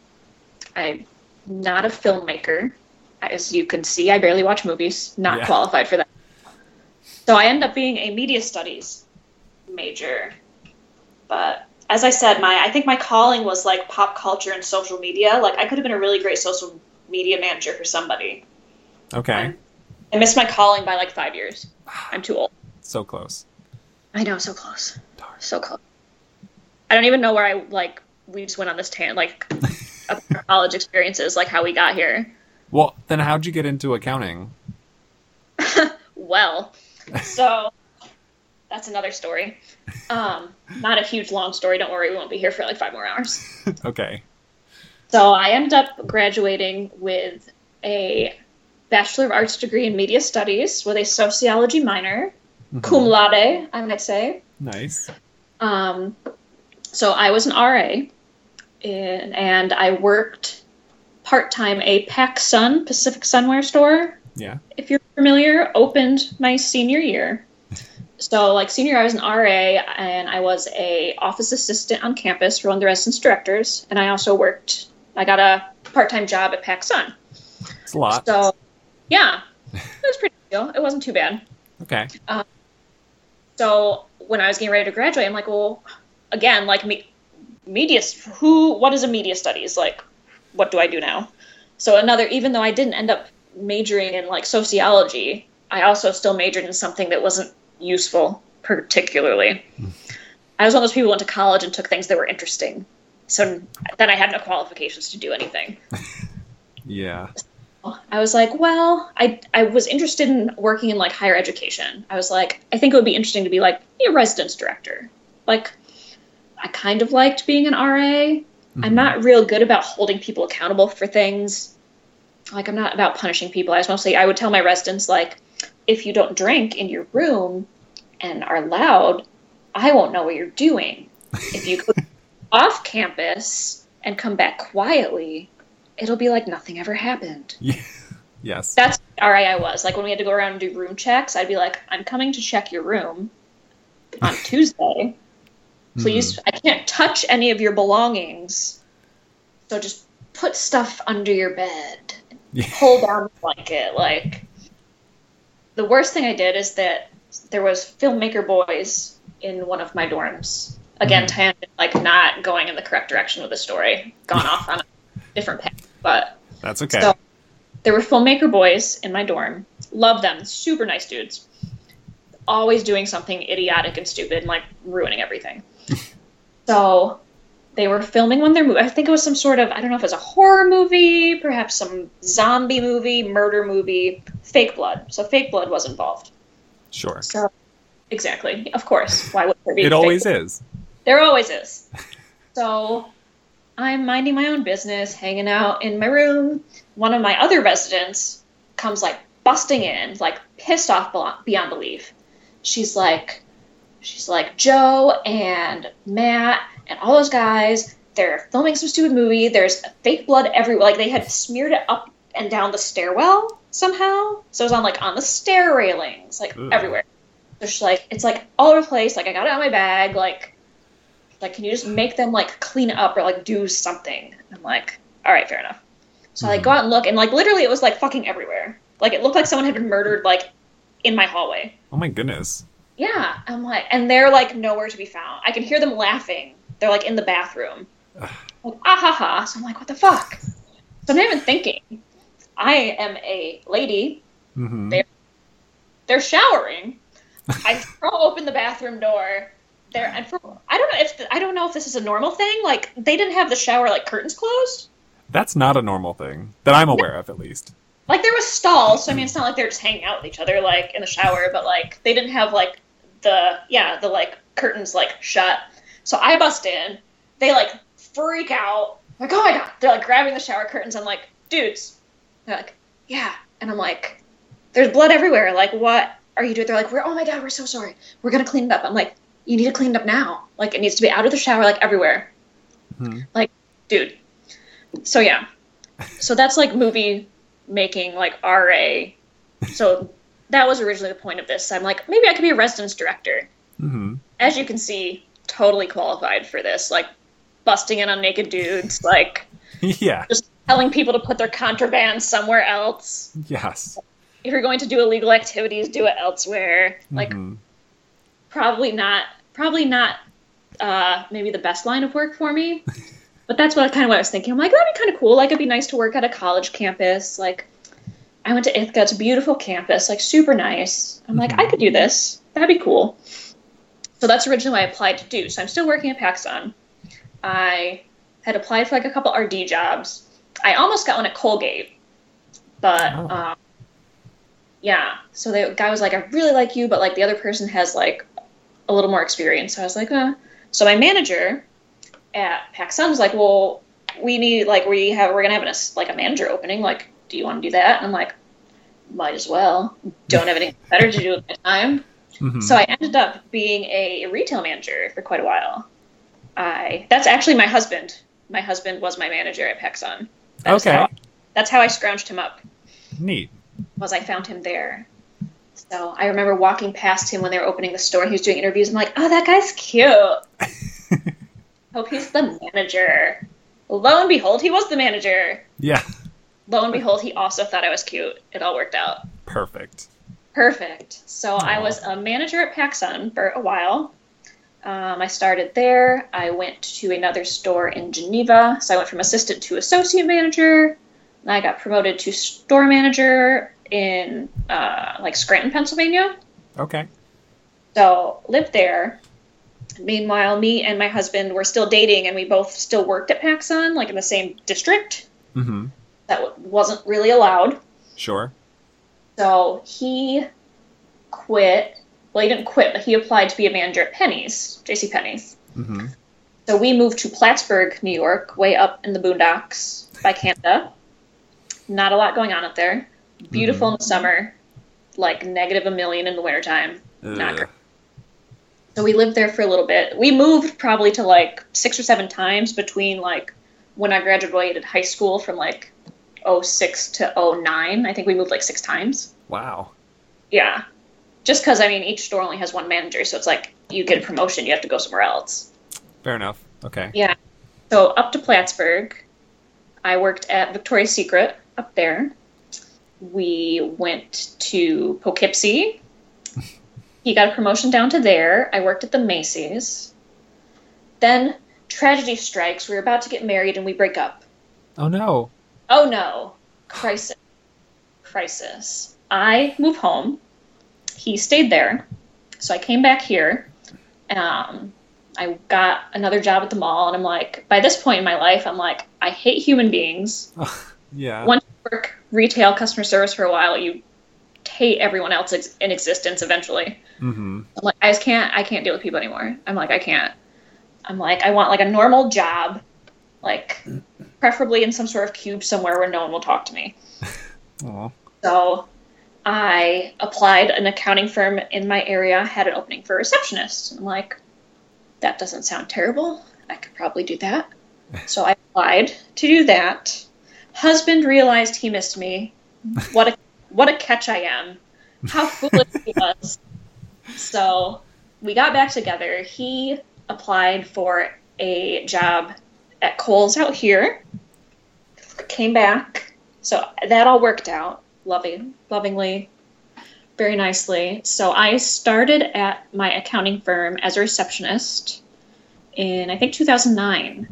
I'm not a filmmaker. As you can see, I barely watch movies. Not yeah. qualified for that. So I end up being a media studies major. But as I said, my I think my calling was like pop culture and social media. Like I could have been a really great social media manager for somebody. Okay. I'm, I missed my calling by like five years. I'm too old. So close. I know, so close. Darn. So close. I don't even know where I, like, we just went on this tangent, like, about our college experiences, like how we got here. Well, then how'd you get into accounting? Well, so that's another story. Um, not a huge long story. Don't worry. We won't be here for like five more hours. Okay. So I ended up graduating with a... Bachelor of Arts degree in Media Studies with a sociology minor, mm-hmm. cum laude, I might say. Nice. Um, so I was an R A, in, and I worked part-time a Pac Sun, Pacific Sunwear store. Yeah. If you're familiar, opened my senior year. So like senior year, I was an R A, and I was a office assistant on campus for one of the residence directors, and I also worked, I got a part-time job at Pac Sun. It's a lot. So, yeah, it was pretty cool. It wasn't too bad. Okay. Um, so when I was getting ready to graduate, I'm like, well, again, like me, media, who, what is a media studies? Like, what do I do now? So another, even though I didn't end up majoring in like sociology, I also still majored in something that wasn't useful particularly. I was one of those people who went to college and took things that were interesting. So then I had no qualifications to do anything. Yeah. So I was like, well, I I was interested in working in like higher education. I was like, I think it would be interesting to be like be a residence director. Like, I kind of liked being an R A. Mm-hmm. I'm not real good about holding people accountable for things. Like, I'm not about punishing people. I was mostly, I would tell my residents, like, if you don't drink in your room and are loud, I won't know what you're doing. If you go off campus and come back quietly, it'll be like nothing ever happened. Yeah. Yes. That's what R A I was. Like, when we had to go around and do room checks, I'd be like, I'm coming to check your room on Tuesday. Please, mm. I can't touch any of your belongings. So just put stuff under your bed. Yeah. Pull down the blanket. Like, the worst thing I did is that there was filmmaker boys in one of my dorms. Again, tangent, like not going in the correct direction with the story. Gone off on a different path. But that's okay. So, there were filmmaker boys in my dorm. Love them. Super nice dudes. Always doing something idiotic and stupid and like ruining everything. So they were filming one of their movies. I think it was some sort of, I don't know if it was a horror movie, perhaps some zombie movie, murder movie, Fake Blood. So Fake Blood was involved. Sure. So, exactly. Of course. Why would there be? It always blood? Is. There always is. So I'm minding my own business, hanging out in my room. One of my other residents comes like busting in, like pissed off beyond belief. She's like, she's like, Joe and Matt and all those guys, they're filming some stupid movie. There's fake blood everywhere. Like, they had smeared it up and down the stairwell somehow. So it was on like on the stair railings, like Ugh. everywhere. So she's like, it's like all over the place. Like, I got it out of my bag. Like, like, can you just make them like clean up or like do something? I'm like, all right, fair enough. So mm-hmm. I like, go out and look, and like literally it was like fucking everywhere. Like, it looked like someone had been murdered like in my hallway. Oh my goodness. Yeah, I'm like, and they're like nowhere to be found. I can hear them laughing. They're like in the bathroom. Like, ah ha ha. So I'm like, what the fuck? So I'm not even thinking. I am a lady. Mm-hmm. They're, they're showering. I throw open the bathroom door. There, and for, I don't know if the, I don't know if this is a normal thing. Like, they didn't have the shower like curtains closed. That's not a normal thing that I'm aware no. of, at least. Like, there was stalls, so I mean, it's not like they're just hanging out with each other, like, in the shower, but, like, they didn't have, like, the, yeah, the, like, curtains, like, shut. So I bust in. They, like, freak out. Like, oh my God. They're, like, grabbing the shower curtains. I'm like, dudes. They're like, yeah. And I'm like, there's blood everywhere. Like, what are you doing? They're like, we're, oh my God, we're so sorry. We're going to clean it up. I'm like, you need to clean it up now. Like, it needs to be out of the shower, like, everywhere. Mm-hmm. Like, dude. So, yeah. So that's, like, movie making, like, R A. So that was originally the point of this. I'm like, maybe I could be a residence director. Mm-hmm. As you can see, totally qualified for this. Like, busting in on naked dudes. Like, yeah, just telling people to put their contraband somewhere else. Yes. If you're going to do illegal activities, do it elsewhere. Like, mm-hmm. probably not, probably not uh, maybe the best line of work for me. But that's what I, kind of what I was thinking. I'm like, that'd be kind of cool. Like, it'd be nice to work at a college campus. Like, I went to Ithaca. It's a beautiful campus. Like, super nice. I'm mm-hmm. like, I could do this. That'd be cool. So that's originally what I applied to do. So I'm still working at Paxson. I had applied for, like, a couple R D jobs. I almost got one at Colgate. But, oh. um, yeah. So the guy was like, I really like you, but, like, the other person has, like, a little more experience. So I was like, uh. So my manager at Paxson was like, well, we need, like, we have, we're gonna have an, like, a manager opening. Like, do you want to do that? And I'm like, might as well. Don't have anything better to do with my time. Mm-hmm. So I ended up being a retail manager for quite a while. I that's actually my husband. My husband was my manager at Paxson. That okay, how, that's how I scrounged him up. Neat. Was I found him there? So I remember walking past him when they were opening the store. He was doing interviews. I'm like, oh, that guy's cute. Hope he's the manager. Lo and behold, he was the manager. Yeah. Lo and behold, he also thought I was cute. It all worked out. Perfect. Perfect. So Aww. I was a manager at Paxson for a while. Um, I started there. I went to another store in Geneva. So I went from assistant to associate manager. And I got promoted to store manager in uh, like Scranton, Pennsylvania. Okay. So lived there. Meanwhile, me and my husband were still dating, and we both still worked at PacSun, like in the same district. Mm-hmm. That wasn't really allowed. Sure. So he quit. Well, he didn't quit, but he applied to be a manager at Penny's, J C Penney's. Mm-hmm. So we moved to Plattsburgh, New York, way up in the boondocks by Canada. Not a lot going on up there. Beautiful mm-hmm. in the summer, like negative a million in the wintertime. Ugh. Not great. So we lived there for a little bit. We moved probably to like six or seven times between like when I graduated high school from like oh six to oh nine. I think we moved like six times. Wow. Yeah. Just because, I mean, each store only has one manager, so it's like you get a promotion, you have to go somewhere else. Fair enough. Okay. Yeah. So up to Plattsburgh, I worked at Victoria's Secret up there. We went to Poughkeepsie. He got a promotion down to there. I worked at the Macy's. Then tragedy strikes. We were about to get married and we break up. Oh, no. Oh, no. Crisis. Crisis. I move home. He stayed there. So I came back here. Um, I got another job at the mall. And I'm like, by this point in my life, I'm like, I hate human beings. Yeah. Once you work retail customer service for a while, you hate everyone else ex- in existence eventually. Mm-hmm. I'm like, I just can't, I can't deal with people anymore. I'm like, I can't. I'm like, I want like a normal job, like preferably in some sort of cube somewhere where no one will talk to me. Aww. So I applied an accounting firm in my area, had an opening for a receptionist. I'm like, that doesn't sound terrible. I could probably do that. So I applied to do that. Husband realized he missed me. What a What a catch I am. How foolish he was. So we got back together. He applied for a job at Kohl's out here. Came back. So that all worked out. Loving, lovingly. Very nicely. So I started at my accounting firm as a receptionist in, I think, two thousand nine.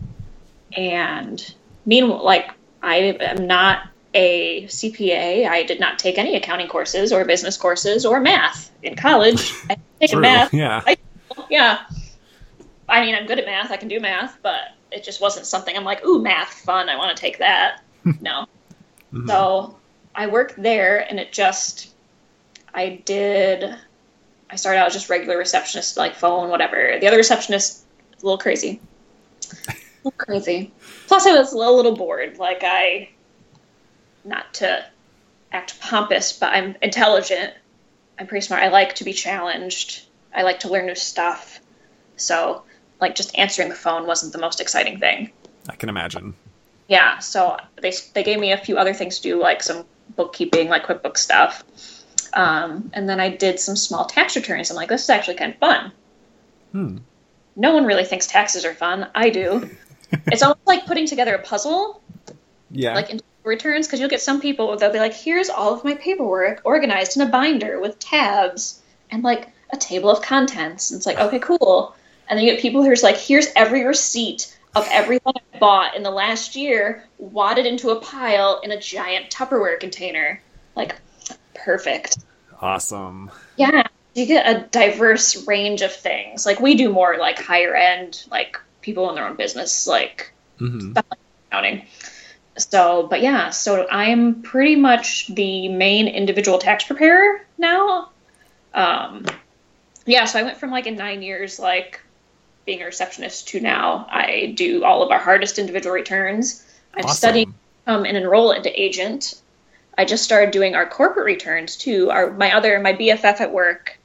And meanwhile, like, I am not a C P A. I did not take any accounting courses or business courses or math in college. I taken math. Yeah. I, yeah. I mean, I'm good at math. I can do math, but it just wasn't something I'm like, ooh, math, fun. I want to take that. No. Mm-hmm. So I worked there and it just, I did, I started out just regular receptionist, like phone, whatever. The other receptionist, a little crazy. A little crazy. Plus I was a little, little bored. Like I, not to act pompous, but I'm intelligent. I'm pretty smart. I like to be challenged. I like to learn new stuff. So, like, just answering the phone wasn't the most exciting thing. I can imagine. Yeah. So they they gave me a few other things to do, like some bookkeeping, like QuickBooks stuff. Um, and then I did some small tax returns. I'm like, this is actually kind of fun. Hmm. No one really thinks taxes are fun. I do. It's almost like putting together a puzzle. Yeah. Like in returns, because you'll get some people, they'll be like, here's all of my paperwork organized in a binder with tabs and like a table of contents. And it's like, okay, cool. And then you get people who's like, here's every receipt of everything I bought in the last year wadded into a pile in a giant Tupperware container. Like, perfect. Awesome. Yeah. You get a diverse range of things. Like, we do more like higher end, like people in their own business, like mm-hmm. stuff like accounting. So, but yeah, so I'm pretty much the main individual tax preparer now. Um, yeah, so I went from like in nine years, like being a receptionist to now I do all of our hardest individual returns. I've awesome. studied um, and enroll into agent. I just started doing our corporate returns too. Our, my other, my B F F at work,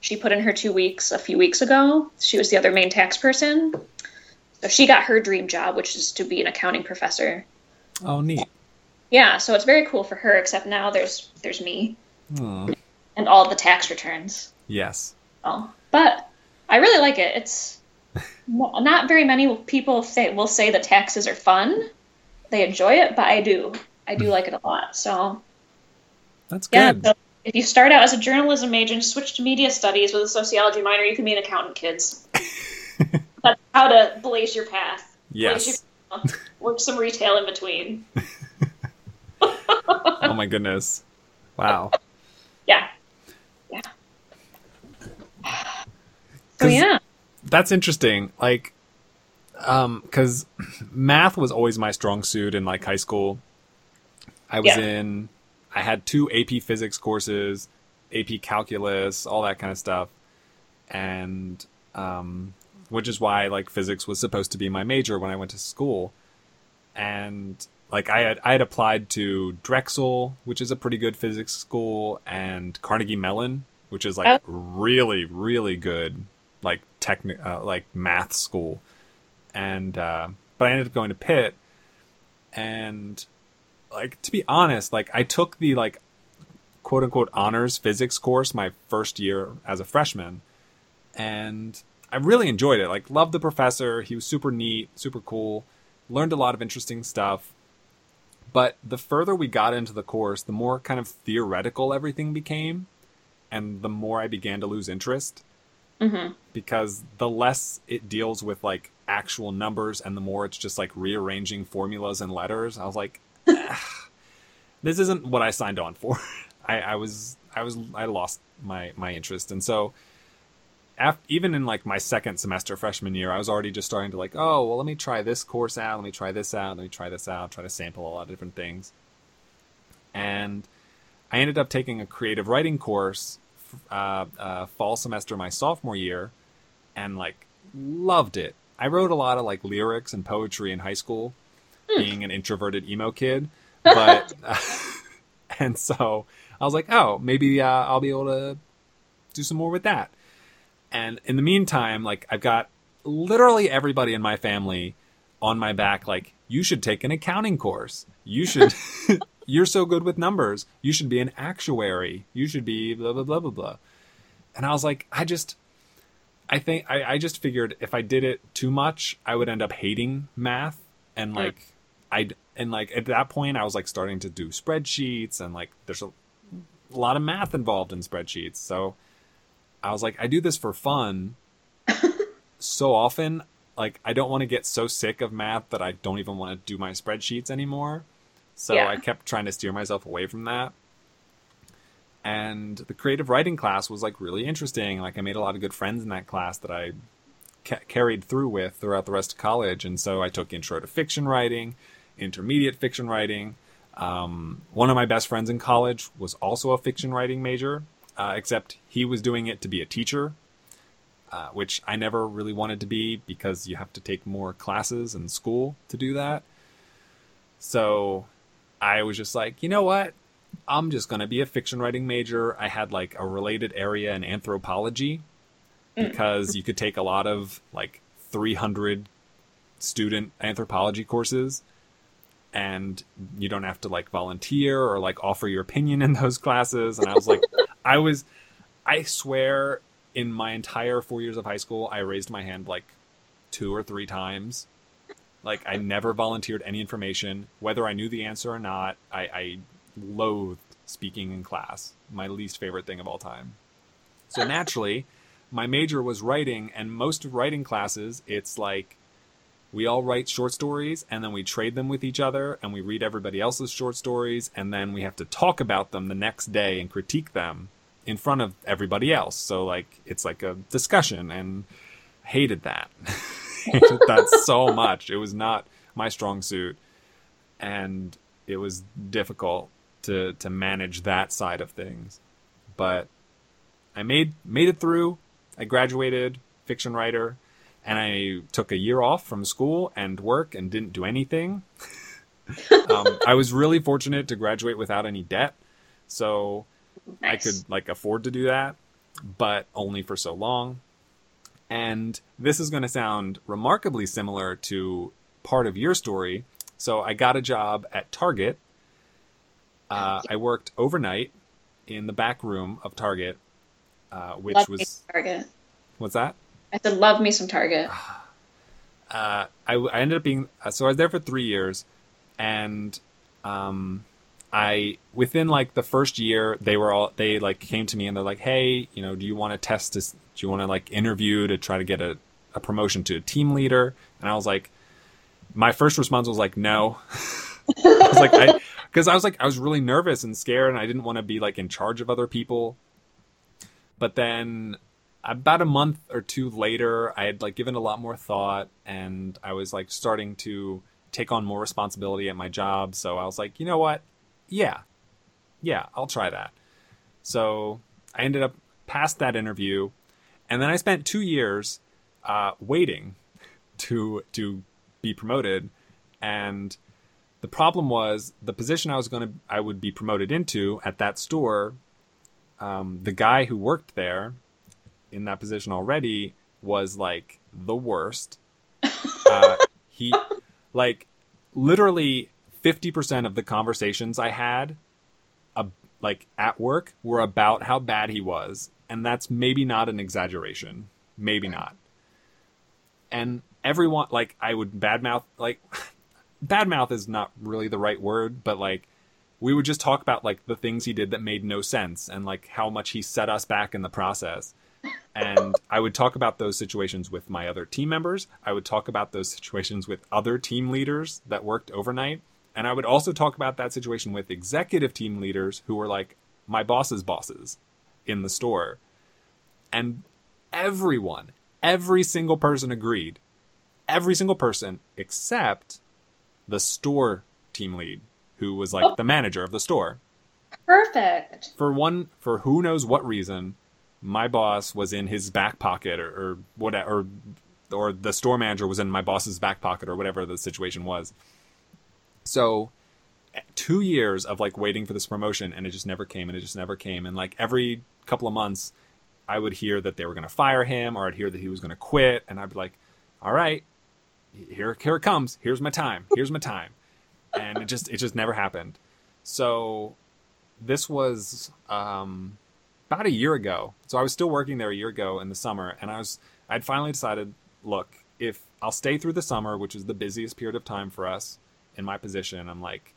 she put in her two weeks a few weeks ago. She was the other main tax person. So she got her dream job, which is to be an accounting professor. Oh, neat. Yeah, so it's very cool for her, except now there's there's me. Aww. And all the tax returns. Yes. Oh, but I really like it. It's not very many people say, will say that taxes are fun. They enjoy it, but I do. I do like it a lot. So that's good. Yeah, so if you start out as a journalism major and switch to media studies with a sociology minor, you can be an accountant, kids. That's how to blaze your path. Yes. Blaze your Work some retail in between. Oh my goodness. Wow. Yeah. Yeah. So yeah. that's interesting. Like, um, because math was always my strong suit in like high school. I was yeah. in. I had two A P physics courses, A P calculus, all that kind of stuff, and um, which is why like physics was supposed to be my major when I went to school, and. Like I had, I had applied to Drexel, which is a pretty good physics school, and Carnegie Mellon, which is like oh. really, really good, like techni- uh, like math school. And uh, but I ended up going to Pitt, and like to be honest, like I took the like quote unquote honors physics course my first year as a freshman, and I really enjoyed it. Like loved the professor; he was super neat, super cool. Learned a lot of interesting stuff. But the further we got into the course, the more kind of theoretical everything became, and the more I began to lose interest, mm-hmm. because the less it deals with like actual numbers, and the more it's just like rearranging formulas and letters. I was like, this isn't what I signed on for. I, I was, I was, I lost my my interest, and so. After, even in like my second semester freshman year, I was already just starting to like, oh, well, let me try this course out. Let me try this out. Let me try this out. Try to sample a lot of different things. And I ended up taking a creative writing course uh, uh, fall semester my sophomore year and like loved it. I wrote a lot of like lyrics and poetry in high school, mm. being an introverted emo kid. But uh, and so I was like, oh, maybe uh, I'll be able to do some more with that. And in the meantime, like I've got literally everybody in my family on my back. Like you should take an accounting course. You should, you're so good with numbers. You should be an actuary. You should be blah, blah, blah, blah, blah. And I was like, I just, I think I, I just figured if I did it too much, I would end up hating math. And like, I'd, and like at that point I was like starting to do spreadsheets and like, there's a, a lot of math involved in spreadsheets. So I was like, I do this for fun so often. Like, I don't want to get so sick of math that I don't even want to do my spreadsheets anymore. So yeah. I kept trying to steer myself away from that. And the creative writing class was like really interesting. Like I made a lot of good friends in that class that I ca- carried through with throughout the rest of college. And so I took intro to fiction writing, intermediate fiction writing. Um, one of my best friends in college was also a fiction writing major. Uh, except he was doing it to be a teacher, uh, which I never really wanted to be because you have to take more classes in school to do that. So I was just like, you know what? I'm just going to be a fiction writing major. I had like a related area in anthropology because you could take a lot of like three hundred student anthropology courses. And you don't have to like volunteer or like offer your opinion in those classes. And I was like, I was, I swear in my entire four years of high school, I raised my hand like two or three times. Like I never volunteered any information, whether I knew the answer or not. I, I loathed speaking in class, my least favorite thing of all time. So naturally, my major was writing, and most of writing classes, it's like, we all write short stories, and then we trade them with each other, and we read everybody else's short stories, and then we have to talk about them the next day and critique them in front of everybody else. So, like, it's like a discussion, and I hated that. hated that so much. It was not my strong suit, and it was difficult to, to manage that side of things. But I made made it through. I graduated, fiction writer. And I took a year off from school and work and didn't do anything. um, I was really fortunate to graduate without any debt. So nice. I could like afford to do that, but only for so long. And this is going to sound remarkably similar to part of your story. So I got a job at Target. Uh, I worked overnight in the back room of Target, uh, which Love was... Target. What's that? I said, love me some Target. Uh, I, I ended up being, so I was there for three years and, um, I, within like the first year, they were all, they like came to me and they're like, hey, you know, do you want to test this? Do you want to like interview to try to get a, a promotion to a team leader? And I was like, my first response was like, no, I was like, I, cause I was like, I was really nervous and scared and I didn't want to be like in charge of other people. But then about a month or two later, I had like given a lot more thought, and I was like starting to take on more responsibility at my job. So I was like, you know what? Yeah. Yeah, I'll try that. So I ended up past that interview, and then I spent two years uh, waiting to to be promoted. And the problem was the position I was going to I would be promoted into at that store. Um, the guy who worked there in that position already was like the worst. Uh, he like literally fifty percent of the conversations I had uh, like at work were about how bad he was. And that's maybe not an exaggeration. Maybe not. And everyone, like, I would badmouth, like, badmouth is not really the right word, but like, we would just talk about like the things he did that made no sense and like how much he set us back in the process. And I would talk about those situations with my other team members. I would talk about those situations with other team leaders that worked overnight. And I would also talk about that situation with executive team leaders who were like my boss's bosses in the store. And everyone, every single person agreed. Every single person except the store team lead, who was like oh. the manager of the store. Perfect. For one, for who knows what reason, my boss was in his back pocket, or, or whatever, or, or the store manager was in my boss's back pocket, or whatever the situation was. So two years of like waiting for this promotion, and it just never came, and it just never came. And like every couple of months I would hear that they were going to fire him, or I'd hear that he was going to quit. And I'd be like, all right, here, here it comes. Here's my time. Here's my time. And it just, it just never happened. So this was, um, about a year ago. So I was still working there a year ago in the summer, and I was, I'd finally decided, look, if I'll stay through the summer, which is the busiest period of time for us in my position, I'm like,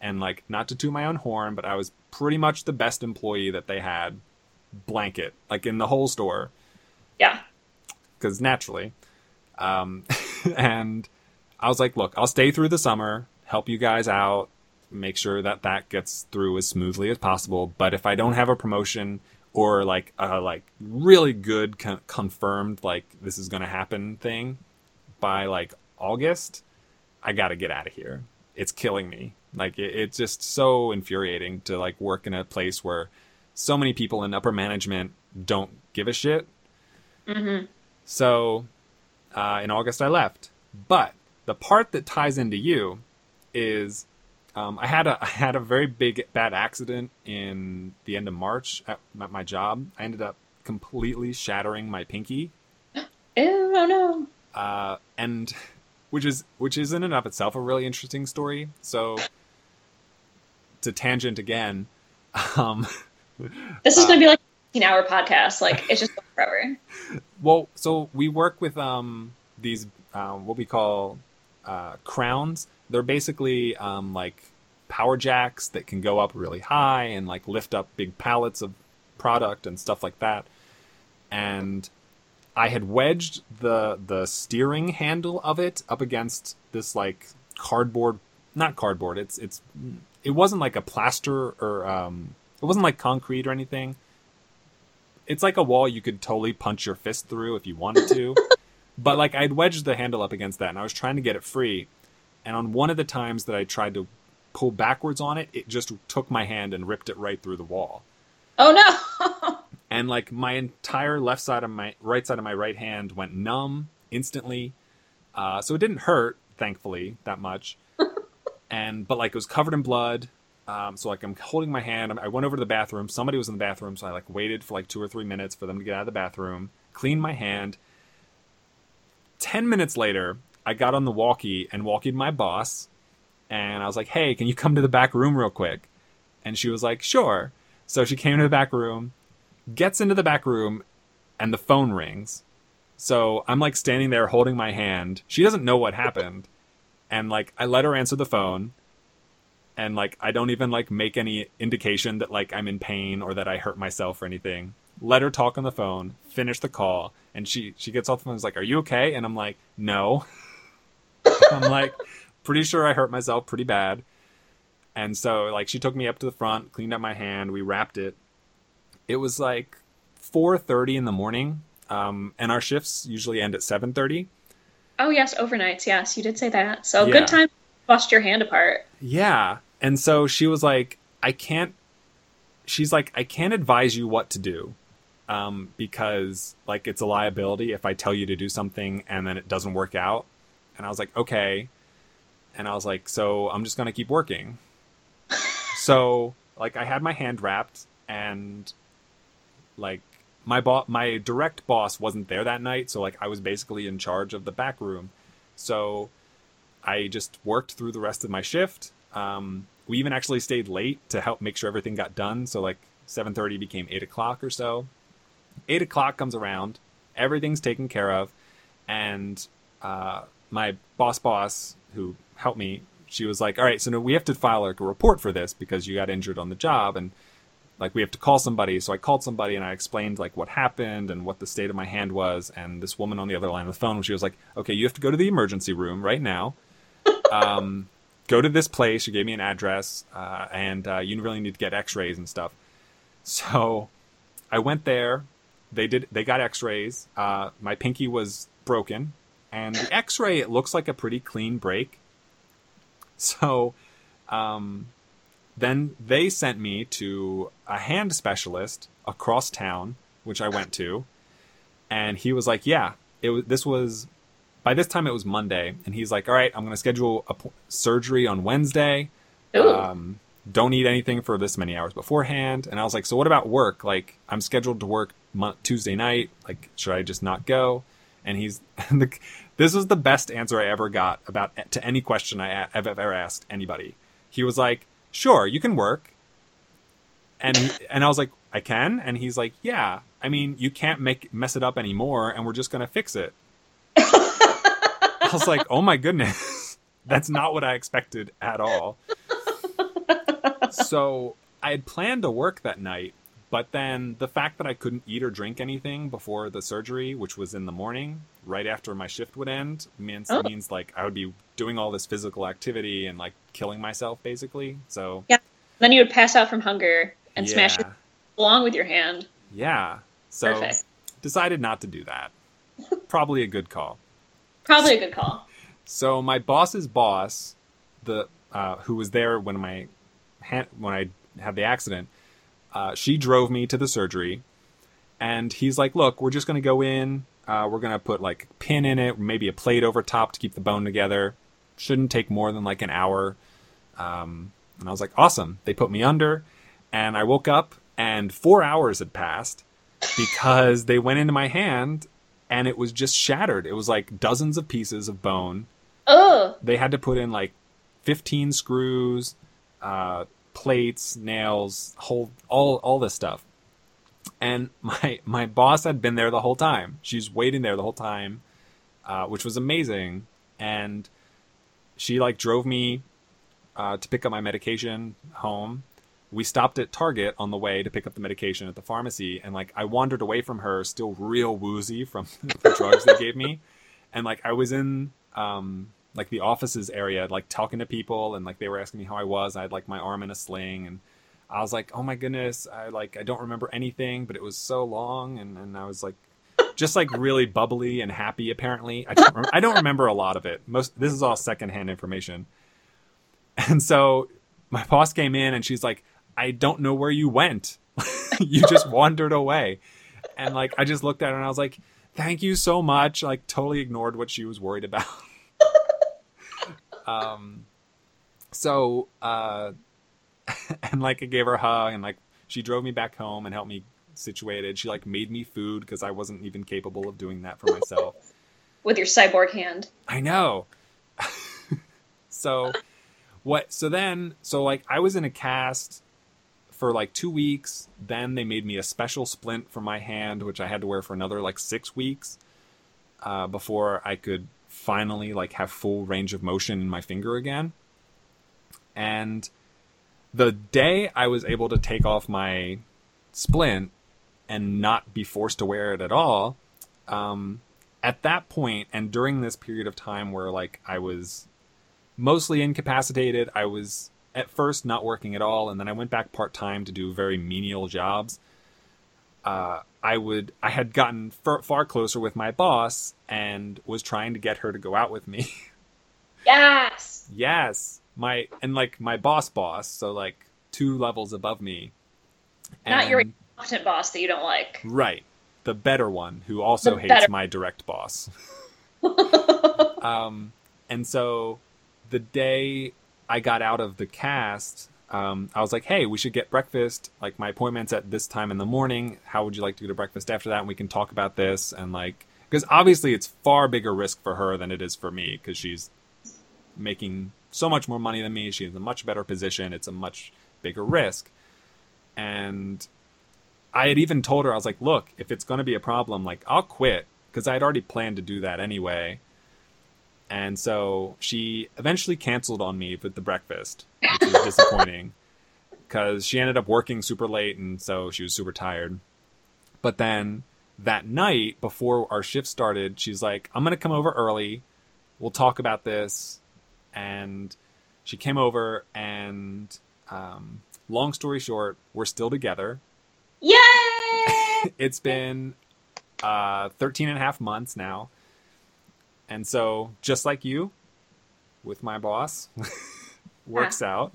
and like, not to toot my own horn, but I was pretty much the best employee that they had, blanket, like in the whole store. Yeah. 'Cause naturally. Um, and I was like, look, I'll stay through the summer, help you guys out, make sure that that gets through as smoothly as possible. But if I don't have a promotion or like a like really good con- confirmed, like this is going to happen thing by like August, I got to get out of here. It's killing me. Like it, it's just so infuriating to like work in a place where so many people in upper management don't give a shit. Mm-hmm. So uh, in August I left, but the part that ties into you is um, I had a I had a very big bad accident in the end of March at, at my job. I ended up completely shattering my pinky. Ew, oh no! Uh, and which is which is in and of itself a really interesting story. So to tangent again, um, this is uh, going to be like an eighteen-hour podcast. Like it's just forever. Well, so we work with um these uh, what we call uh, crowns. They're basically um, like power jacks that can go up really high and like lift up big pallets of product and stuff like that. And I had wedged the the steering handle of it up against this like cardboard, not cardboard. It's it's it wasn't like a plaster or um, it wasn't like concrete or anything. It's like a wall you could totally punch your fist through if you wanted to. But like I'd wedged the handle up against that, and I was trying to get it free. And on one of the times that I tried to pull backwards on it, it just took my hand and ripped it right through the wall. Oh, no. And like my entire left side of my right side of my right hand went numb instantly. Uh, so it didn't hurt, thankfully, that much. and but like it was covered in blood. Um, so like I'm holding my hand. I went over to the bathroom. Somebody was in the bathroom. So I like waited for like two or three minutes for them to get out of the bathroom, cleaned my hand. Ten minutes later, I got on the walkie and walkied my boss, and I was like, hey, can you come to the back room real quick? And she was like, sure. So she came to the back room, gets into the back room, and the phone rings. So I'm like standing there holding my hand. She doesn't know what happened. And like, I let her answer the phone, and like, I don't even like make any indication that like I'm in pain or that I hurt myself or anything. Let her talk on the phone, finish the call. And she, she gets off the phone and is like, are you okay? And I'm like, no. I'm like, pretty sure I hurt myself pretty bad. And so like she took me up to the front, cleaned up my hand, we wrapped it. It was like four thirty in the morning, um, and our shifts usually end at seven thirty. Oh, yes, overnights. Yes, you did say that. So yeah. Good time to bust your hand apart. Yeah. And so she was like, I can't. She's like, I can't advise you what to do, um, because like it's a liability if I tell you to do something and then it doesn't work out. And I was like, okay. And I was like, so I'm just going to keep working. So like I had my hand wrapped, and like my bo- my direct boss wasn't there that night. So like I was basically in charge of the back room. So I just worked through the rest of my shift. Um, we even actually stayed late to help make sure everything got done. So like seven thirty became eight o'clock or so. Eight o'clock comes around. Everything's taken care of. And uh, my boss boss who helped me, she was like, all right, so no, we have to file like a report for this because you got injured on the job. And like, we have to call somebody. So I called somebody and I explained like what happened and what the state of my hand was. And this woman on the other line of the phone, she was like, okay, you have to go to the emergency room right now. Um, go to this place. She gave me an address, uh, and uh, you really need to get x-rays and stuff. So I went there. They did. They got x-rays. Uh, my pinky was broken, and the x-ray, it looks like a pretty clean break. So um, then they sent me to a hand specialist across town, which I went to. And he was like, yeah, it was, this was, by this time it was Monday. And he's like, all right, I'm going to schedule a p- surgery on Wednesday. Um, don't eat anything for this many hours beforehand. And I was like, so what about work? Like, I'm scheduled to work mo- Tuesday night. Like, should I just not go? And he's, this was the best answer I ever got about to any question I have ever asked anybody. He was like, sure, you can work. And he, and I was like, I can? And he's like, yeah, I mean, you can't make mess it up anymore, and we're just going to fix it. I was like, oh my goodness, that's not what I expected at all. So I had planned to work that night. But then the fact that I couldn't eat or drink anything before the surgery, which was in the morning, right after my shift would end, means, oh. means like I would be doing all this physical activity and like killing myself basically. So yeah, then you would pass out from hunger and yeah. smash it along with your hand. Yeah. So Perfect. Decided not to do that. Probably a good call. Probably a good call. So my boss's boss, the uh, who was there when my hand, when I had the accident. Uh, she drove me to the surgery, and he's like, look, we're just going to go in. Uh, we're going to put like a pin in it, maybe a plate over top to keep the bone together. Shouldn't take more than like an hour. Um, and I was like, awesome. They put me under, and I woke up and four hours had passed because they went into my hand and it was just shattered. It was like dozens of pieces of bone. Oh, they had to put in like fifteen screws, uh, plates, nails, whole, all, all this stuff. And my, my boss had been there the whole time. She's waiting there the whole time, uh, which was amazing. And she like drove me, uh, to pick up my medication home. We stopped at Target on the way to pick up the medication at the pharmacy. And like, I wandered away from her still real woozy from the drugs they gave me. And like, I was in, um, like the offices area, like talking to people, and like they were asking me how I was. I had like my arm in a sling, and I was like, oh my goodness, I like I don't remember anything, but it was so long, and, and I was like just like really bubbly and happy apparently. I don't, rem- I don't remember a lot of it. Most this is all secondhand information. And so my boss came in and she's like, I don't know where you went. You just wandered away. And like I just looked at her and I was like, thank you so much. Like totally ignored what she was worried about. Um, so, uh, and like I gave her a hug, and like she drove me back home and helped me situated. She like made me food, cause I wasn't even capable of doing that for myself. With your cyborg hand. I know. so what, so then, so like I was in a cast for like two weeks. Then they made me a special splint for my hand, which I had to wear for another like six weeks, uh, before I could finally like have full range of motion in my finger again. And the day I was able to take off my splint and not be forced to wear it at all, um, at that point, and during this period of time where like I was mostly incapacitated, I was at first not working at all, and then I went back part-time to do very menial jobs. uh, I would I had gotten far, far closer with my boss and was trying to get her to go out with me. Yes. Yes. My and like my boss boss, so like two levels above me. Not and, your incompetent boss that you don't like. Right. The better one who also the hates better. my direct boss. um, and so the day I got out of the cast, um, I was like, hey, we should get breakfast. Like my appointment's at this time in the morning. How would you like to go to breakfast after that? And we can talk about this. And like, because obviously it's far bigger risk for her than it is for me, because she's making so much more money than me. She's in a much better position. It's a much bigger risk. And I had even told her, I was like, look, if it's going to be a problem, like I'll quit, because I had already planned to do that anyway. And so she eventually canceled on me with the breakfast, which was disappointing because she ended up working super late. And so she was super tired. But then that night before our shift started, she's like, I'm going to come over early. We'll talk about this. And she came over and, um, long story short, we're still together. Yay! It's been, uh, thirteen and a half months now. And so, just like you, with my boss, works yeah. out.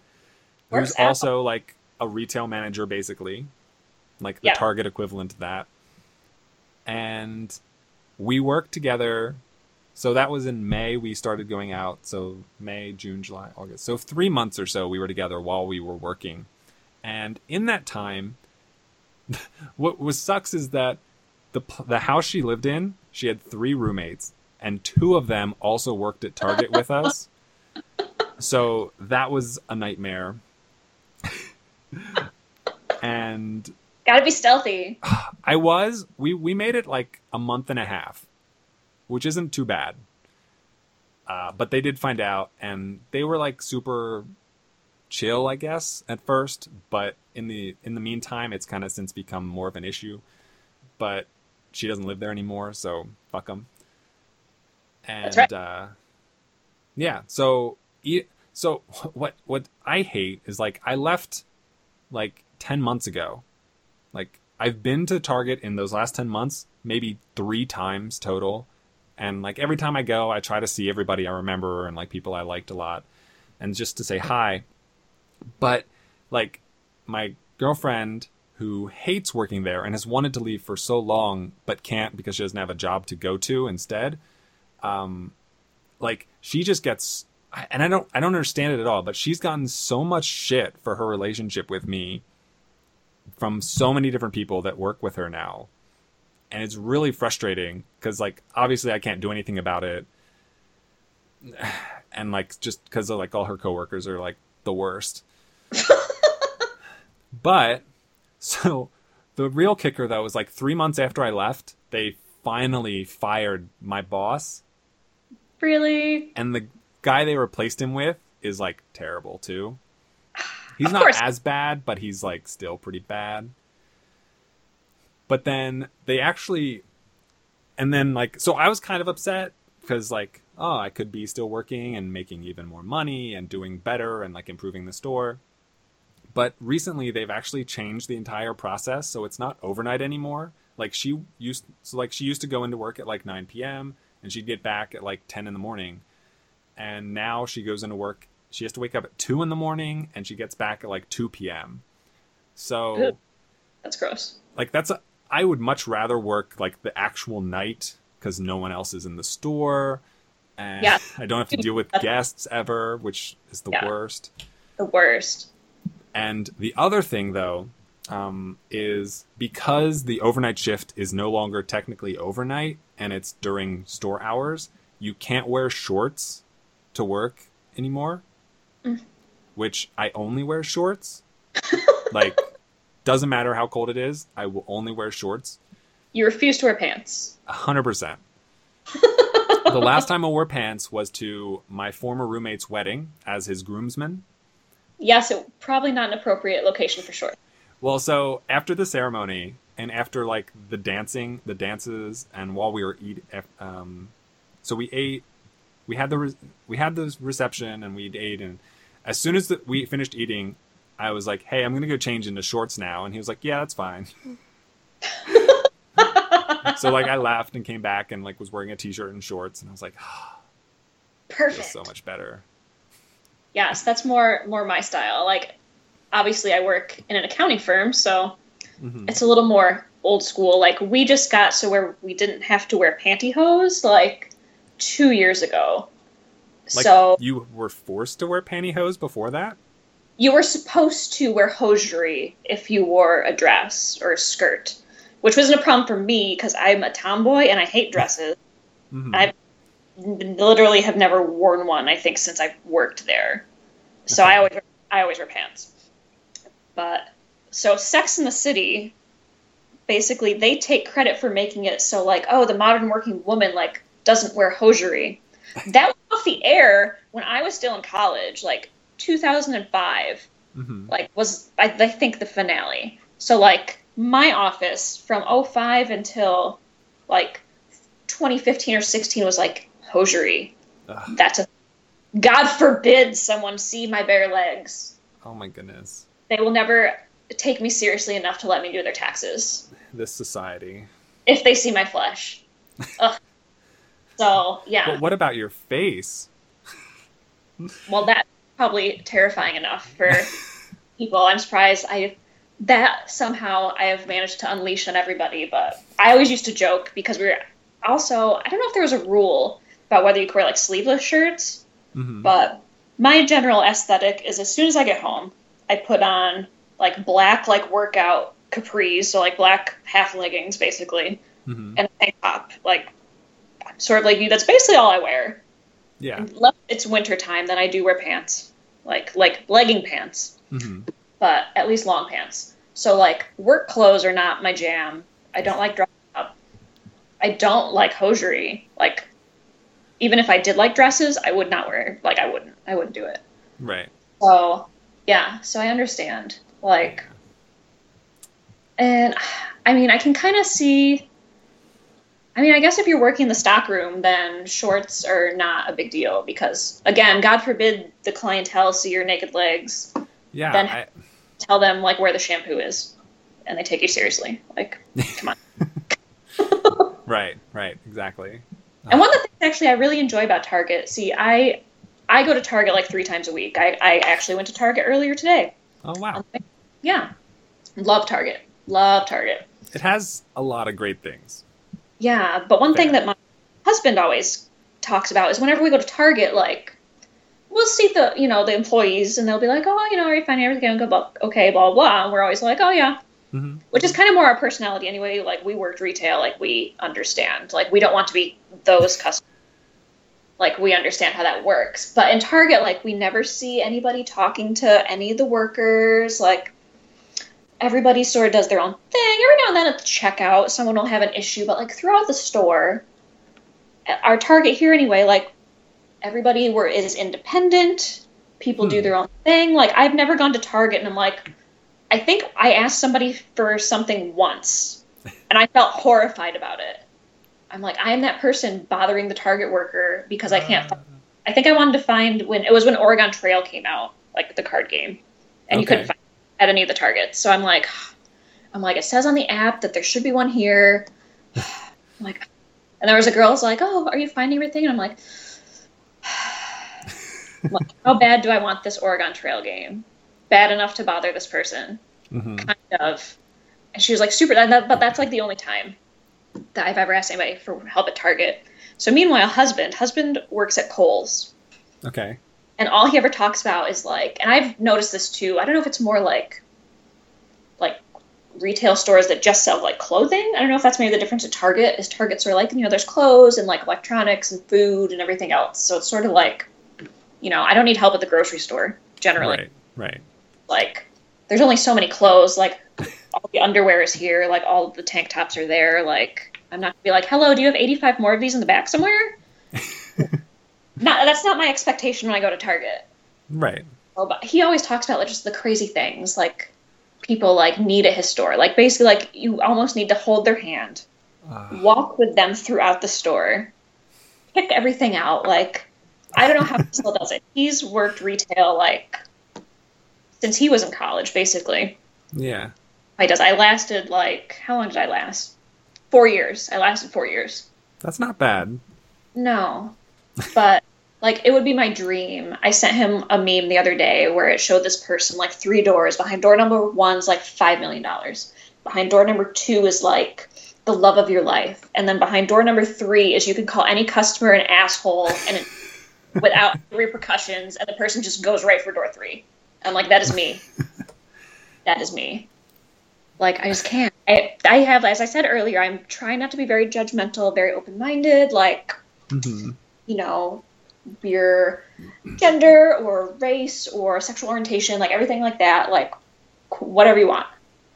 Who's also like a retail manager, basically, like the yeah. Target equivalent to that. And we work together. So that was in May. We started going out. So May, June, July, August. So three months or so we were together while we were working. And in that time, what was sucks is that the the house she lived in, she had three roommates. And two of them also worked at Target with us. So that was a nightmare. And gotta be stealthy. I was. We we made it like a month and a half, which isn't too bad. Uh, but they did find out. And they were like super chill, I guess, at first. But in the in the meantime, it's kind of since become more of an issue. But she doesn't live there anymore, so fuck them. And That's right. uh, yeah, so so what what I hate is like I left like ten months ago. Like I've been to Target in those last ten months, maybe three times total. And like every time I go, I try to see everybody I remember and like people I liked a lot and just to say hi. But like my girlfriend who hates working there and has wanted to leave for so long, but can't because she doesn't have a job to go to instead. Um, like she just gets, and I don't, I don't understand it at all, but she's gotten so much shit for her relationship with me from so many different people that work with her now. And it's really frustrating because like, obviously I can't do anything about it. And like, just cause of like all her coworkers are like the worst, but so the real kicker though was like three months after I left, they finally fired my boss. Really? And the guy they replaced him with is like terrible too. He's not as bad, but he's like still pretty bad. But then they actually, and then like, so I was kind of upset because like, oh, I could be still working and making even more money and doing better and like improving the store. But recently they've actually changed the entire process. So it's not overnight anymore. Like she used, so like she used to go into work at like nine p.m. and she'd get back at like ten in the morning. And now she goes into work. She has to wake up at two in the morning and she gets back at like two p.m. So that's gross. Like that's a, I would much rather work like the actual night because no one else is in the store and yeah. I don't have to deal with guests ever, which is the yeah. worst. The worst. And the other thing though, um, is because the overnight shift is no longer technically overnight and it's during store hours, you can't wear shorts to work anymore, mm. which I only wear shorts. Like, doesn't matter how cold it is. I will only wear shorts. You refuse to wear pants. A hundred percent. The last time I wore pants was to my former roommate's wedding as his groomsman. Yeah, so probably not an appropriate location for shorts. Well, so after the ceremony and after like the dancing, the dances, and while we were eating, um, so we ate, we had the re- we had the reception and we ate, and as soon as the, we finished eating, I was like, "Hey, I'm gonna go change into shorts now," and he was like, "Yeah, that's fine." So like I laughed and came back and like was wearing a t-shirt and shorts and I was like, oh, perfect, so much better. Yes, that's more more my style. Like obviously I work in an accounting firm, so mm-hmm. it's a little more old school. Like we just got so where we didn't have to wear pantyhose like two years ago. Like so you were forced to wear pantyhose before that? You were supposed to wear hosiery if you wore a dress or a skirt, which wasn't a problem for me because I'm a tomboy and I hate dresses. Mm-hmm. I literally have never worn one, I think, since I've worked there. So okay. I always I always wear pants. But so Sex and the City, basically, they take credit for making it so like, oh, the modern working woman like doesn't wear hosiery. That was off the air when I was still in college, like two thousand five, mm-hmm. like was I, I think the finale. So like my office from oh five until like twenty fifteen or sixteen was like hosiery. Ugh. That's a God forbid someone see my bare legs. Oh my goodness. They will never take me seriously enough to let me do their taxes. This society. If they see my flesh. Ugh. So, yeah. But what about your face? Well, that's probably terrifying enough for people. I'm surprised I that somehow I have managed to unleash on everybody. But I always used to joke because we were also, I don't know if there was a rule about whether you could wear like sleeveless shirts. Mm-hmm. But my general aesthetic is as soon as I get home, I put on like black like workout capris. So like black half leggings basically. Mm-hmm. And a tank top like sort of like you. That's basically all I wear. Yeah. Unless it's winter time, then I do wear pants, like like legging pants, mm-hmm. but at least long pants. So like work clothes are not my jam. I don't like dress up. I don't like hosiery. Like even if I did like dresses, I would not wear. Like I wouldn't. I wouldn't do it. Right. So yeah. So I understand. Like, and I mean, I can kind of see. I mean, I guess if you're working in the stockroom, then shorts are not a big deal because, again, God forbid the clientele see your naked legs. Yeah. Then I... tell them like where the shampoo is, and they take you seriously. Like, come on. Right. Right. Exactly. And one of the things actually I really enjoy about Target. See, I I go to Target like three times a week. I I actually went to Target earlier today. Oh wow. Like, yeah. Love Target. Love Target. It has a lot of great things. Yeah, but one Fair. thing that my husband always talks about is whenever we go to Target, like, we'll see the, you know, the employees, and they'll be like, oh, you know, are you finding everything good? Okay, blah, blah, and we're always like, oh, yeah, mm-hmm. which is kind of more our personality anyway. Like, we worked retail, like, we understand. Like, we don't want to be those customers. Like, we understand how that works. But in Target, like, we never see anybody talking to any of the workers, like, everybody sort of does their own thing. Every now and then at the checkout, someone will have an issue. But, like, throughout the store, our Target here anyway, like, everybody were, is independent. People hmm. do their own thing. Like, I've never gone to Target, and I'm like, I think I asked somebody for something once, and I felt horrified about it. I'm like, I am that person bothering the Target worker because I can't find uh, I think I wanted to find when – it was when Oregon Trail came out, like, the card game, and okay. you couldn't find at any of the Targets. So I'm like, I'm like, it says on the app that there should be one here. I'm like, and there was a girl who's like, oh, are you finding everything? And I'm like, I'm like, how bad do I want this Oregon Trail game? Bad enough to bother this person. Mm-hmm. Kind of. And she was like, super, but that's like the only time that I've ever asked anybody for help at Target. So meanwhile, husband, husband works at Kohl's. Okay. And all he ever talks about is like, and I've noticed this too. I don't know if it's more like, like retail stores that just sell like clothing. I don't know if that's maybe the difference at Target is Target sort of like, you know, there's clothes and like electronics and food and everything else. So it's sort of like, you know, I don't need help at the grocery store generally. Right. Right. Like there's only so many clothes, like all the underwear is here. Like all the tank tops are there. Like I'm not gonna be like, hello, do you have eighty-five more of these in the back somewhere? Not, that's not my expectation when I go to Target. Right. Oh, but he always talks about like, just the crazy things, like people like need at his store. Like basically like you almost need to hold their hand, uh, walk with them throughout the store, pick everything out. Like, I don't know how he still does it. He's worked retail like since he was in college, basically. Yeah. I does. I lasted like, how long did I last? Four years. I lasted four years. That's not bad. No, but like it would be my dream. I sent him a meme the other day where it showed this person like three doors. Behind door number one's like five million dollars. Behind door number two is like the love of your life. And then behind door number three is you can call any customer an asshole and it, without repercussions. And the person just goes right for door three. I'm like, that is me. That is me. Like, I just can't. I, I have, as I said earlier, I'm trying not to be very judgmental, very open-minded, like, mm-hmm. you know, your gender or race or sexual orientation, like everything like that, like whatever you want.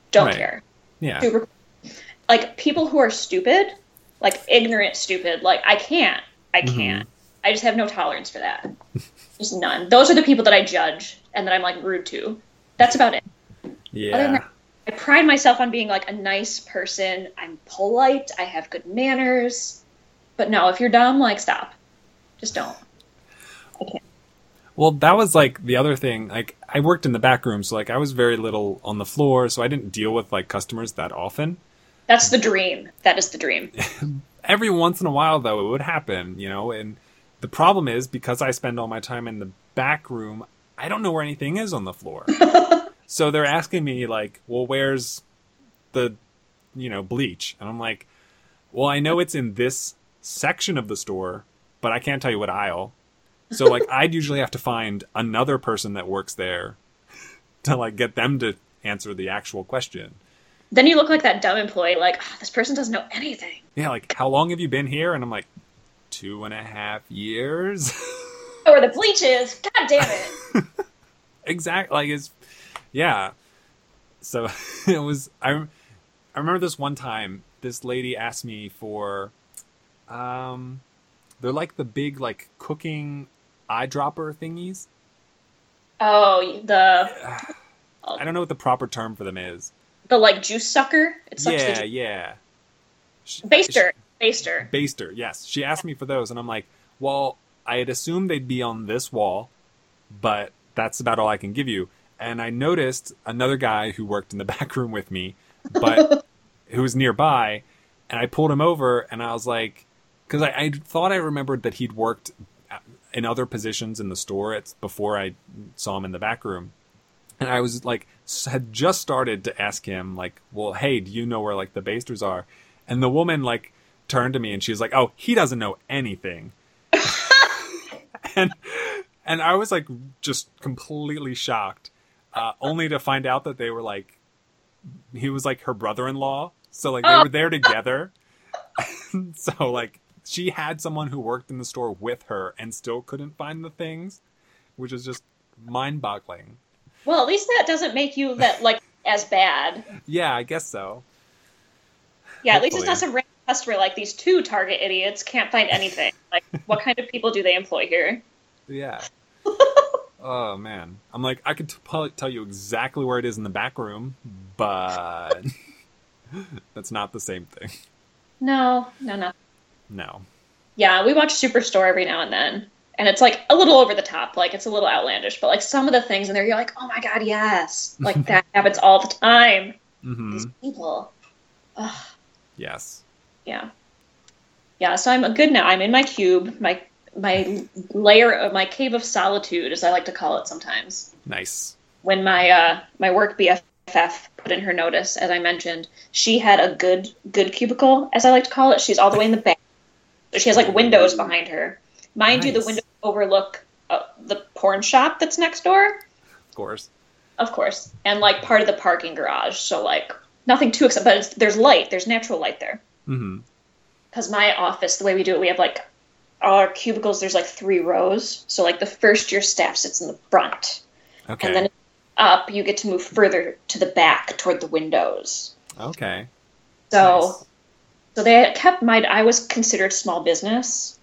Don't right. care. Yeah. Super, like, people who are stupid, like ignorant stupid, like I can't. I can't. Mm-hmm. I just have no tolerance for that. Just none. Those are the people that I judge and that I'm like rude to. That's about it. Yeah. Other than that, I pride myself on being like a nice person. I'm polite. I have good manners. But no, if you're dumb, like stop. Just don't. I can't. Well, that was like the other thing. Like I worked in the back room, so like I was very little on the floor, so I didn't deal with like customers that often. That's the dream. That is the dream. Every once in a while, though, it would happen, you know. And the problem is because I spend all my time in the back room, I don't know where anything is on the floor. So they're asking me like, well, where's the, you know, bleach? And I'm like, well, I know it's in this section of the store, but I can't tell you what aisle. So like, I'd usually have to find another person that works there to like get them to answer the actual question. Then you look like that dumb employee, like, oh, this person doesn't know anything. Yeah. Like, how long have you been here? And I'm like, two and a half years. Or the bleach is, God damn it. Exactly. Like it's, yeah. So it was, I, I remember this one time, this lady asked me for, um, they're like the big, like cooking eyedropper thingies. Oh, the, I don't know what the proper term for them is. The like juice sucker. It sucks yeah. The ju- yeah. She, baster. She, baster. Baster. Yes. She asked me for those. And I'm like, well, I had assumed they'd be on this wall, but that's about all I can give you. And I noticed another guy who worked in the back room with me, but who was nearby. And I pulled him over and I was like, because I, I thought I remembered that he'd worked in other positions in the store it's before I saw him in the back room. And I was like, had just started to ask him like, well, hey, do you know where like the basters are? And the woman like turned to me and she was like, oh, he doesn't know anything. and and I was like just completely shocked. Uh, only to find out that they were like, he was like her brother-in-law. So like they were there together. So like she had someone who worked in the store with her and still couldn't find the things, which is just mind-boggling. Well, at least that doesn't make you that like as bad. Yeah, I guess so. Yeah, hopefully. At least it's not some random customer like these two Target idiots can't find anything. Like what kind of people do they employ here? Yeah. Oh, man. I'm like, I could t- tell you exactly where it is in the back room, but that's not the same thing. No, no, no. No. Yeah, we watch Superstore every now and then, and it's, like, a little over the top. Like, it's a little outlandish, but, like, some of the things in there, you're like, oh, my God, yes. Like, that happens all the time. Mm-hmm. These people. Ugh. Yes. Yeah. Yeah, so I'm good now. I'm in my cube, my my layer of my cave of solitude, as I like to call it sometimes. Nice. When my uh, my work B F F put in her notice, as I mentioned, she had a good good cubicle, as I like to call it. She's all the way in the back. So she has like windows behind her. Mind nice. You, the windows overlook uh, the porn shop that's next door. Of course. Of course. And like part of the parking garage. So like nothing too except, but it's, there's light. There's natural light there. Mm-hmm. Because my office, the way we do it, we have like our cubicles, there's like three rows. So like the first year staff sits in the front. Okay. And then up, you get to move further to the back toward the windows. Okay. So, nice. So they kept my, I was considered small business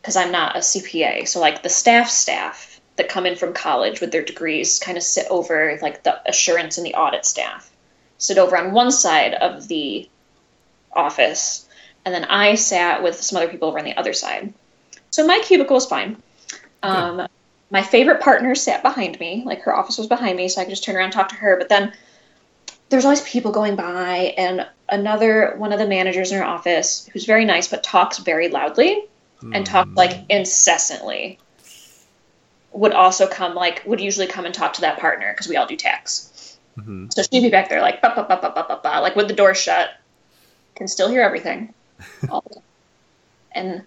because I'm not a C P A. So like the staff staff that come in from college with their degrees kind of sit over like the assurance and the audit staff, sit over on one side of the office. And then I sat with some other people over on the other side. So my cubicle was fine. Um, okay. My favorite partner sat behind me. Like her office was behind me, so I could just turn around and talk to her. But then there's always people going by, and another one of the managers in her office, who's very nice but talks very loudly and mm. talks like incessantly, would also come like would usually come and talk to that partner because we all do tax. Mm-hmm. So she'd be back there like ba ba ba ba ba ba, like with the door shut, can still hear everything. And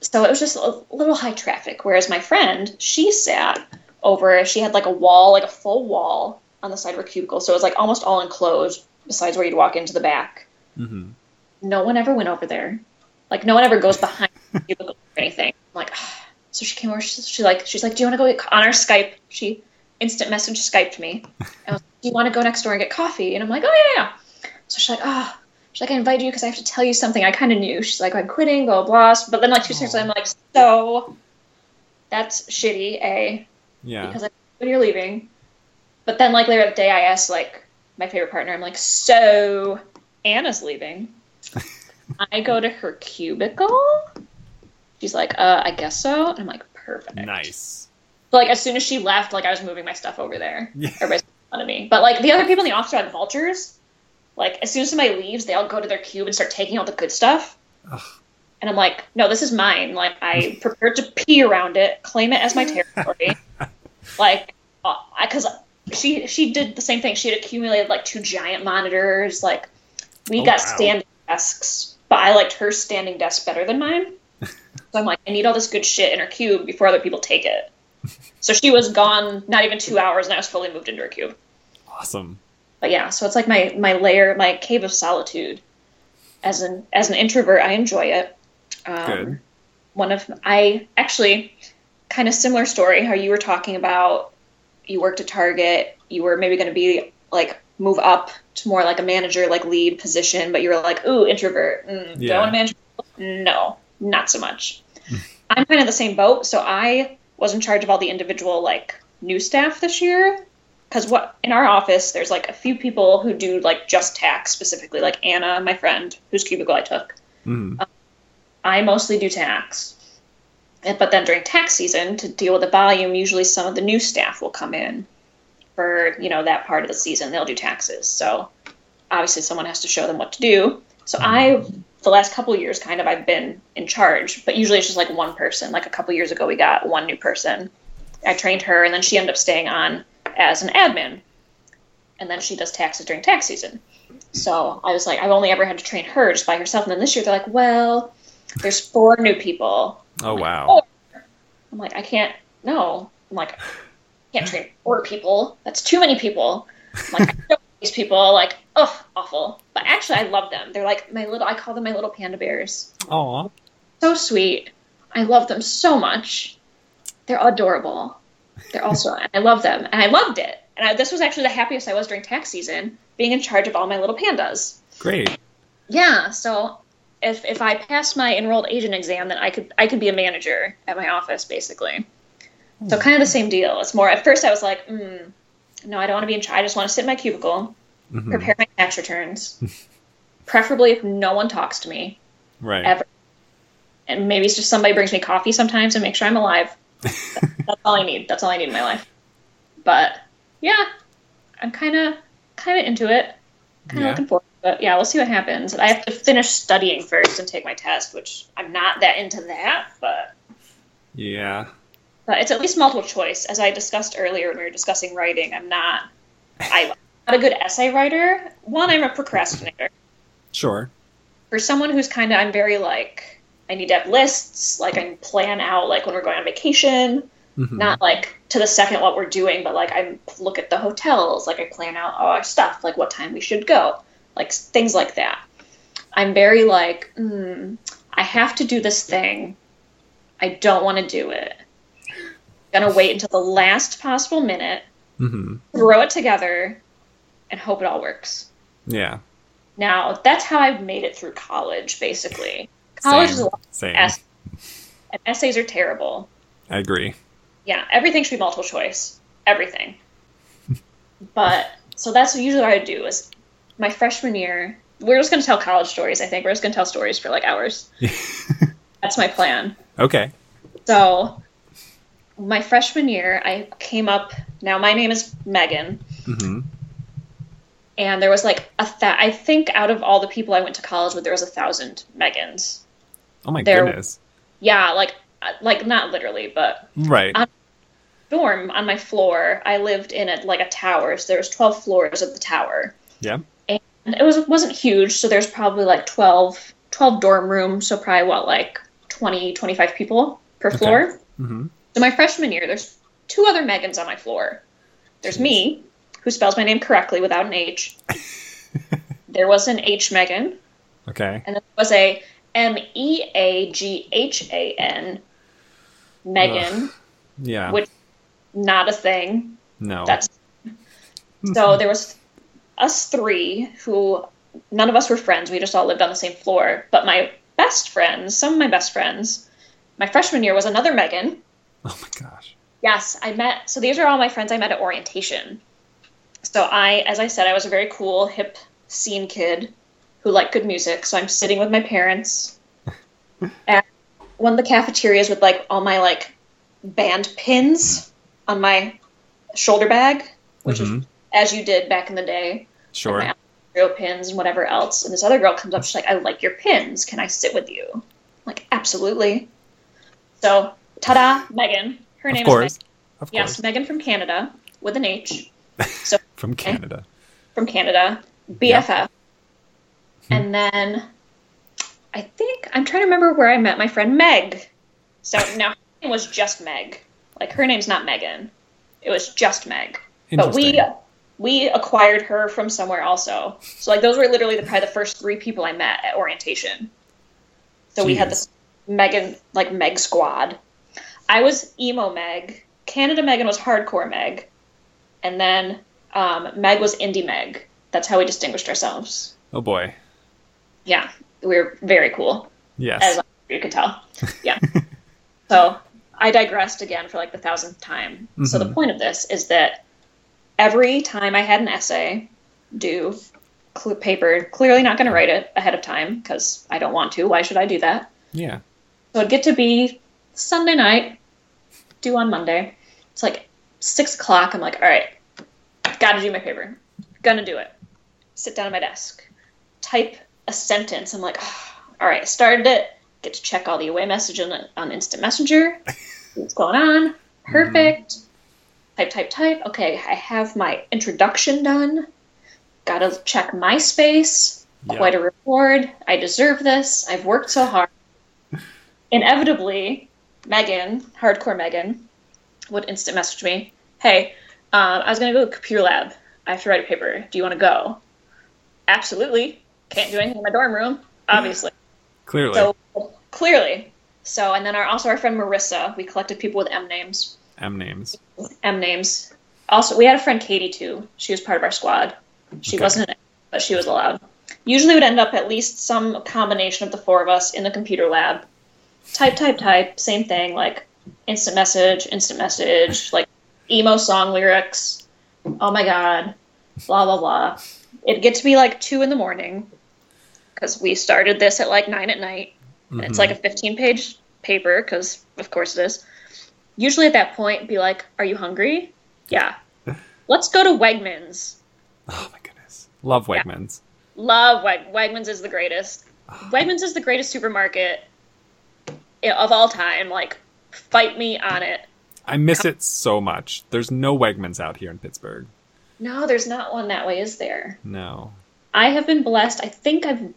so it was just a little high traffic. Whereas my friend, she sat over, she had like a wall, like a full wall on the side of her cubicle. So it was like almost all enclosed besides where you'd walk into the back. Mm-hmm. No one ever went over there. Like no one ever goes behind the cubicle or anything. I'm like, oh. So she came over, she, she like, she's like, do you want to go get, on our Skype? She instant message Skyped me. And I was like, do you want to go next door and get coffee? And I'm like, oh yeah, yeah. So she's like, oh, she's like, I invited you because I have to tell you something I kind of knew. She's like, I'm quitting, blah, blah, blah. But then like two seconds later, I'm like, so that's shitty, eh? Yeah. Because I know when you're leaving. But then like later that day, I asked like my favorite partner, I'm like, so Anna's leaving. I go to her cubicle. She's like, uh, I guess so. And I'm like, perfect. Nice. But like as soon as she left, like I was moving my stuff over there. Yeah. Everybody's in front of me. But like the other people in the office are like vultures. Like, as soon as somebody leaves, they all go to their cube and start taking all the good stuff. Ugh. And I'm like, no, this is mine. Like, I prepared to pee around it, claim it as my territory. Like, because she she did the same thing. She had accumulated, like, two giant monitors. Like, we oh, got wow. standing desks, but I liked her standing desk better than mine. So I'm like, I need all this good shit in her cube before other people take it. So she was gone not even two hours, and I was fully moved into her cube. Awesome. But yeah, so it's like my, my lair, my cave of solitude. As an as an introvert, I enjoy it. Um, Good. One of I actually kind of similar story how you were talking about you worked at Target, you were maybe going to be like move up to more like a manager, like lead position, but you were like, ooh, introvert. Mm, yeah. Do I want to manage? No, not so much. I'm kind of the same boat, so I was in charge of all the individual like new staff this year. Because what in our office, there's like a few people who do like just tax specifically, like Anna, my friend, whose cubicle I took. Mm. Um, I mostly do tax. But then during tax season, to deal with the volume, usually some of the new staff will come in for, you know, that part of the season. They'll do taxes. So obviously someone has to show them what to do. So I, the last couple of years, kind of I've been in charge. But usually it's just like one person. Like a couple years ago, we got one new person. I trained her, and then she ended up staying on as an admin, and then she does taxes during tax season. So I was like, I've only ever had to train her just by herself. And then this year they're like, well, there's four new people. Oh, I'm wow. Like, oh. I'm like, I can't, no. I'm like, I can't train four people. That's too many people. I'm like, I don't know these people. Like, oh, awful. But actually I love them. They're like my little, I call them my little panda bears. Aw. So sweet. I love them so much. They're adorable. They're also, and I love them, and I loved it. And I, this was actually the happiest I was during tax season, being in charge of all my little pandas. Great. Yeah. So if if I passed my enrolled agent exam, then I could I could be a manager at my office, basically. Mm. So kind of the same deal. It's more. At first, I was like, mm, no, I don't want to be in charge. I just want to sit in my cubicle, mm-hmm. prepare my tax returns, preferably if no one talks to me, right? Ever. And maybe it's just somebody brings me coffee sometimes and make sure I'm alive. That's all I need. That's all I need in my life. But yeah, I'm kind of kind of into it. Kind of yeah. looking forward to it. But yeah, we'll see what happens. I have to finish studying first and take my test, which I'm not that into that. But yeah, but it's at least multiple choice. As I discussed earlier when we were discussing writing, I'm not. I'm not a good essay writer. One, I'm a procrastinator. Sure. For someone who's kind of, I'm very like. I need to have lists, like I plan out like when we're going on vacation, mm-hmm. not like to the second what we're doing, but like I look at the hotels, like I plan out all our stuff, like what time we should go, like things like that. I'm very like, mm, I have to do this thing. I don't want to do it. I'm going to wait until the last possible minute, mm-hmm. throw it together, and hope it all works. Yeah. Now, that's how I've made it through college, basically. College Same. Is a lot of essays, and essays are terrible. I agree. Yeah, everything should be multiple choice. Everything. But, so that's usually what I do is my freshman year, we're just going to tell college stories, I think. We're just going to tell stories for like hours. That's my plan. Okay. So, my freshman year, I came up, now my name is Megan. Mm-hmm. And there was like a th- I think out of all the people I went to college with, there was a thousand Megans. Oh my there, goodness. Yeah, like like not literally, but right. On my dorm on my floor, I lived in a, like a tower, so there was twelve floors of the tower. Yeah. And it was wasn't huge, so there's probably like twelve, twelve dorm rooms, so probably what like twenty, twenty-five people per okay. floor. Mm-hmm. So my freshman year, there's two other Megans on my floor. There's Jeez. me, who spells my name correctly without an H. There was an H Megan. Okay. And there was a M E A G H A N Megan. Ugh. Yeah. Which, not a thing. No. That's So there was us three who, none of us were friends. We just all lived on the same floor. But my best friends, some of my best friends, my freshman year was another Megan. Oh my gosh. Yes, I met, so these are all my friends I met at orientation. So I, as I said, I was a very cool, hip scene kid who liked good music. So I'm sitting with my parents at one of the cafeterias with like all my like band pins on my shoulder bag, which mm-hmm. is as you did back in the day. Sure. Like my pins and whatever else. And this other girl comes up, she's like, "I like your pins. Can I sit with you?" I'm like, absolutely. So ta-da, Megan. Her of name course. is Megan. Of yes, course. Yes, Megan from Canada with an H. So from Canada. From Canada. B F F. Yep. And then I think I'm trying to remember where I met my friend Meg. So now her name was just Meg. Like her name's not Megan. It was just Meg. But we we acquired her from somewhere also. So like those were literally the, probably the first three people I met at orientation. So Jeez. we had this Megan like Meg squad. I was emo Meg. Canada Megan was hardcore Meg. And then um, Meg was indie Meg. That's how we distinguished ourselves. Oh, boy. Yeah. We were very cool. Yes. As you can tell. Yeah. So I digressed again for like the thousandth time. Mm-hmm. So the point of this is that every time I had an essay due, cl- paper, clearly not going to write it ahead of time because I don't want to. Why should I do that? Yeah. So it'd get to be Sunday night, due on Monday. It's like six o'clock, I'm like, all right, gotta do my paper. Gonna do it. Sit down at my desk. Type a sentence. I'm like, oh, all right, I started it. Get to check all the away messages on, on Instant Messenger. What's going on? Perfect. Mm-hmm. Type, type, type. Okay, I have my introduction done. Gotta check MySpace. Yep. Quite a reward. I deserve this. I've worked so hard. Inevitably, Megan, hardcore Megan, would instant message me, "Hey, um, I was going to go to the computer lab. I have to write a paper. Do you want to go?" Absolutely. Can't do anything in my dorm room, obviously. Clearly. So, clearly. So, and then our, also our friend Marissa, we collected people with M names. M names. M names. Also, we had a friend Katie, too. She was part of our squad. She okay. wasn't in it, but she was allowed. Usually would end up at least some combination of the four of us in the computer lab. Type, type, type. Same thing, like, instant message, instant message, like emo song lyrics. Oh my God. Blah, blah, blah. It'd get to be like two in the morning because we started this at like nine at night. Mm-hmm. And it's like a fifteen page paper because of course it is. Usually at that point be like, "Are you hungry?" Yeah. "Let's go to Wegmans." Oh my goodness. Love Wegmans. Yeah. Love Weg- Wegmans is the greatest. Oh. Wegmans is the greatest supermarket of all time. Like, fight me on it. I miss it so much. There's no Wegmans out here in Pittsburgh. No, there's not one that way, is there? No. I have been blessed. I think I've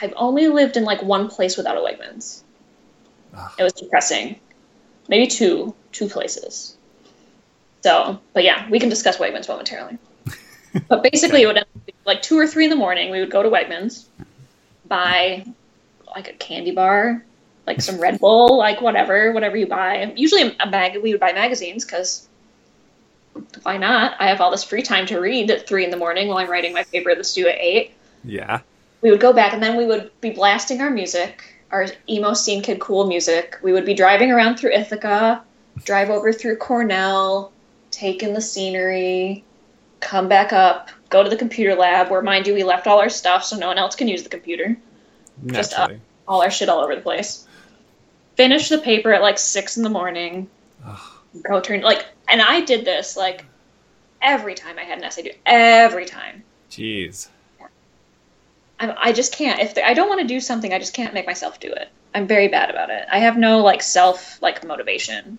I've only lived in like one place without a Wegmans. Ugh. It was depressing. Maybe two. Two places. So, but yeah, we can discuss Wegmans momentarily. But basically okay. it would end up like two or three in the morning. We would go to Wegmans, buy like a candy bar, like some Red Bull, like whatever, whatever you buy. Usually a mag, we would buy magazines because why not? I have all this free time to read at three in the morning while I'm writing my paper that's due at eight. Yeah. We would go back and then we would be blasting our music, our emo scene kid cool music. We would be driving around through Ithaca, drive over through Cornell, take in the scenery, come back up, go to the computer lab where, mind you, we left all our stuff so no one else can use the computer. Naturally. Just up, all our shit all over the place. Finish the paper at like six in the morning. Ugh. Go turn like, and I did this like every time I had an essay due. Every time. Jeez. I, I just can't. If the, I don't want to do something, I just can't make myself do it. I'm very bad about it. I have no like self like motivation.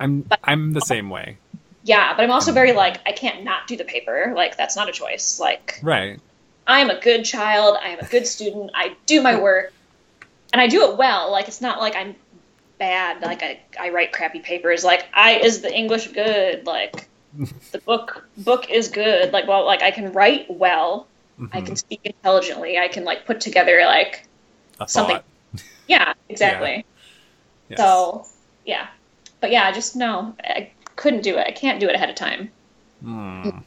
I'm but, I'm the same way. Yeah, but I'm also very like, I can't not do the paper. Like, that's not a choice. Like, right. I am a good child. I am a good student. I do my work, and I do it well. Like, it's not like I'm bad. Like, I, I write crappy papers. Like, I is the English good. Like, the book book is good. Like, well, like I can write well. Mm-hmm. I can speak intelligently. I can like put together like a something. Yeah, exactly. Yeah. Yes. So yeah, but yeah, just no, I couldn't do it. I can't do it ahead of time. Mm.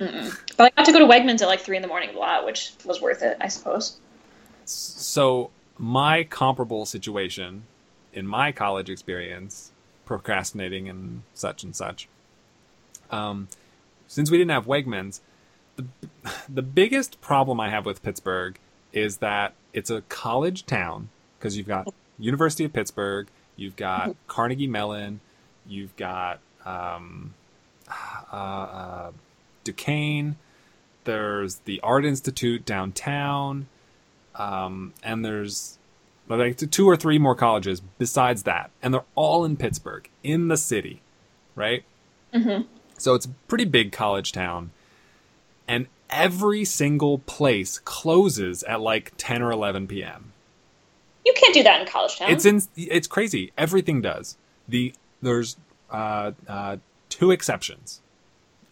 Mm-mm. But I got to go to Wegmans at like three in the morning a lot, which was worth it, I suppose. So my comparable situation in my college experience, procrastinating and such and such. Um, since we didn't have Wegmans, the the biggest problem I have with Pittsburgh is that it's a college town because you've got University of Pittsburgh, you've got mm-hmm. Carnegie Mellon, you've got um, uh, uh, Duquesne, there's the Art Institute downtown, um, and there's like two or three more colleges besides that, and they're all in Pittsburgh, in the city, right? Mm-hmm. So it's a pretty big college town, and every single place closes at like ten or eleven p.m. You can't do that in college town. It's in, it's crazy. Everything does. The there's uh, uh, two exceptions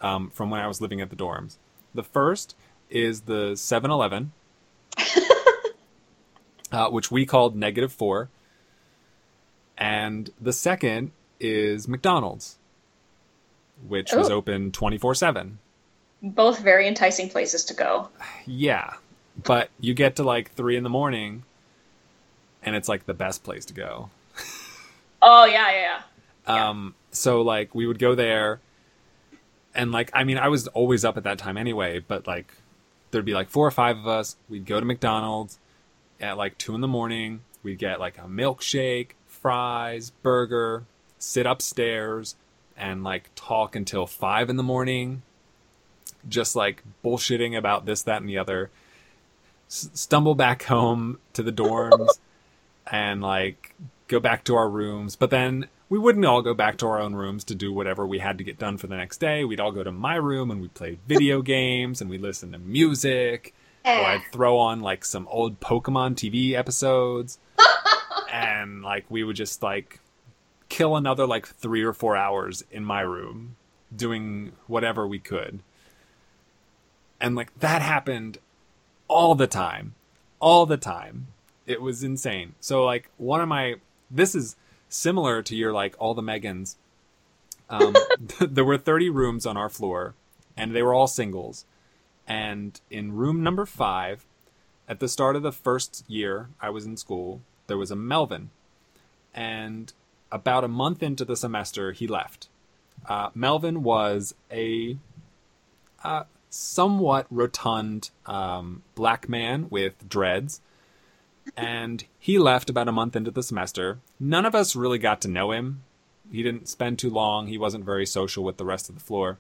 um, from when I was living at the dorms. The first is the seven eleven, uh, which we called negative four, and the second is McDonald's, which Ooh. was open twenty-four seven. Both very enticing places to go. Yeah. But you get to like three in the morning and it's like the best place to go. Oh, yeah, yeah, yeah. Um, yeah. So like we would go there and like, I mean, I was always up at that time anyway, but like there'd be like four or five of us. We'd go to McDonald's at like two in the morning. We'd get like a milkshake, fries, burger, sit upstairs, and like talk until five in the morning, just like bullshitting about this, that, and the other. S- stumble back home to the dorms and like go back to our rooms. But then we wouldn't all go back to our own rooms to do whatever we had to get done for the next day. We'd all go to my room and we played video games and we listened to music. Eh. Or I'd throw on like some old Pokemon T V episodes and like we would just like kill another like three or four hours in my room doing whatever we could. And like that happened all the time, all the time. It was insane. So like one of my, this is similar to your, like all the Megans. Um, th- there were thirty rooms on our floor and they were all singles. And in room number five, at the start of the first year I was in school, there was a Melvin, and about a month into the semester, he left. Uh, Melvin was a uh, somewhat rotund um, black man with dreads, and he left about a month into the semester. None of us really got to know him. He didn't spend too long. He wasn't very social with the rest of the floor.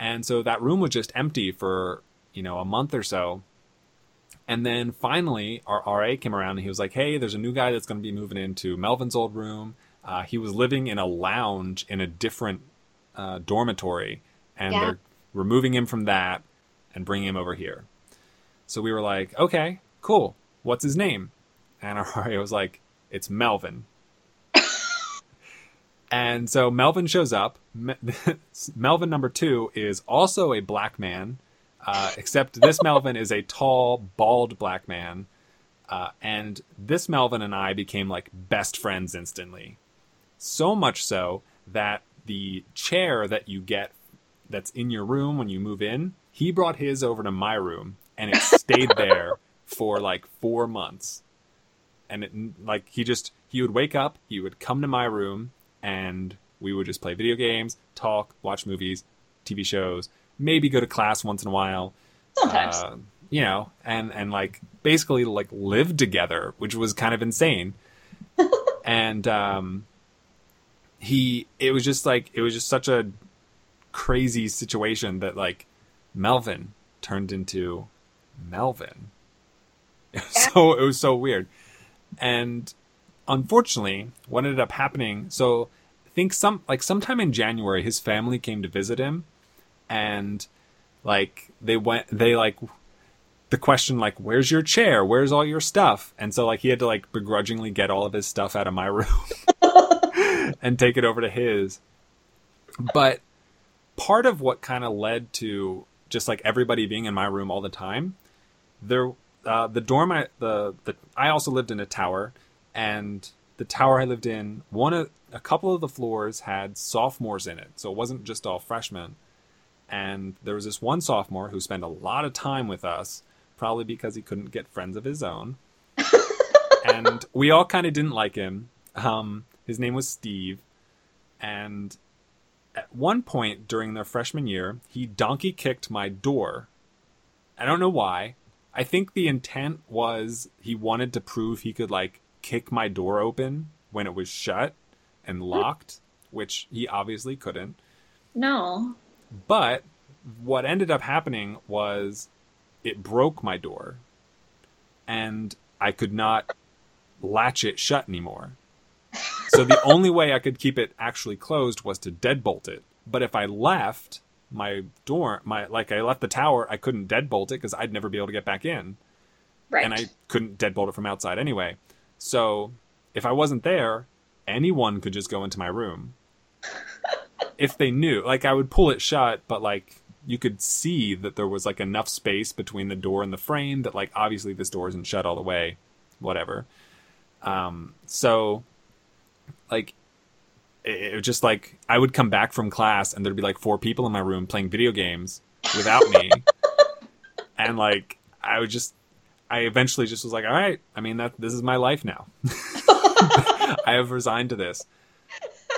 And so that room was just empty for, you know, a month or so. And then finally, our R A came around and he was like, hey, there's a new guy that's going to be moving into Melvin's old room. Uh, he was living in a lounge in a different uh, dormitory, and yeah. they're removing him from that and bringing him over here. So we were like, okay, cool. What's his name? And our R A was like, it's Melvin. And so Melvin shows up. Me- Melvin number two is also a black man, uh, except this Melvin is a tall, bald black man. Uh, and this Melvin and I became like best friends instantly. So much so that the chair that you get that's in your room when you move in, he brought his over to my room and it stayed there for like four months. And it, like he just, he would wake up, he would come to my room and we would just play video games, talk, watch movies, T V shows, maybe go to class once in a while. Sometimes. Uh, you know, and, and like basically like live together, which was kind of insane. And um, he, it was just like, it was just such a crazy situation that like Melvin turned into Melvin. It was so it was so weird. And unfortunately, what ended up happening, so I think some like sometime in January his family came to visit him, and like they went they like the question like, where's your chair? Where's all your stuff? And so like he had to like begrudgingly get all of his stuff out of my room and take it over to his. But part of what kind of led to just like everybody being in my room all the time, there uh, the dorm I the, the I also lived in a tower, and the tower I lived in, one of a couple of the floors had sophomores in it, so it wasn't just all freshmen. And there was this one sophomore who spent a lot of time with us, probably because he couldn't get friends of his own. And we all kind of didn't like him. Um, his name was Steve. And at one point during their freshman year, he donkey kicked my door. I don't know why. I think the intent was he wanted to prove he could, like, kick my door open when it was shut and locked, which he obviously couldn't. No. But what ended up happening was... it broke my door, and I could not latch it shut anymore. So the only way I could keep it actually closed was to deadbolt it. But if I left my door, my like I left the tower, I couldn't deadbolt it because I'd never be able to get back in. Right. And I couldn't deadbolt it from outside anyway. So if I wasn't there, anyone could just go into my room. If they knew, like I would pull it shut, but like... you could see that there was like enough space between the door and the frame that like, obviously this door isn't shut all the way, whatever. Um, so like, it, it just like, I would come back from class and there'd be like four people in my room playing video games without me. And like, I would just, I eventually just was like, all right, I mean that this is my life now. I have resigned to this.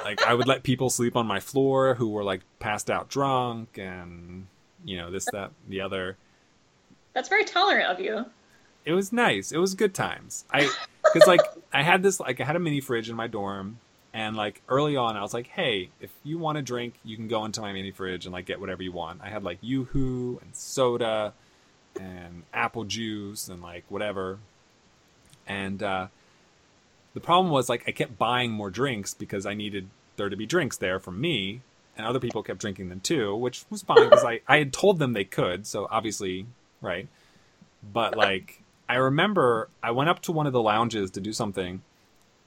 Like, I would let people sleep on my floor who were, like, passed out drunk and, you know, this, that, the other. That's very tolerant of you. It was nice. It was good times. I, because, like, I had this, like, I had a mini fridge in my dorm. And, like, early on, I was like, hey, if you want a drink, you can go into my mini fridge and, like, get whatever you want. I had, like, Yoo-hoo and soda and apple juice and, like, whatever. And, uh. The problem was, like, I kept buying more drinks because I needed there to be drinks there for me. And other people kept drinking them, too, which was fine because I, I had told them they could. So, obviously, right. But, like, I remember I went up to one of the lounges to do something.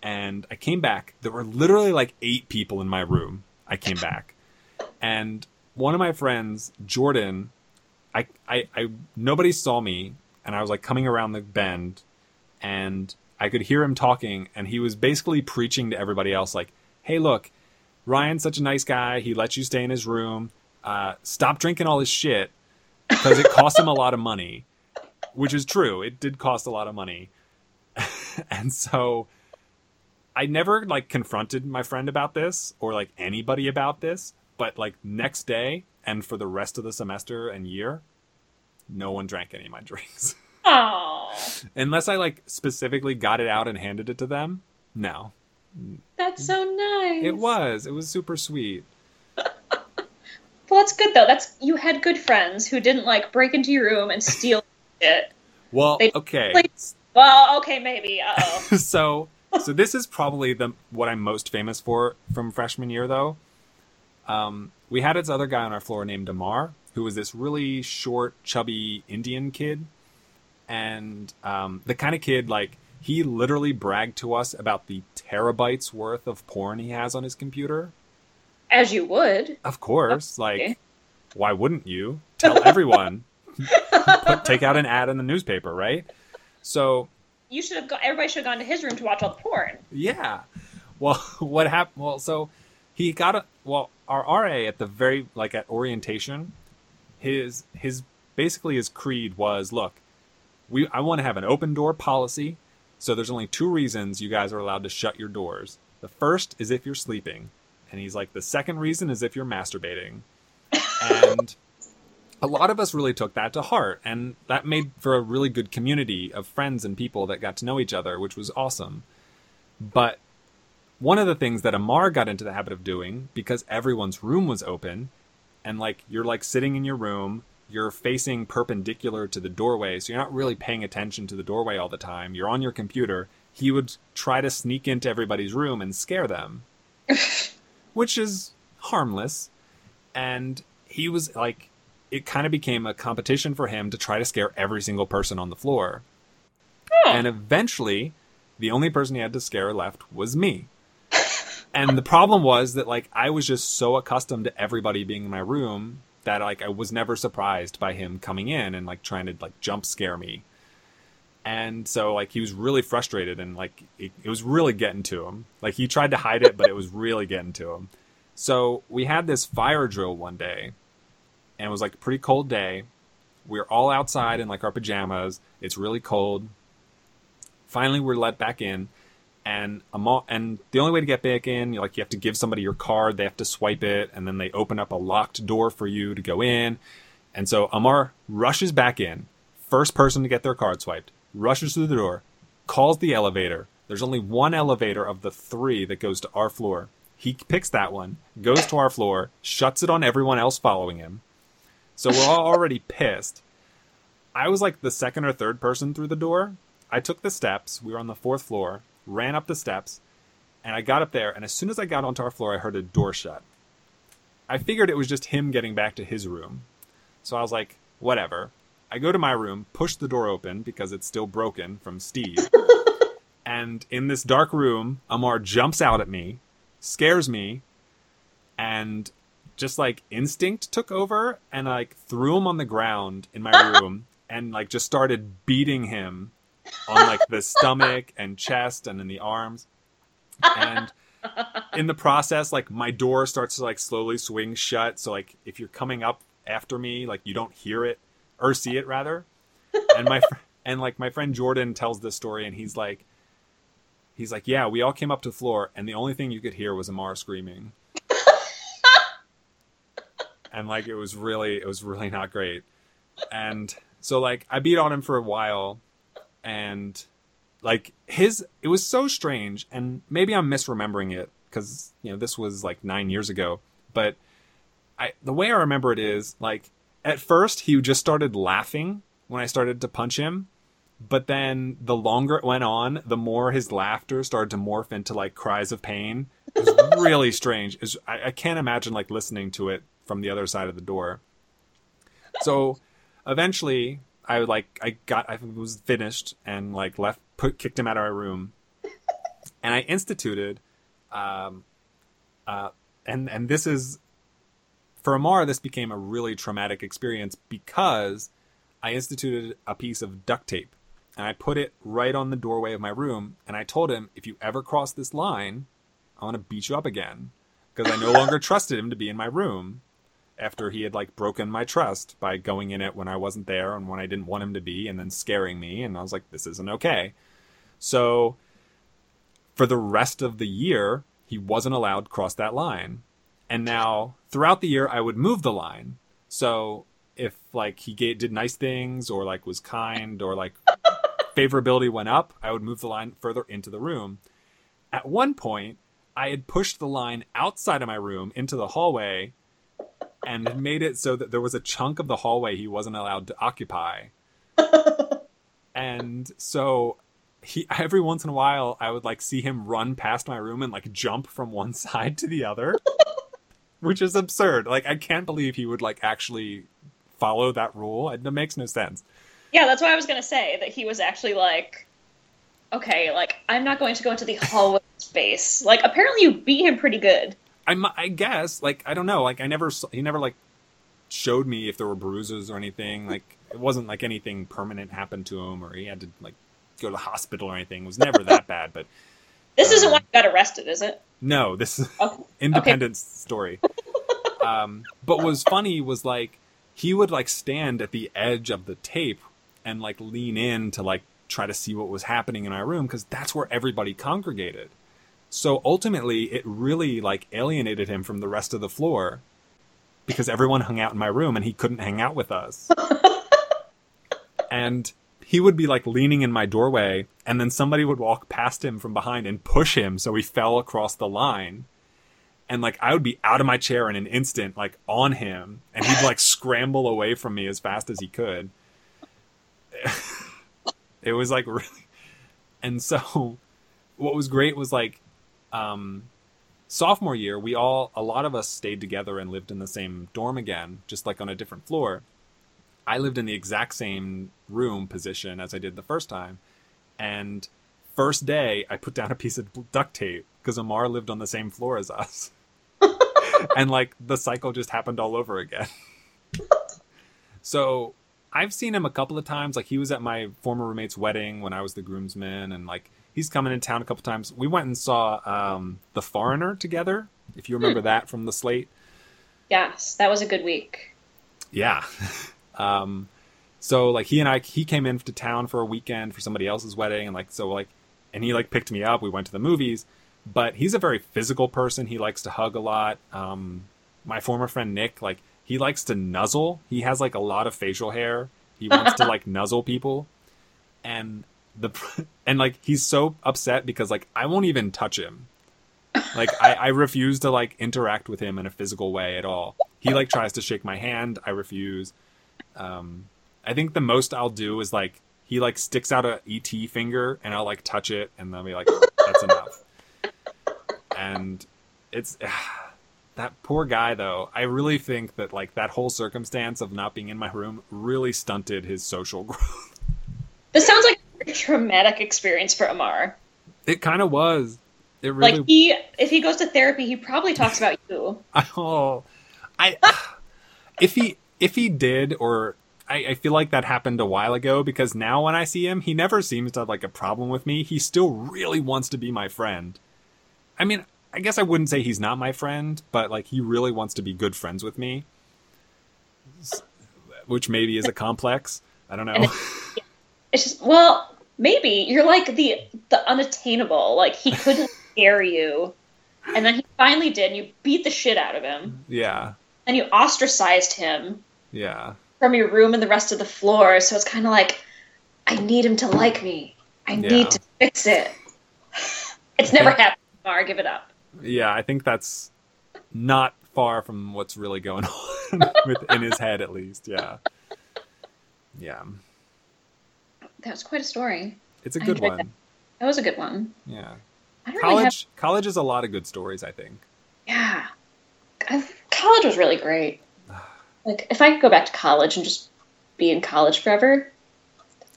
And I came back. There were literally, like, eight people in my room. I came back. And one of my friends, Jordan, I, I, I nobody saw me. And I was, like, coming around the bend. And... I could hear him talking, and he was basically preaching to everybody else, like, hey, look, Ryan's such a nice guy. He lets you stay in his room. Uh, stop drinking all his shit because it cost him a lot of money, which is true. It did cost a lot of money. And so I never, like, confronted my friend about this or, like, anybody about this. But, like, next day and for the rest of the semester and year, no one drank any of my drinks. Aww. Unless I like specifically got it out and handed it to them. No. That's so nice. It was. It was super sweet. Well, that's good though. That's you had good friends who didn't like break into your room and steal shit. Well, they okay. Like, well, okay, maybe. Uh-oh. so, so this is probably the what I'm most famous for from freshman year though. Um, we had this other guy on our floor named Damar, who was this really short, chubby Indian kid. And um, the kind of kid, like, he literally bragged to us about the terabytes worth of porn he has on his computer. As you would. Of course. Okay. Like, why wouldn't you? Tell everyone. Put, take out an ad in the newspaper, right? So. You should have gone, everybody should have gone to his room to watch all the porn. Yeah. Well, what happened? Well, so he got a, well, our R A at the very, like at orientation, his, his, basically his creed was, look. We, I want to have an open door policy, so there's only two reasons you guys are allowed to shut your doors. The first is if you're sleeping, and he's like, the second reason is if you're masturbating. And a lot of us really took that to heart, and that made for a really good community of friends and people that got to know each other, which was awesome. But one of the things that Amar got into the habit of doing, because everyone's room was open, and like you're like sitting in your room, you're facing perpendicular to the doorway, so you're not really paying attention to the doorway all the time. You're on your computer. He would try to sneak into everybody's room and scare them, which is harmless. And he was like, it kind of became a competition for him to try to scare every single person on the floor. Oh. And eventually, the only person he had to scare left was me. And the problem was that, like, I was just so accustomed to everybody being in my room that, like, I was never surprised by him coming in and, like, trying to, like, jump scare me. And so, like, he was really frustrated and, like, it, it was really getting to him. Like, he tried to hide it, but it was really getting to him. So we had this fire drill one day, and it was, like, a pretty cold day. We were all outside in, like, our pajamas. It's really cold. Finally, we're let back in. And all, and the only way to get back in, you like you have to give somebody your card. They have to swipe it, and then they open up a locked door for you to go in. And so Amar rushes back in, first person to get their card swiped, rushes through the door, calls the elevator. There's only one elevator of the three that goes to our floor. He picks that one, goes to our floor, shuts it on everyone else following him. So we're all already pissed. I was like the second or third person through the door. I took the steps. We were on the fourth floor. Ran up the steps, and I got up there, and as soon as I got onto our floor, I heard a door shut. I figured it was just him getting back to his room. So I was like, whatever. I go to my room, push the door open, because it's still broken from Steve. And in this dark room, Amar jumps out at me, scares me, and just, like, instinct took over, and I, like, threw him on the ground in my room, and, like, just started beating him on, like, the stomach and chest and in the arms. And in the process, like, my door starts to, like, slowly swing shut. So, like, if you're coming up after me, like, you don't hear it or see it, rather. And my fr- and like my friend Jordan tells this story, and he's like, he's like, yeah, we all came up to the floor, and the only thing you could hear was Amar screaming. And, like, it was really, it was really not great. And so, like, I beat on him for a while. And, like, his, it was so strange, and maybe I'm misremembering it, because, you know, this was, like, nine years ago, but I, the way I remember it is, like, at first, he just started laughing when I started to punch him, but then the longer it went on, the more his laughter started to morph into, like, cries of pain. It was really strange. It was, I, I can't imagine, like, listening to it from the other side of the door. So, eventually... I would like I got I was finished and like left put kicked him out of my room, and I instituted, um, uh, and and this is for Amar. This became a really traumatic experience because I instituted a piece of duct tape, and I put it right on the doorway of my room, and I told him, if you ever cross this line, I want to beat you up again, because I no longer trusted him to be in my room. After he had, like, broken my trust by going in it when I wasn't there and when I didn't want him to be and then scaring me. And I was like, this isn't okay. So for the rest of the year, he wasn't allowed to cross that line. And now throughout the year, I would move the line. So if, like, he did nice things or, like, was kind or, like, favorability went up, I would move the line further into the room. At one point, I had pushed the line outside of my room into the hallway and made it so that there was a chunk of the hallway he wasn't allowed to occupy. And so he, every once in a while, I would, like, see him run past my room and, like, jump from one side to the other, which is absurd. Like, I can't believe he would, like, actually follow that rule. It makes no sense. Yeah, that's what I was going to say, that he was actually like, okay, like, I'm not going to go into the hallway space. Like, apparently you beat him pretty good. I, I guess, like, I don't know, like, I never, he never, like, showed me if there were bruises or anything, like, it wasn't, like, anything permanent happened to him, or he had to, like, go to the hospital or anything, it was never that bad, but... This um, isn't why you got arrested, is it? No, this is oh, independent okay. story. Um, but what was funny was, like, he would, like, stand at the edge of the tape and, like, lean in to, like, try to see what was happening in our room, because that's where everybody congregated. So ultimately, it really, like, alienated him from the rest of the floor because everyone hung out in my room and he couldn't hang out with us. And he would be, like, leaning in my doorway, and then somebody would walk past him from behind and push him so he fell across the line. And, like, I would be out of my chair in an instant, like, on him. And he'd, like, scramble away from me as fast as he could. It was like really. And so what was great was like um sophomore year, we all a lot of us stayed together and lived in the same dorm again, just like on a different floor. I lived in the exact same room position as I did the first time, and first day I put down a piece of duct tape because Amar lived on the same floor as us. And like the cycle just happened all over again. So I've seen him a couple of times. Like he was at my former roommate's wedding when I was the groomsman, and like he's coming in town a couple times. We went and saw um, The Foreigner together, if you remember hmm. that from the slate. Yes, that was a good week. Yeah. um, so like he and I, he came into town for a weekend for somebody else's wedding, and like so like, and he like picked me up. We went to the movies, but he's a very physical person. He likes to hug a lot. Um, my former friend Nick, like he likes to nuzzle. He has like a lot of facial hair. He wants to like nuzzle people, and. The, and like he's so upset because like I won't even touch him. Like I, I refuse to like interact with him in a physical way at all. He like tries to shake my hand. I refuse. Um, I think the most I'll do is like he like sticks out a E T finger and I'll like touch it and then be like, that's enough. And it's that poor guy though. I really think that like that whole circumstance of not being in my room really stunted his social growth. This sounds like traumatic experience for Amar. It kind of was. It really. Like he, if he goes to therapy, he probably talks about you. Oh, I. if he, if he did, or I, I feel like that happened a while ago because now when I see him, he never seems to have like a problem with me. He still really wants to be my friend. I mean, I guess I wouldn't say he's not my friend, but like he really wants to be good friends with me, which maybe is a complex. I don't know. It's just, well, maybe you're like the the unattainable. Like he couldn't scare you, and then he finally did. And you beat the shit out of him. Yeah. And you ostracized him. Yeah. From your room and the rest of the floor. So it's kind of like, I need him to like me. I yeah. need to fix it. It's never happened. Mar, give it up. Yeah, I think that's not far from what's really going on with, in his head, at least. Yeah. Yeah. That was quite a story. It's a good one. That. that was a good one. Yeah. I don't college really have... college is a lot of good stories, I think. Yeah. I've, college was really great. Like, if I could go back to college and just be in college forever.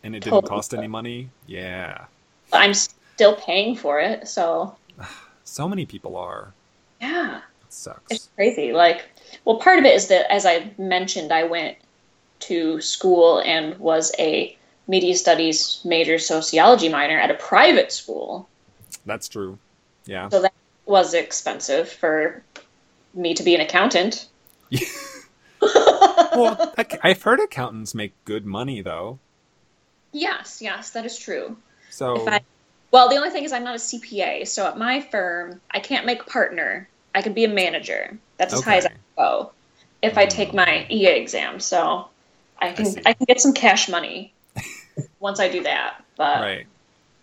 And it totally didn't cost any money? Yeah. I'm still paying for it, so. So many people are. Yeah. It sucks. It's crazy. Like, well, part of it is that, as I mentioned, I went to school and was a media studies major, sociology minor at a private school. That's true. Yeah. So that was expensive for me to be an accountant. Well, I've heard accountants make good money, though. Yes, yes, that is true. So, if I, well, the only thing is I'm not a C P A, so at my firm, I can't make partner. I can be a manager. That's as okay. high as I can go if I take my E A exam. So I can I, I can get some cash money. Once I do that, but right.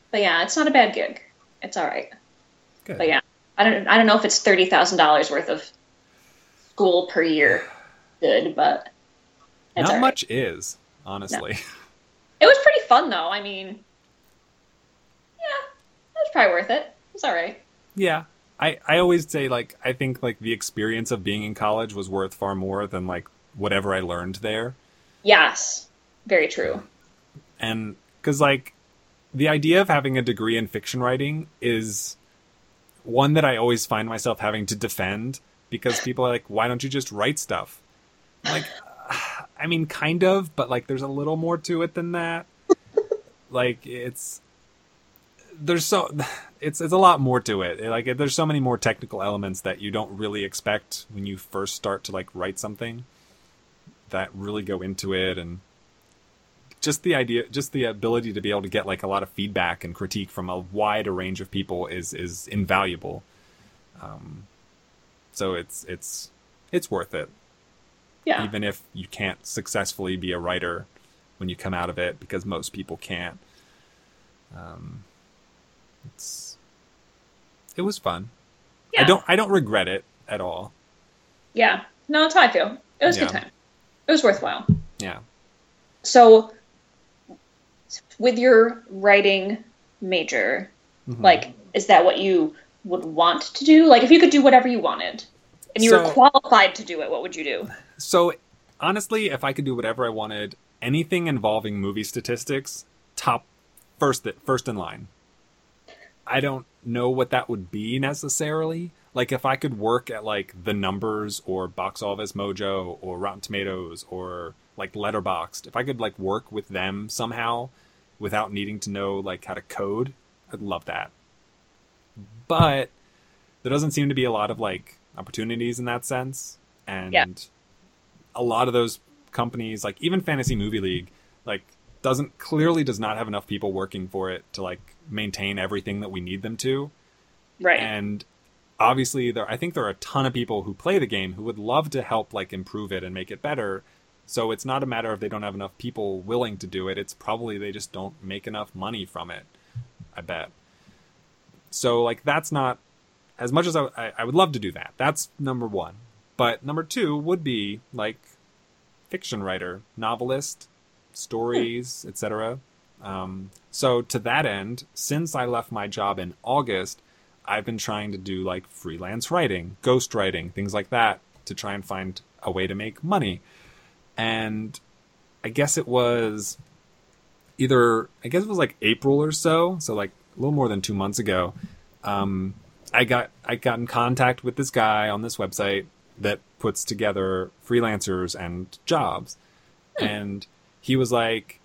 but yeah, it's not a bad gig. It's all right. Good. But yeah, I don't I don't know if it's thirty thousand dollars worth of school per year. Good, but it's not right. much is honestly. No. It was pretty fun though. I mean, yeah, it was probably worth it. It's all right. Yeah, I I always say like I think like the experience of being in college was worth far more than like whatever I learned there. Yes, very true. And because like the idea of having a degree in fiction writing is one that I always find myself having to defend because people are like, why don't you just write stuff? I'm like, I mean, kind of, but like there's a little more to it than that. Like it's there's so it's it's a lot more to it. Like there's so many more technical elements that you don't really expect when you first start to like write something that really go into it. And Just the idea, just the ability to be able to get like a lot of feedback and critique from a wide range of people is is invaluable. Um, so it's it's it's worth it. Yeah. Even if you can't successfully be a writer when you come out of it, because most people can't. Um, it's it was fun. Yeah. I don't I don't regret it at all. Yeah. No, that's how I feel. It was yeah. a good time. it was worthwhile. Yeah. So with your writing major, mm-hmm. like, is that what you would want to do? Like, if you could do whatever you wanted and you so, were qualified to do it, what would you do? So honestly, if I could do whatever I wanted, anything involving movie statistics, top first, th- first in line. I don't know what that would be necessarily. Like, if I could work at, like, The Numbers or Box Office Mojo or Rotten Tomatoes or, like, Letterboxd, if I could, like, work with them somehow without needing to know, like, how to code, I'd love that. But there doesn't seem to be a lot of, like, opportunities in that sense. And yeah. a lot of those companies, like, even Fantasy Movie League, like, doesn't clearly does not have enough people working for it to, like, maintain everything that we need them to. Right. And obviously there, I think there are a ton of people who play the game who would love to help, like, improve it and make it better. So it's not a matter of they don't have enough people willing to do it. It's probably they just don't make enough money from it, I bet. So, like, that's not as much as I, I, I would love to do that. That's number one. But number two would be, like, fiction writer, novelist, stories, et cetera. Um, so to that end, since I left my job in August, I've been trying to do, like, freelance writing, ghost writing, things like that, to try and find a way to make money. And I guess it was either, I guess it was like April or so. So, like, a little more than two months ago, um, I got, I got in contact with this guy on this website that puts together freelancers and jobs. Hmm. And he was like,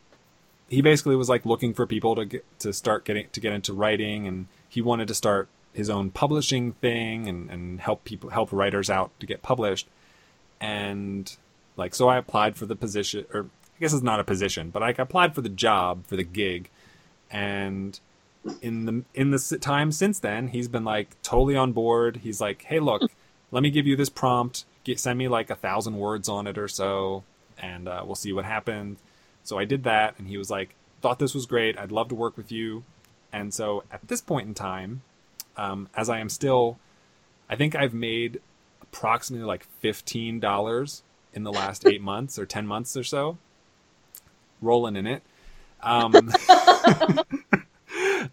he basically was like looking for people to get, to start getting, to get into writing. And he wanted to start his own publishing thing and, and help people, help writers out to get published. And, like, so I applied for the position, or I guess it's not a position, but I applied for the job, for the gig. And in the, in the time since then, he's been, like, totally on board. He's like, hey, look, let me give you this prompt. Get, send me like a thousand words on it or so. And uh, we'll see what happens. So I did that. And he was like, thought this was great. I'd love to work with you. And so at this point in time, um, as I am still, I think I've made approximately like fifteen dollars in the last eight months or ten months or so, rolling in it. Um,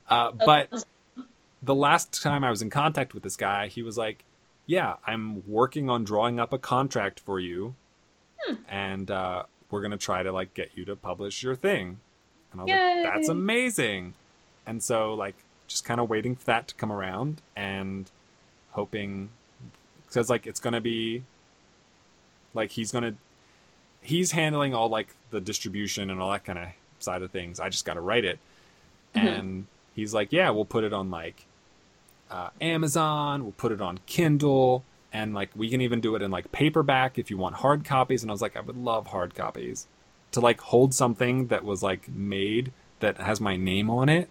uh, but the last time I was in contact with this guy, he was like, yeah, I'm working on drawing up a contract for you. Hmm. And uh, we're going to try to, like, get you to publish your thing. And I was Yay. like, that's amazing. And so, like, just kind of waiting for that to come around and hoping, because, like, it's going to be, like, he's going to, he's handling all, like, the distribution and all that kind of side of things. I just got to write it. Mm-hmm. And he's like, yeah, we'll put it on, like, uh, Amazon. We'll put it on Kindle. And, like, we can even do it in, like, paperback if you want hard copies. And I was like, I would love hard copies to, like, hold something that was, like, made that has my name on it.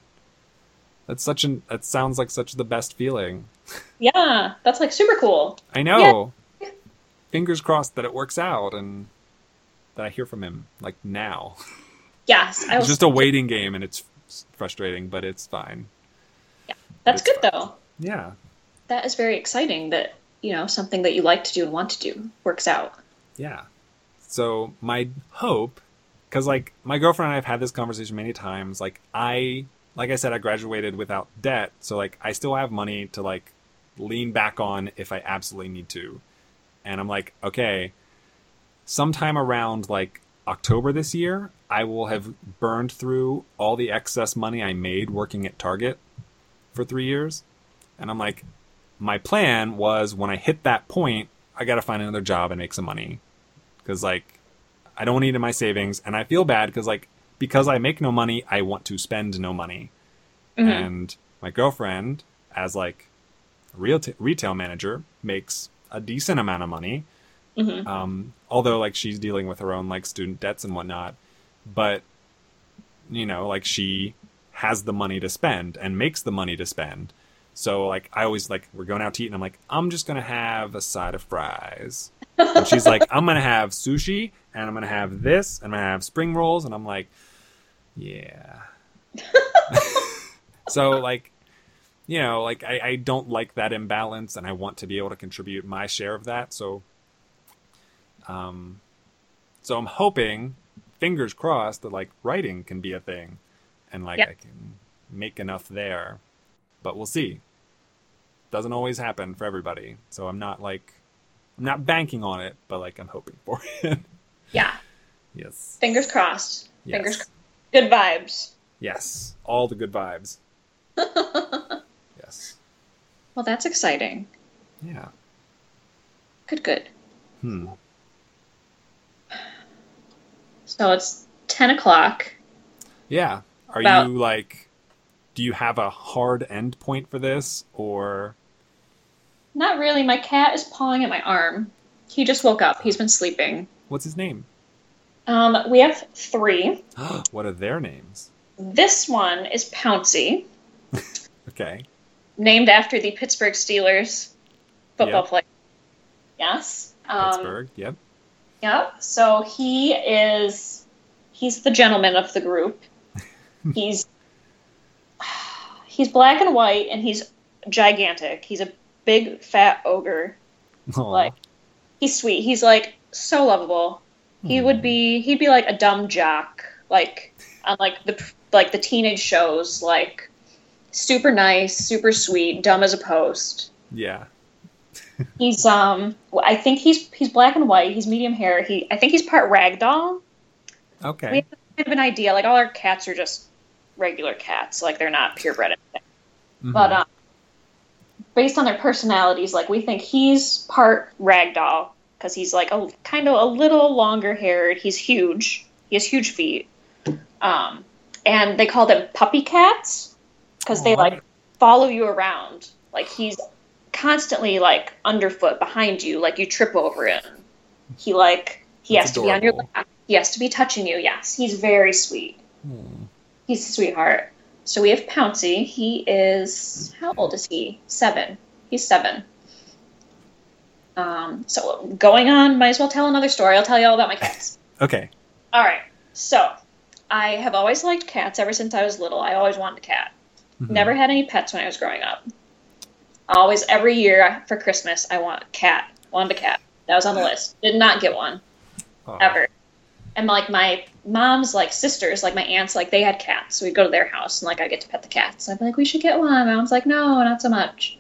That's such an, that sounds like such the best feeling. Yeah. That's, like, super cool. I know. Yeah. Fingers crossed that it works out and that I hear from him, like, now. Yes. I was... It's just a waiting game, and it's frustrating, but it's fine. Yeah, that's good, fine. Though. Yeah. That is very exciting that, you know, something that you like to do and want to do works out. Yeah. So my hope, because, like, my girlfriend and I have had this conversation many times. Like, I, like I said, I graduated without debt. So, like, I still have money to, like, lean back on if I absolutely need to. And I'm like, okay, sometime around, like, October this year, I will have burned through all the excess money I made working at Target for three years. And I'm like, my plan was when I hit that point, I got to find another job and make some money. Because, like, I don't need my savings. And I feel bad because, like, because I make no money, I want to spend no money. Mm-hmm. And my girlfriend, as, like, a real t- retail manager, makes a decent amount of money. Mm-hmm. Um, although, like, she's dealing with her own, like, student debts and whatnot, but, you know, like, she has the money to spend and makes the money to spend. So, like, I always, like, we're going out to eat and I'm like, I'm just going to have a side of fries. And she's like, I'm going to have sushi and I'm going to have this and I'm going to have spring rolls. And I'm like, yeah. So, like, you know, like, I, I don't like that imbalance, and I want to be able to contribute my share of that. So, um, So I'm hoping, fingers crossed, that like writing can be a thing, and like yep. I can make enough there. But we'll see. Doesn't always happen for everybody. So I'm not like, I'm not banking on it, but like I'm hoping for it. Yeah. Yes. Fingers crossed. Yes. Fingers crossed. Good vibes. Yes. All the good vibes. Yes. Well, that's exciting. Yeah. Good, good. Hmm. So it's ten o'clock. Yeah. Are About... you like, do you have a hard end point for this or? Not really. My cat is pawing at my arm. He just woke up. He's been sleeping. What's his name? Um, we have three. What are their names? This one is Pouncy. Okay. Named after the Pittsburgh Steelers football yep. player. Yes. Um, Pittsburgh, yep. Yep. So he is, he's the gentleman of the group. He's, he's black and white, and he's gigantic. He's a big, fat ogre. Aww. Like, he's sweet. He's like so lovable. He would be, he'd be like a dumb jock, like on like the like the teenage shows, like super nice, super sweet, dumb as a post. Yeah. He's um, I think he's he's black and white. He's medium hair. He I think he's part ragdoll. Okay. We have kind of an idea. Like all our cats are just regular cats. Like they're not purebred. Mm-hmm. But um, based on their personalities, like we think he's part ragdoll. Because he's like a kind of a little longer haired. He's huge. He has huge feet. Um, and they call them puppy cats because they like follow you around. Like he's constantly like underfoot behind you. Like you trip over him. He like he That's has adorable. to be on your lap. He has to be touching you. Yes, he's very sweet. Hmm. He's a sweetheart. So we have Pouncy. He is how old is he? Seven. He's seven. Um, so going on, might as well tell another story. I'll tell you all about my cats. Okay. All right. So I have always liked cats ever since I was little. I always wanted a cat. Mm-hmm. Never had any pets when I was growing up. Always, every year for Christmas, I want a cat. Wanted a cat. That was on the list. Did not get one. Aww. Ever. And like my mom's like sisters, like my aunts, like they had cats. So we'd go to their house and like I get to pet the cats. I'd be like, we should get one. My mom's like, no, not so much.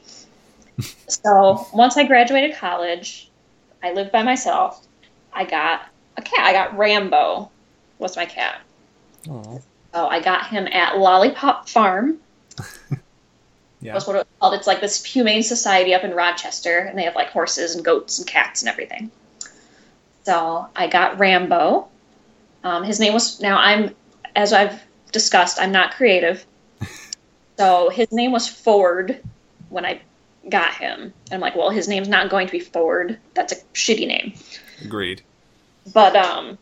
So once I graduated college, I lived by myself. I got a cat. I got Rambo. Was my cat. Aww. So I got him at Lollipop Farm. Yeah. That's what it was called. It's like this humane society up in Rochester, and they have like horses and goats and cats and everything. So I got Rambo. Um, his name was, now I'm, as I've discussed, I'm not creative. So his name was Ford when I got him. And I'm like, well, his name's not going to be Ford. That's a shitty name. Agreed. But um,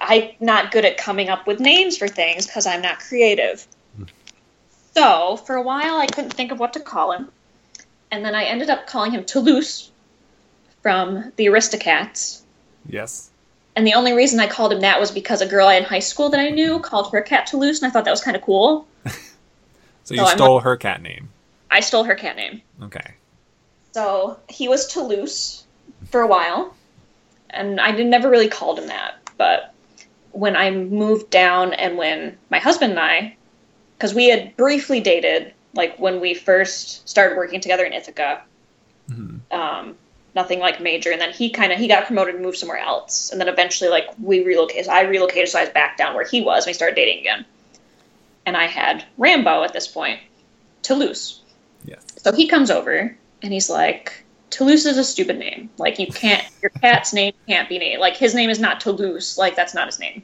I'm not good at coming up with names for things because I'm not creative. So for a while, I couldn't think of what to call him. And then I ended up calling him Toulouse from the Aristocats. Yes. And the only reason I called him that was because a girl in high school that I knew called her cat Toulouse, and I thought that was kind of cool. so you so stole I'm, her cat name. I stole her cat name. Okay. So he was Toulouse for a while, and I never really called him that. But when I moved down and when my husband and I, because we had briefly dated, like when we first started working together in Ithaca, mm-hmm. um, nothing like major. And then he kind of, he got promoted and moved somewhere else. And then eventually like we relocated, so I relocated, so I was back down where he was and we started dating again. And I had Rambo at this point, Toulouse. Yes. So he comes over. And he's like, Toulouse is a stupid name. Like, you can't, your cat's name can't be named. Like, his name is not Toulouse. Like, that's not his name.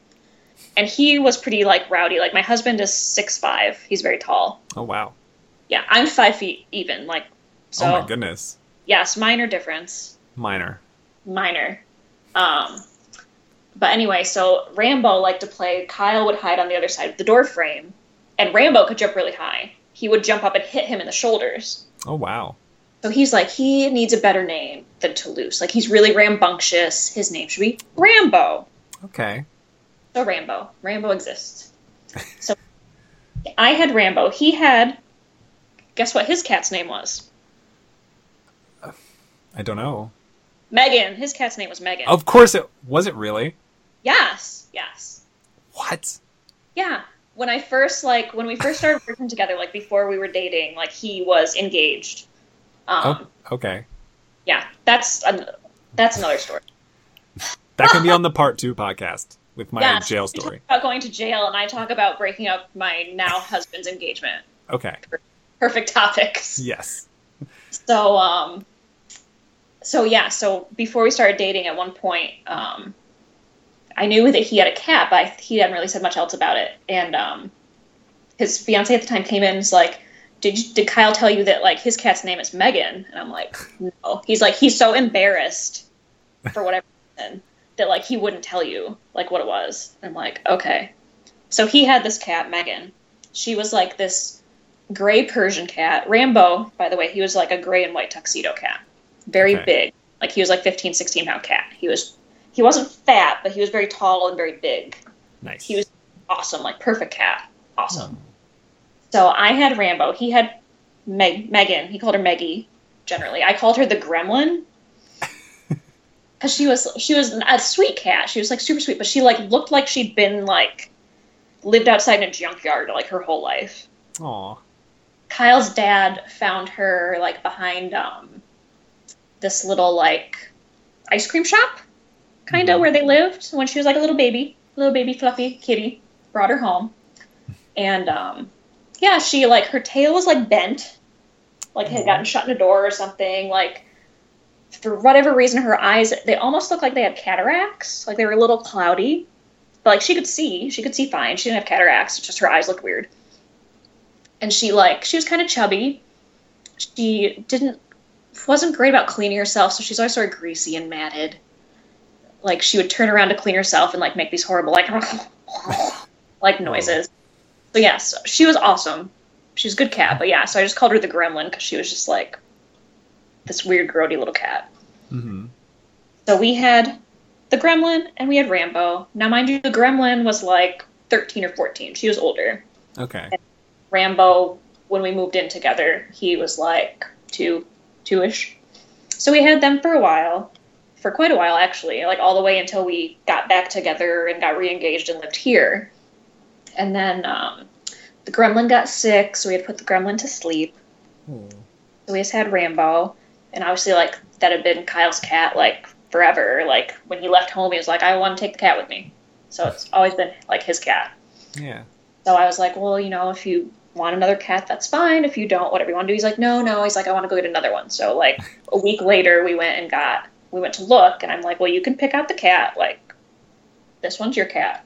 And he was pretty, like, rowdy. Like, my husband is six foot five. He's very tall. Oh, wow. Yeah, I'm five feet even. Like, so. Oh, my goodness. Yes, minor difference. Minor. Minor. Um, but anyway, so Rambo liked to play. Kyle would hide on the other side of the door frame. And Rambo could jump really high. He would jump up and hit him in the shoulders. Oh, wow. So he's like, he needs a better name than Toulouse. Like, he's really rambunctious. His name should be Rambo. Okay. So Rambo. Rambo exists. So I had Rambo. He had, guess what his cat's name was? I don't know. Megan. His cat's name was Megan. Of course it was. It really? Yes, yes. What? Yeah. When I first, like, when we first started working together, like, before we were dating, like, he was engaged. Um, oh, okay. Yeah, that's an, that's another story. That can be on the part two podcast with my yes, jail story. I talk about going to jail, and I talk about breaking up my now husband's engagement. Okay. Perfect topics. Yes. So, um, so yeah, so before we started dating, at one point, um, I knew that he had a cat, but I, he hadn't really said much else about it. And um, his fiance at the time came in and was like, did you, did Kyle tell you that, like, his cat's name is Megan? And I'm like, no. He's like, he's so embarrassed for whatever reason that, like, he wouldn't tell you, like, what it was. And I'm like, okay. So he had this cat, Megan. She was, like, this gray Persian cat. Rambo, by the way, he was, like, a gray and white tuxedo cat. Very okay. big. Like, he was, like, fifteen, sixteen-pound cat. He was... He wasn't fat, but he was very tall and very big. Nice. He was awesome, like perfect cat. Awesome. Oh. So I had Rambo. He had Meg- Megan. He called her Meggie, generally. I called her the Gremlin. Because she was she was a sweet cat. She was, like, super sweet. But she, like, looked like she'd been, like, lived outside in a junkyard, like, her whole life. Aw. Kyle's dad found her, like, behind um, this little, like, ice cream shop. Kind of where they lived when she was like a little baby, little baby fluffy kitty, brought her home. And, um, yeah, she like, her tail was like bent, like had gotten shut in a door or something. Like for whatever reason, her eyes, they almost looked like they had cataracts. Like they were a little cloudy, but like she could see, she could see fine. She didn't have cataracts. It's just her eyes looked weird. And she like, she was kind of chubby. She didn't, wasn't great about cleaning herself. So she's always sort of greasy and matted. Like, she would turn around to clean herself and, like, make these horrible, like, like, noises. So, yeah, so she was awesome. She was a good cat, but, yeah, so I just called her the Gremlin because she was just, like, this weird, grody little cat. Mm-hmm. So we had the Gremlin and we had Rambo. Now, mind you, the Gremlin was, like, thirteen or fourteen. She was older. Okay. And Rambo, when we moved in together, he was, like, two, two-ish. So we had them for a while. For quite a while, actually, like all the way until we got back together and got re-engaged and lived here. And then um, the Gremlin got sick, so we had put the Gremlin to sleep. Hmm. So we just had Rambo. And obviously, like, that had been Kyle's cat, like, forever. Like, when he left home, he was like, I want to take the cat with me. So it's always been, like, his cat. Yeah. So I was like, well, you know, if you want another cat, that's fine. If you don't, whatever you want to do. He's like, no, no. He's like, I want to go get another one. So, like, a week later, we went and got... We went to look, and I'm like, well, you can pick out the cat. Like, this one's your cat.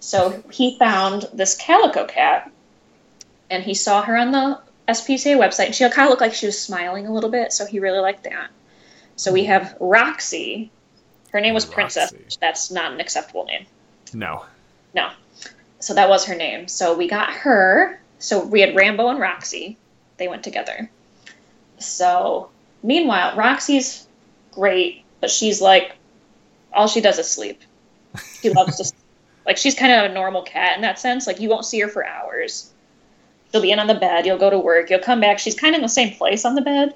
So he found this calico cat, and he saw her on the S P C A website, and she kind of looked like she was smiling a little bit, so he really liked that. So we have Roxy. Her name was Roxy. Princess. That's not an acceptable name. No. No. So that was her name. So we got her. So we had Rambo and Roxy. They went together. So meanwhile, Roxy's... great, but she's like, all she does is sleep. She loves to sleep. Like, she's kind of a normal cat in that sense. Like, you won't see her for hours. She'll be in on the bed. You'll go to work. You'll come back. She's kind of in the same place on the bed.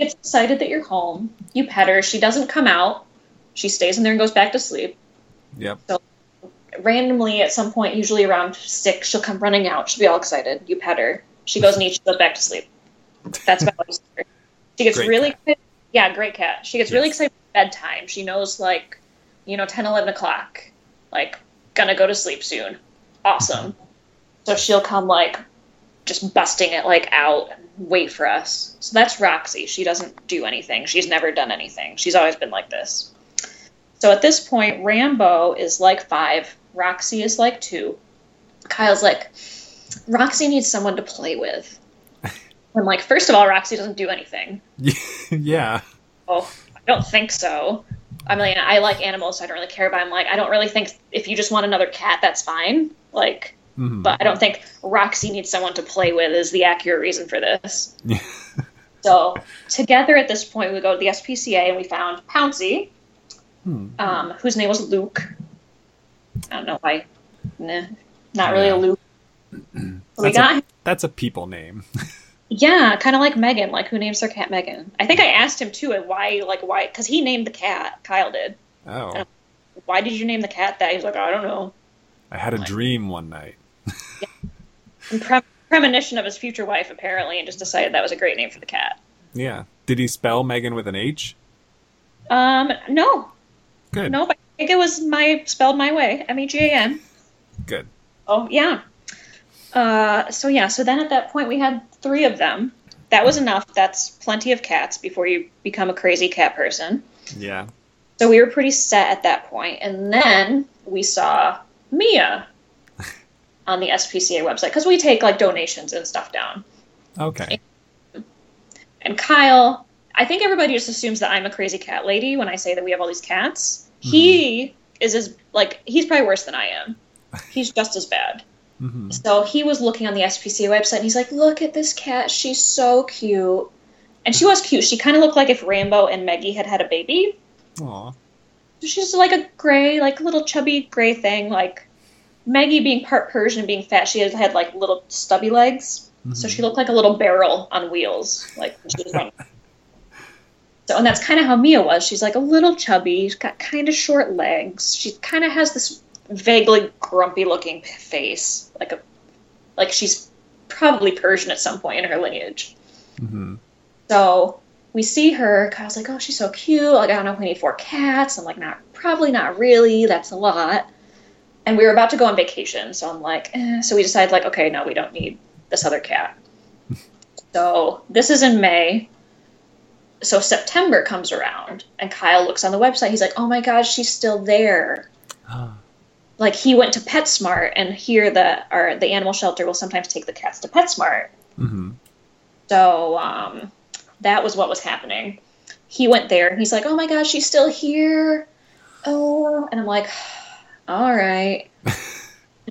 It's decided that you're home. You pet her. She doesn't come out. She stays in there and goes back to sleep. Yep. So randomly at some point, usually around six, she'll come running out. She'll be all excited. You pet her. She goes and eats. She goes back to sleep. That's about what you see her. She gets great really excited. Yeah, great cat. She gets yes. really excited at bedtime. She knows, like, you know, ten, eleven o'clock, like, gonna go to sleep soon. Awesome. So she'll come, like, just busting it, like, out and wait for us. So that's Roxy. She doesn't do anything. She's never done anything. She's always been like this. So at this point, Rambo is, like, five. Roxy is, like, two. Kyle's like, Roxy needs someone to play with. I'm like, first of all, Roxy doesn't do anything. Yeah. Oh, I don't think so. I mean, I like animals, so I don't really care, but I'm like, I don't really think if you just want another cat, that's fine. Like, mm-hmm. But I don't think Roxy needs someone to play with is the accurate reason for this. So together at this point, we go to the S P C A and we found Pouncy, hmm. um, whose name was Luke. I don't know why. Nah, not really a Luke. So we got a, him. That's a people name. Yeah, kind of like Megan, like who names their cat Megan. I think I asked him too, and why, like why, because he named the cat, Kyle did. Oh. why did you name the cat that? He's like, I don't know. I had a like, dream one night. Yeah. And pre- premonition of his future wife, apparently, and just decided that was a great name for the cat. Yeah. Did he spell Megan with an H? Um, no. Good. No, but I think it was my spelled my way. M E G A N. Good. Oh, yeah. Uh, so, yeah. So then at that point, we had three of them. That was enough. That's plenty of cats before you become a crazy cat person. Yeah. So we were pretty set at that point. And then we saw Mia on the S P C A website because we take like donations and stuff down. Okay. And, and Kyle, I think everybody just assumes that I'm a crazy cat lady when I say that we have all these cats. Mm-hmm. He is as like, he's probably worse than I am. He's just as bad. Mm-hmm. So he was looking on the S P C A website and he's like, look at this cat. She's so cute. And she was cute. She kind of looked like if Rambo and Maggie had had a baby. Aww. She's like a gray, like little chubby gray thing. Like Maggie being part Persian and being fat, she had, had like little stubby legs. Mm-hmm. So she looked like a little barrel on wheels. Like she was running. So, and that's kind of how Mia was. She's like a little chubby. She's got kind of short legs. She kind of has this vaguely grumpy looking face. Like a, like she's probably Persian at some point in her lineage. Mm-hmm. So we see her. Kyle's like, oh, she's so cute. Like, I don't know if we need four cats. I'm like, not probably not really. That's a lot. And we were about to go on vacation. So I'm like, eh. So we decided, like, okay, no, we don't need this other cat. So this is in May. So September comes around. And Kyle looks on the website. He's like, oh, my gosh, she's still there. Oh. Like, he went to PetSmart. And here the, or the animal shelter will sometimes take the cats to PetSmart. Mm-hmm. So, um... that was what was happening. He went there, and he's like, oh, my gosh, she's still here. Oh, and I'm like, all right.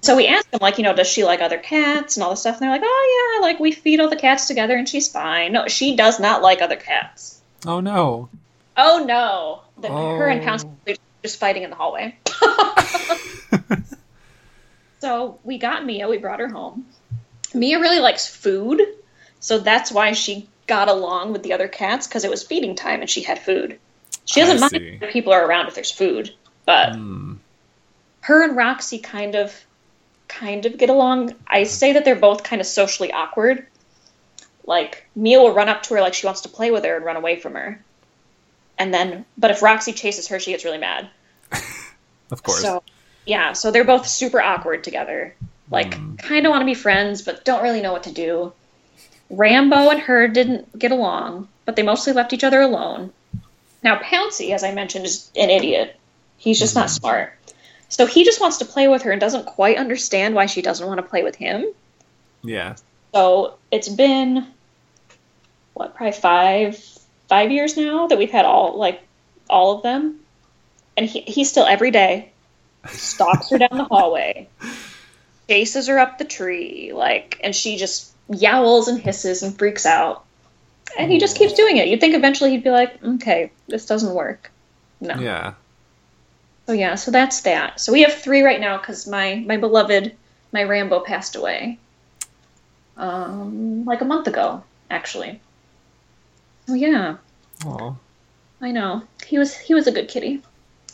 So we asked him, like, you know, does she like other cats and all this stuff? And they're like, oh, yeah, like, we feed all the cats together, and she's fine. No, she does not like other cats. Oh, no. Oh, no. The, oh. Her and Pounce were just fighting in the hallway. So we got Mia. We brought her home. Mia really likes food, so that's why she got along with the other cats because it was feeding time and she had food. She doesn't mind if people are around if there's food, but mm. her and Roxy kind of kind of get along. I say that they're both kind of socially awkward. Like Mia will run up to her like she wants to play with her and run away from her. And then but if Roxy chases her, she gets really mad. Of course. So yeah, so they're both super awkward together. Like mm. kind of want to be friends but don't really know what to do. Rambo and her didn't get along, but they mostly left each other alone. Now, Pouncy, as I mentioned, is an idiot. He's just mm-hmm. not smart. So he just wants to play with her and doesn't quite understand why she doesn't want to play with him. Yeah. So it's been, what, probably five five years now that we've had all, like, all of them. And he, he still, every day, stalks her down the hallway, chases her up the tree, like, and she just yowls and hisses and freaks out, and he just keeps doing it. You'd think eventually he'd be like, okay, this doesn't work. No. Yeah. So yeah, so that's that. So we have three right now because my my beloved my Rambo passed away um like a month ago actually. So yeah. Oh, I know, he was he was a good kitty.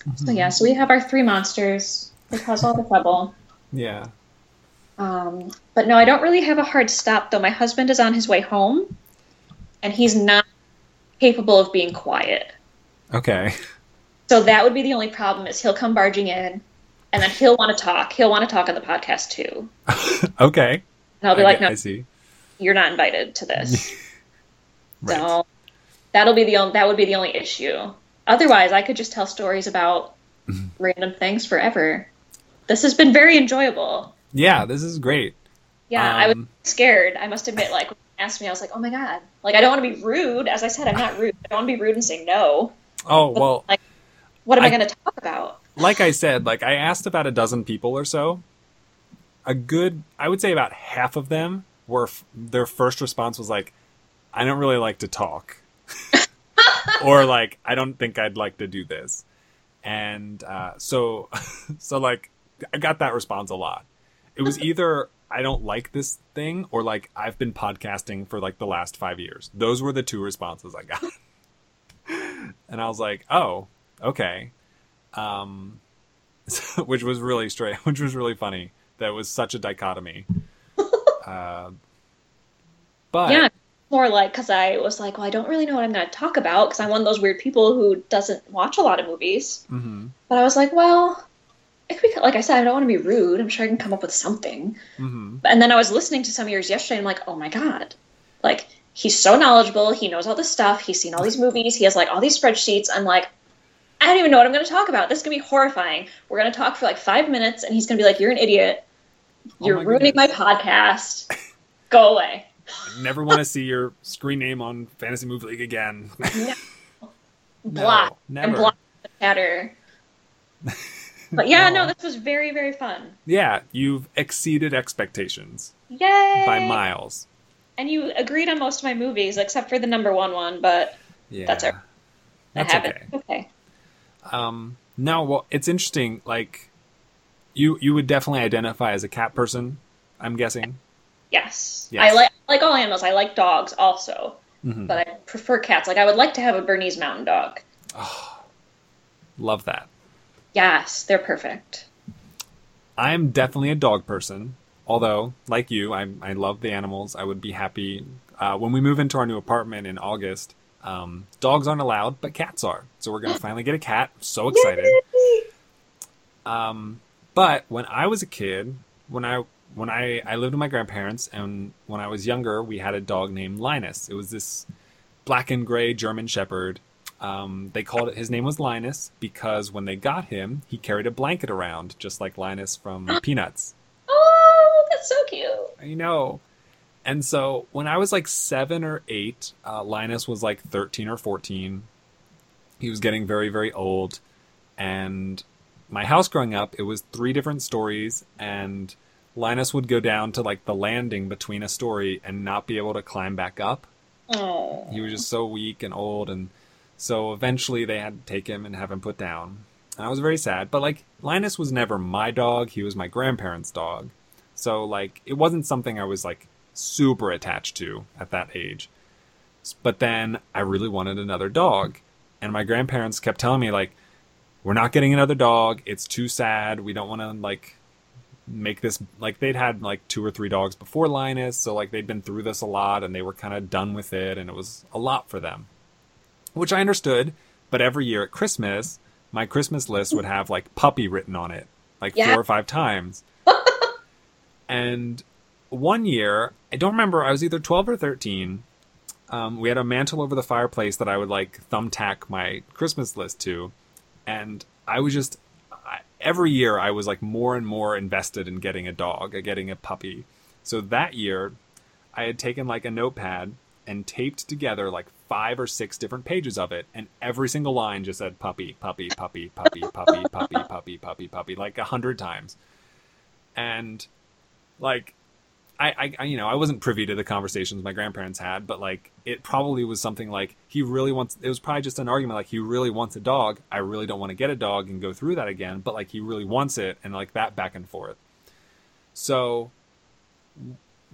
Mm-hmm. So yeah, so we have our three monsters. They cause all the trouble. Yeah. Um, but no, I don't really have a hard stop, though. My husband is on his way home, and he's not capable of being quiet. Okay. So that would be the only problem, is he'll come barging in, and then he'll want to talk. He'll want to talk on the podcast, too. Okay. And I'll be I like, get, no, I see. You're not invited to this. Right. So that'll be the only, that would be the only issue. Otherwise, I could just tell stories about random things forever. This has been very enjoyable. Yeah, this is great. Yeah, um, I was scared. I must admit, like, when you asked me, I was like, oh, my God. Like, I don't want to be rude. As I said, I'm not rude. I don't want to be rude and say no. Oh, but, well. Like, what am I, I going to talk about? Like I said, like, I asked about a dozen people or so. A good, I would say about half of them were, f- their first response was like, I don't really like to talk. Or like, I don't think I'd like to do this. And uh, so, so like, I got that response a lot. It was either I don't like this thing or like I've been podcasting for like the last five years. Those were the two responses I got. And I was like, oh, okay. Um, which was really straight, which was really funny. That was such a dichotomy. uh, but yeah, more like, because I was like, well, I don't really know what I'm going to talk about, because I'm one of those weird people who doesn't watch a lot of movies. Mm-hmm. But I was like, well, it could be, like I said, I don't want to be rude. I'm sure I can come up with something. Mm-hmm. And then I was listening to some of yours yesterday, and I'm like, oh my God. Like, he's so knowledgeable. He knows all this stuff. He's seen all these movies. He has, like, all these spreadsheets. I'm like, I don't even know what I'm going to talk about. This is going to be horrifying. We're going to talk for, like, five minutes, and he's going to be like, you're an idiot. You're oh my ruining goodness. my podcast. Go away. I never want to see your screen name on Fantasy Movie League again. No. Block. No, never. And block the chatter. But yeah, no. no, this was very, very fun. Yeah, you've exceeded expectations. Yay! By miles. And you agreed on most of my movies, except for the number one one, but yeah. that's our That's okay. okay. Um, no, well, it's interesting. Like, you you would definitely identify as a cat person, I'm guessing. Yes. yes. I like like all animals. I like dogs also, mm-hmm. but I prefer cats. Like, I would like to have a Bernese Mountain Dog. Oh, love that. Yes, they're perfect. I'm definitely a dog person. Although, like you, I I love the animals. I would be happy uh, when we move into our new apartment in August. Um, dogs aren't allowed, but cats are. So we're gonna finally get a cat. I'm so excited! Yay! Um, but when I was a kid, when I when I I lived with my grandparents, and when I was younger, we had a dog named Linus. It was this black and gray German Shepherd. Um, they called it. His name was Linus because when they got him, he carried a blanket around, just like Linus from Peanuts. That's so cute. I know. And so when I was like seven or eight, uh, Linus was like thirteen or fourteen. He was getting very, very old. And my house growing up, it was three different stories. And Linus would go down to like the landing between a story and not be able to climb back up. Oh. He was just so weak and old. And so eventually they had to take him and have him put down. And I was very sad. But like, Linus was never my dog. He was my grandparents' dog. So, like, it wasn't something I was, like, super attached to at that age. But then I really wanted another dog. And my grandparents kept telling me, like, we're not getting another dog. It's too sad. We don't want to, like, make this... Like, they'd had, like, two or three dogs before Linus. So, like, they'd been through this a lot. And they were kind of done with it. And it was a lot for them. Which I understood. But every year at Christmas, my Christmas list would have, like, puppy written on it. Like, yeah. four or five times. And one year, I don't remember, I was either twelve or thirteen. Um, we had a mantle over the fireplace that I would like thumbtack my Christmas list to. And I was just, I, every year I was like more and more invested in getting a dog, getting a puppy. So that year I had taken like a notepad and taped together like five or six different pages of it. And every single line just said puppy, puppy, puppy, puppy, puppy, puppy, puppy, puppy, puppy, like a hundred times. And... Like, I, I, I, you know, I wasn't privy to the conversations my grandparents had, but like, it probably was something like he really wants, it was probably just an argument. Like he really wants a dog. I really don't want to get a dog and go through that again, but like, he really wants it. And like that back and forth. So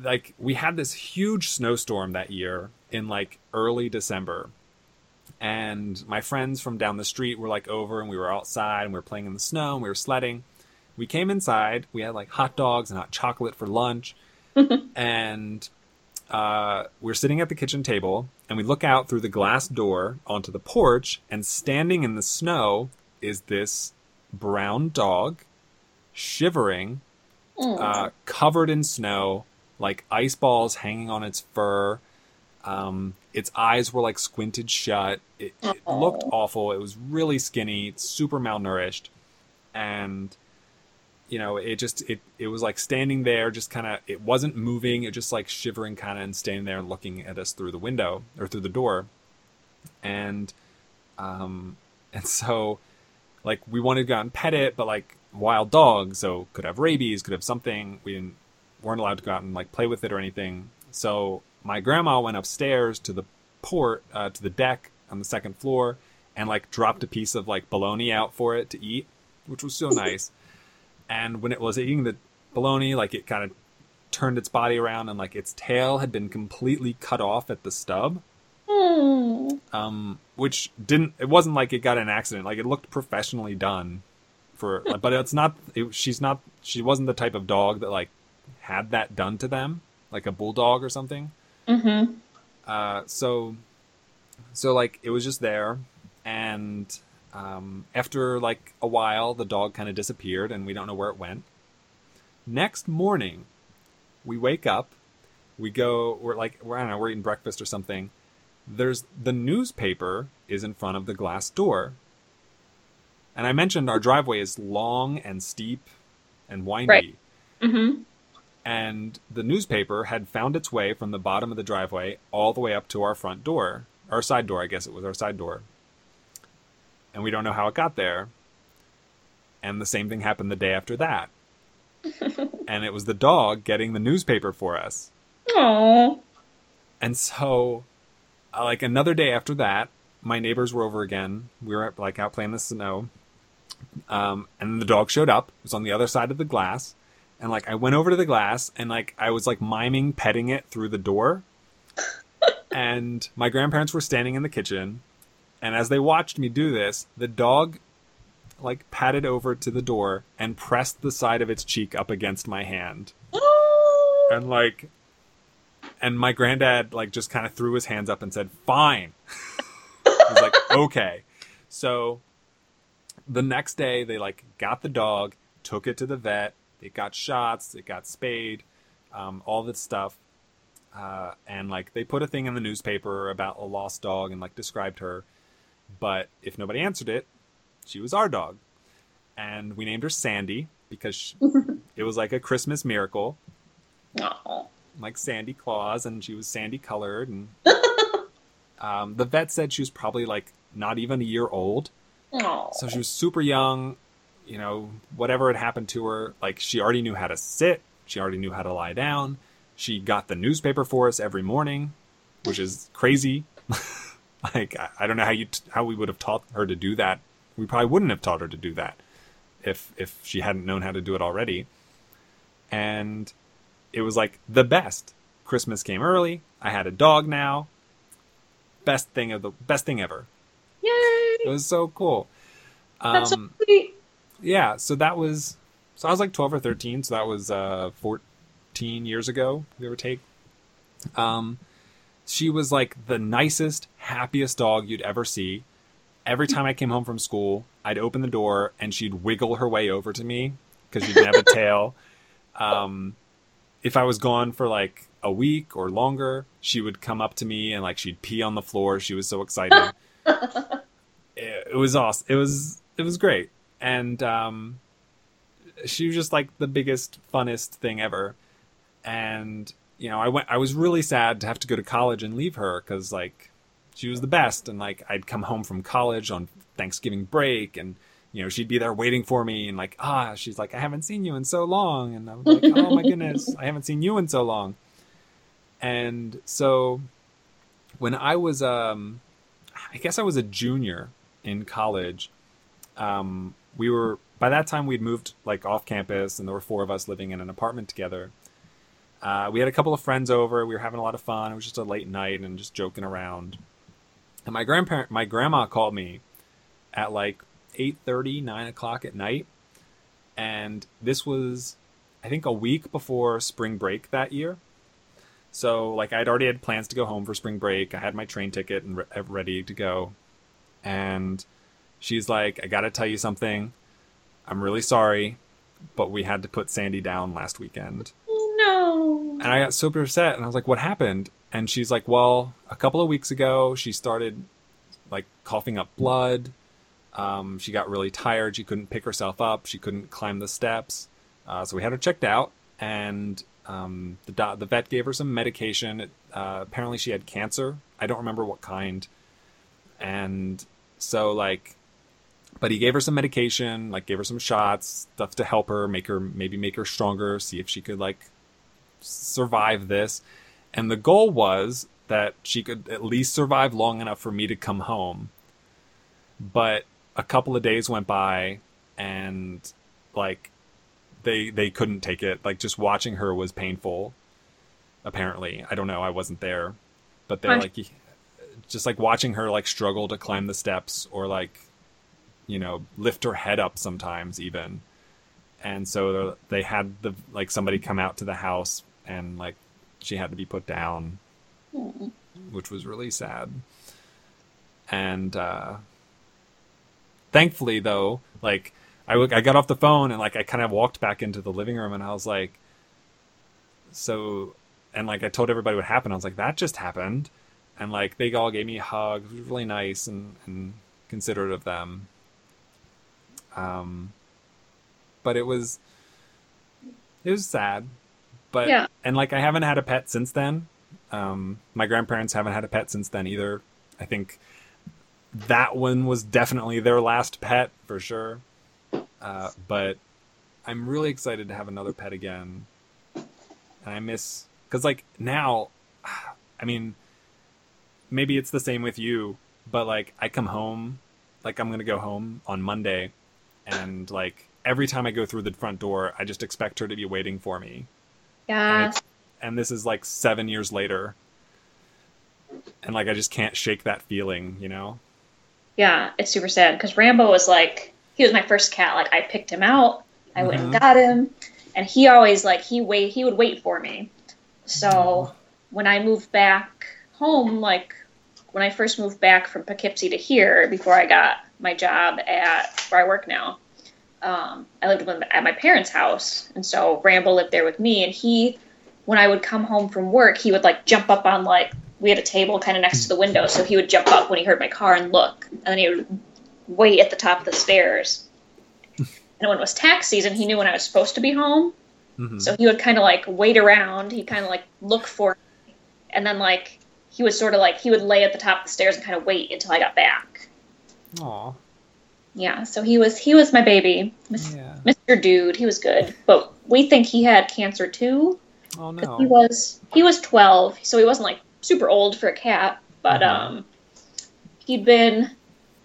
like we had this huge snowstorm that year in like early December, and my friends from down the street were like over, and we were outside and we were playing in the snow and we were sledding. We came inside. We had like hot dogs and hot chocolate for lunch. And uh, we're sitting at the kitchen table, and we look out through the glass door onto the porch, and standing in the snow is this brown dog shivering, mm. uh, covered in snow, like ice balls hanging on its fur. Um, its eyes were like squinted shut. It, it looked awful. It was really skinny, super malnourished. And... You know, it just, it, it was like standing there, just kind of, it wasn't moving. It just like shivering kind of and standing there and looking at us through the window or through the door. And, um, and so like we wanted to go out and pet it, but like wild dog. So could have rabies, could have something. We didn't, weren't allowed to go out and like play with it or anything. So my grandma went upstairs to the port, uh, to the deck on the second floor and like dropped a piece of like bologna out for it to eat, which was so nice. And when it was eating the bologna, like it kind of turned its body around and like its tail had been completely cut off at the stub. Mm. Um, which didn't, it wasn't like it got in an accident. Like it looked professionally done for, but it's not, it, she's not, she wasn't the type of dog that like had that done to them, like a bulldog or something. Mm-hmm. Uh, so, so like it was just there, and um, after like a while, the dog kind of disappeared, and we don't know where it went. Next morning, we wake up, we go, we're like, we're, I don't know, we're eating breakfast or something. There's the newspaper is in front of the glass door. And I mentioned our driveway is long and steep and windy. Right. Mm-hmm. And the newspaper had found its way from the bottom of the driveway all the way up to our front door. Our side door, I guess it was our side door. And we don't know how it got there. And the same thing happened the day after that. And it was the dog getting the newspaper for us. Aww. And so, uh, like, another day after that, my neighbors were over again. We were, like, out playing in the snow. Um, and the dog showed up. It was on the other side of the glass. And, like, I went over to the glass, and, like, I was, like, miming petting it through the door. And my grandparents were standing in the kitchen. And as they watched me do this, the dog, like, patted over to the door and pressed the side of its cheek up against my hand. And, like... And my granddad, like, just kind of threw his hands up and said, fine. I was like, okay. So the next day they, like, got the dog, took it to the vet. It got shots. It got spayed, um, all this stuff. Uh, and, like, they put a thing in the newspaper about a lost dog and, like, described her. But if nobody answered it, she was our dog. And we named her Sandy because she, it was like a Christmas miracle. Aww. Like Sandy Claus, and she was sandy colored, and um, the vet said she was probably like not even a year old. Aww. So she was super young, you know, whatever had happened to her, like she already knew how to sit, she already knew how to lie down, she got the newspaper for us every morning, which is crazy. Like I, I don't know how you t- how we would have taught her to do that. We probably wouldn't have taught her to do that if if she hadn't known how to do it already. And it was like the best. Christmas came early. I had a dog now. Best thing of the best thing ever. Yay! It was so cool. Um, That's so sweet. Yeah. So that was. So I was like twelve or thirteen. So that was uh, fourteen years ago, give or take. Um, she was like the nicest, happiest dog you'd ever see. Every time I came home from school, I'd open the door and she'd wiggle her way over to me because she didn't have a tail. Um. If I was gone for like a week or longer, she would come up to me and like she'd pee on the floor. She was so excited. it, it was awesome. It was it was great, and um, she was just like the biggest, funnest thing ever. And you know, I went. I was really sad to have to go to college and leave her because like she was the best. And like I'd come home from college on Thanksgiving break, and you know, she'd be there waiting for me and like, ah, she's like, I haven't seen you in so long. And I was like, oh my goodness, I haven't seen you in so long. And so when I was, um, I guess I was a junior in college. Um, we were, by that time we'd moved like off campus and there were four of us living in an apartment together. Uh, we had a couple of friends over. We were having a lot of fun. It was just a late night and just joking around. And my grandparent, my grandma called me at like eight thirty, nine o'clock at night, and this was I think a week before spring break that year. So like I'd already had plans to go home for spring break. I had my train ticket and re- ready to go, and she's like, I gotta tell you something, I'm really sorry, but we had to put Sandy down last weekend. No. And I got super upset, and I was like, what happened? And she's like, well, a couple of weeks ago she started like coughing up blood. Um, she got really tired. She couldn't pick herself up. She couldn't climb the steps. Uh, so we had her checked out, and um, the do- the vet gave her some medication. Uh, apparently she had cancer. I don't remember what kind. And so like, but he gave her some medication, like gave her some shots, stuff to help her, make her, maybe make her stronger, see if she could like survive this. And the goal was that she could at least survive long enough for me to come home. But a couple of days went by, and like they they couldn't take it. Like just watching her was painful. Apparently, I don't know. I wasn't there, but they're like just like watching her like struggle to climb the steps or like you know, lift her head up sometimes even. And so they had the, like, somebody come out to the house and, like, she had to be put down, mm. which was really sad. And uh, thankfully, though, like, I, w- I got off the phone and, like, I kind of walked back into the living room and I was like, so, and, like, I told everybody what happened. I was like, that just happened. And, like, they all gave me hugs. It was really nice and, and considerate of them. Um... But it was, it was sad, but, yeah. And like, I haven't had a pet since then. Um, my grandparents haven't had a pet since then either. I think that one was definitely their last pet for sure. Uh, but I'm really excited to have another pet again. And I miss, cause like now, I mean, maybe it's the same with you, but like I come home, like I'm going to go home on Monday and like, every time I go through the front door, I just expect her to be waiting for me. Yeah. And, and this is like seven years later. And like, I just can't shake that feeling, you know? Yeah, it's super sad. Because Rambo was like, he was my first cat. Like, I picked him out. I mm-hmm. went and got him. And he always like, he wait, he would wait for me. So oh. when I moved back home, like when I first moved back from Poughkeepsie to here, before I got my job at where I work now, Um, I lived with, at my parents' house, and so Rambo lived there with me, and he, when I would come home from work, he would, like, jump up on, like, we had a table kind of next to the window, so he would jump up when he heard my car and look, and then he would wait at the top of the stairs. And when it was tax season, he knew when I was supposed to be home, mm-hmm. so he would kind of, like, wait around, he'd kind of, like, look for me, and then, like, he would sort of, like, he would lay at the top of the stairs and kind of wait until I got back. Aww. Yeah, so he was he was my baby, Mister Yeah. Mister Dude. He was good, but we think he had cancer too. Oh no! He was he was twelve, so he wasn't like super old for a cat, but uh-huh. um, he'd been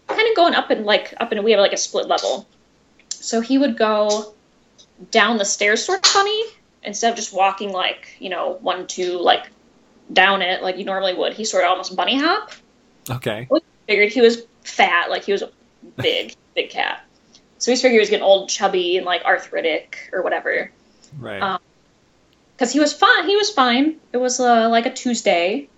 kind of going up and like up and we have like a split level, so he would go down the stairs sort of funny instead of just walking like you know one two like down it like you normally would. He sort of almost bunny hop. Okay. We figured he was fat, like he was. Big, big cat. So we figured he was getting old, chubby, and like arthritic or whatever. Right. Because um, he was fine. He was fine. It was uh, like a Tuesday,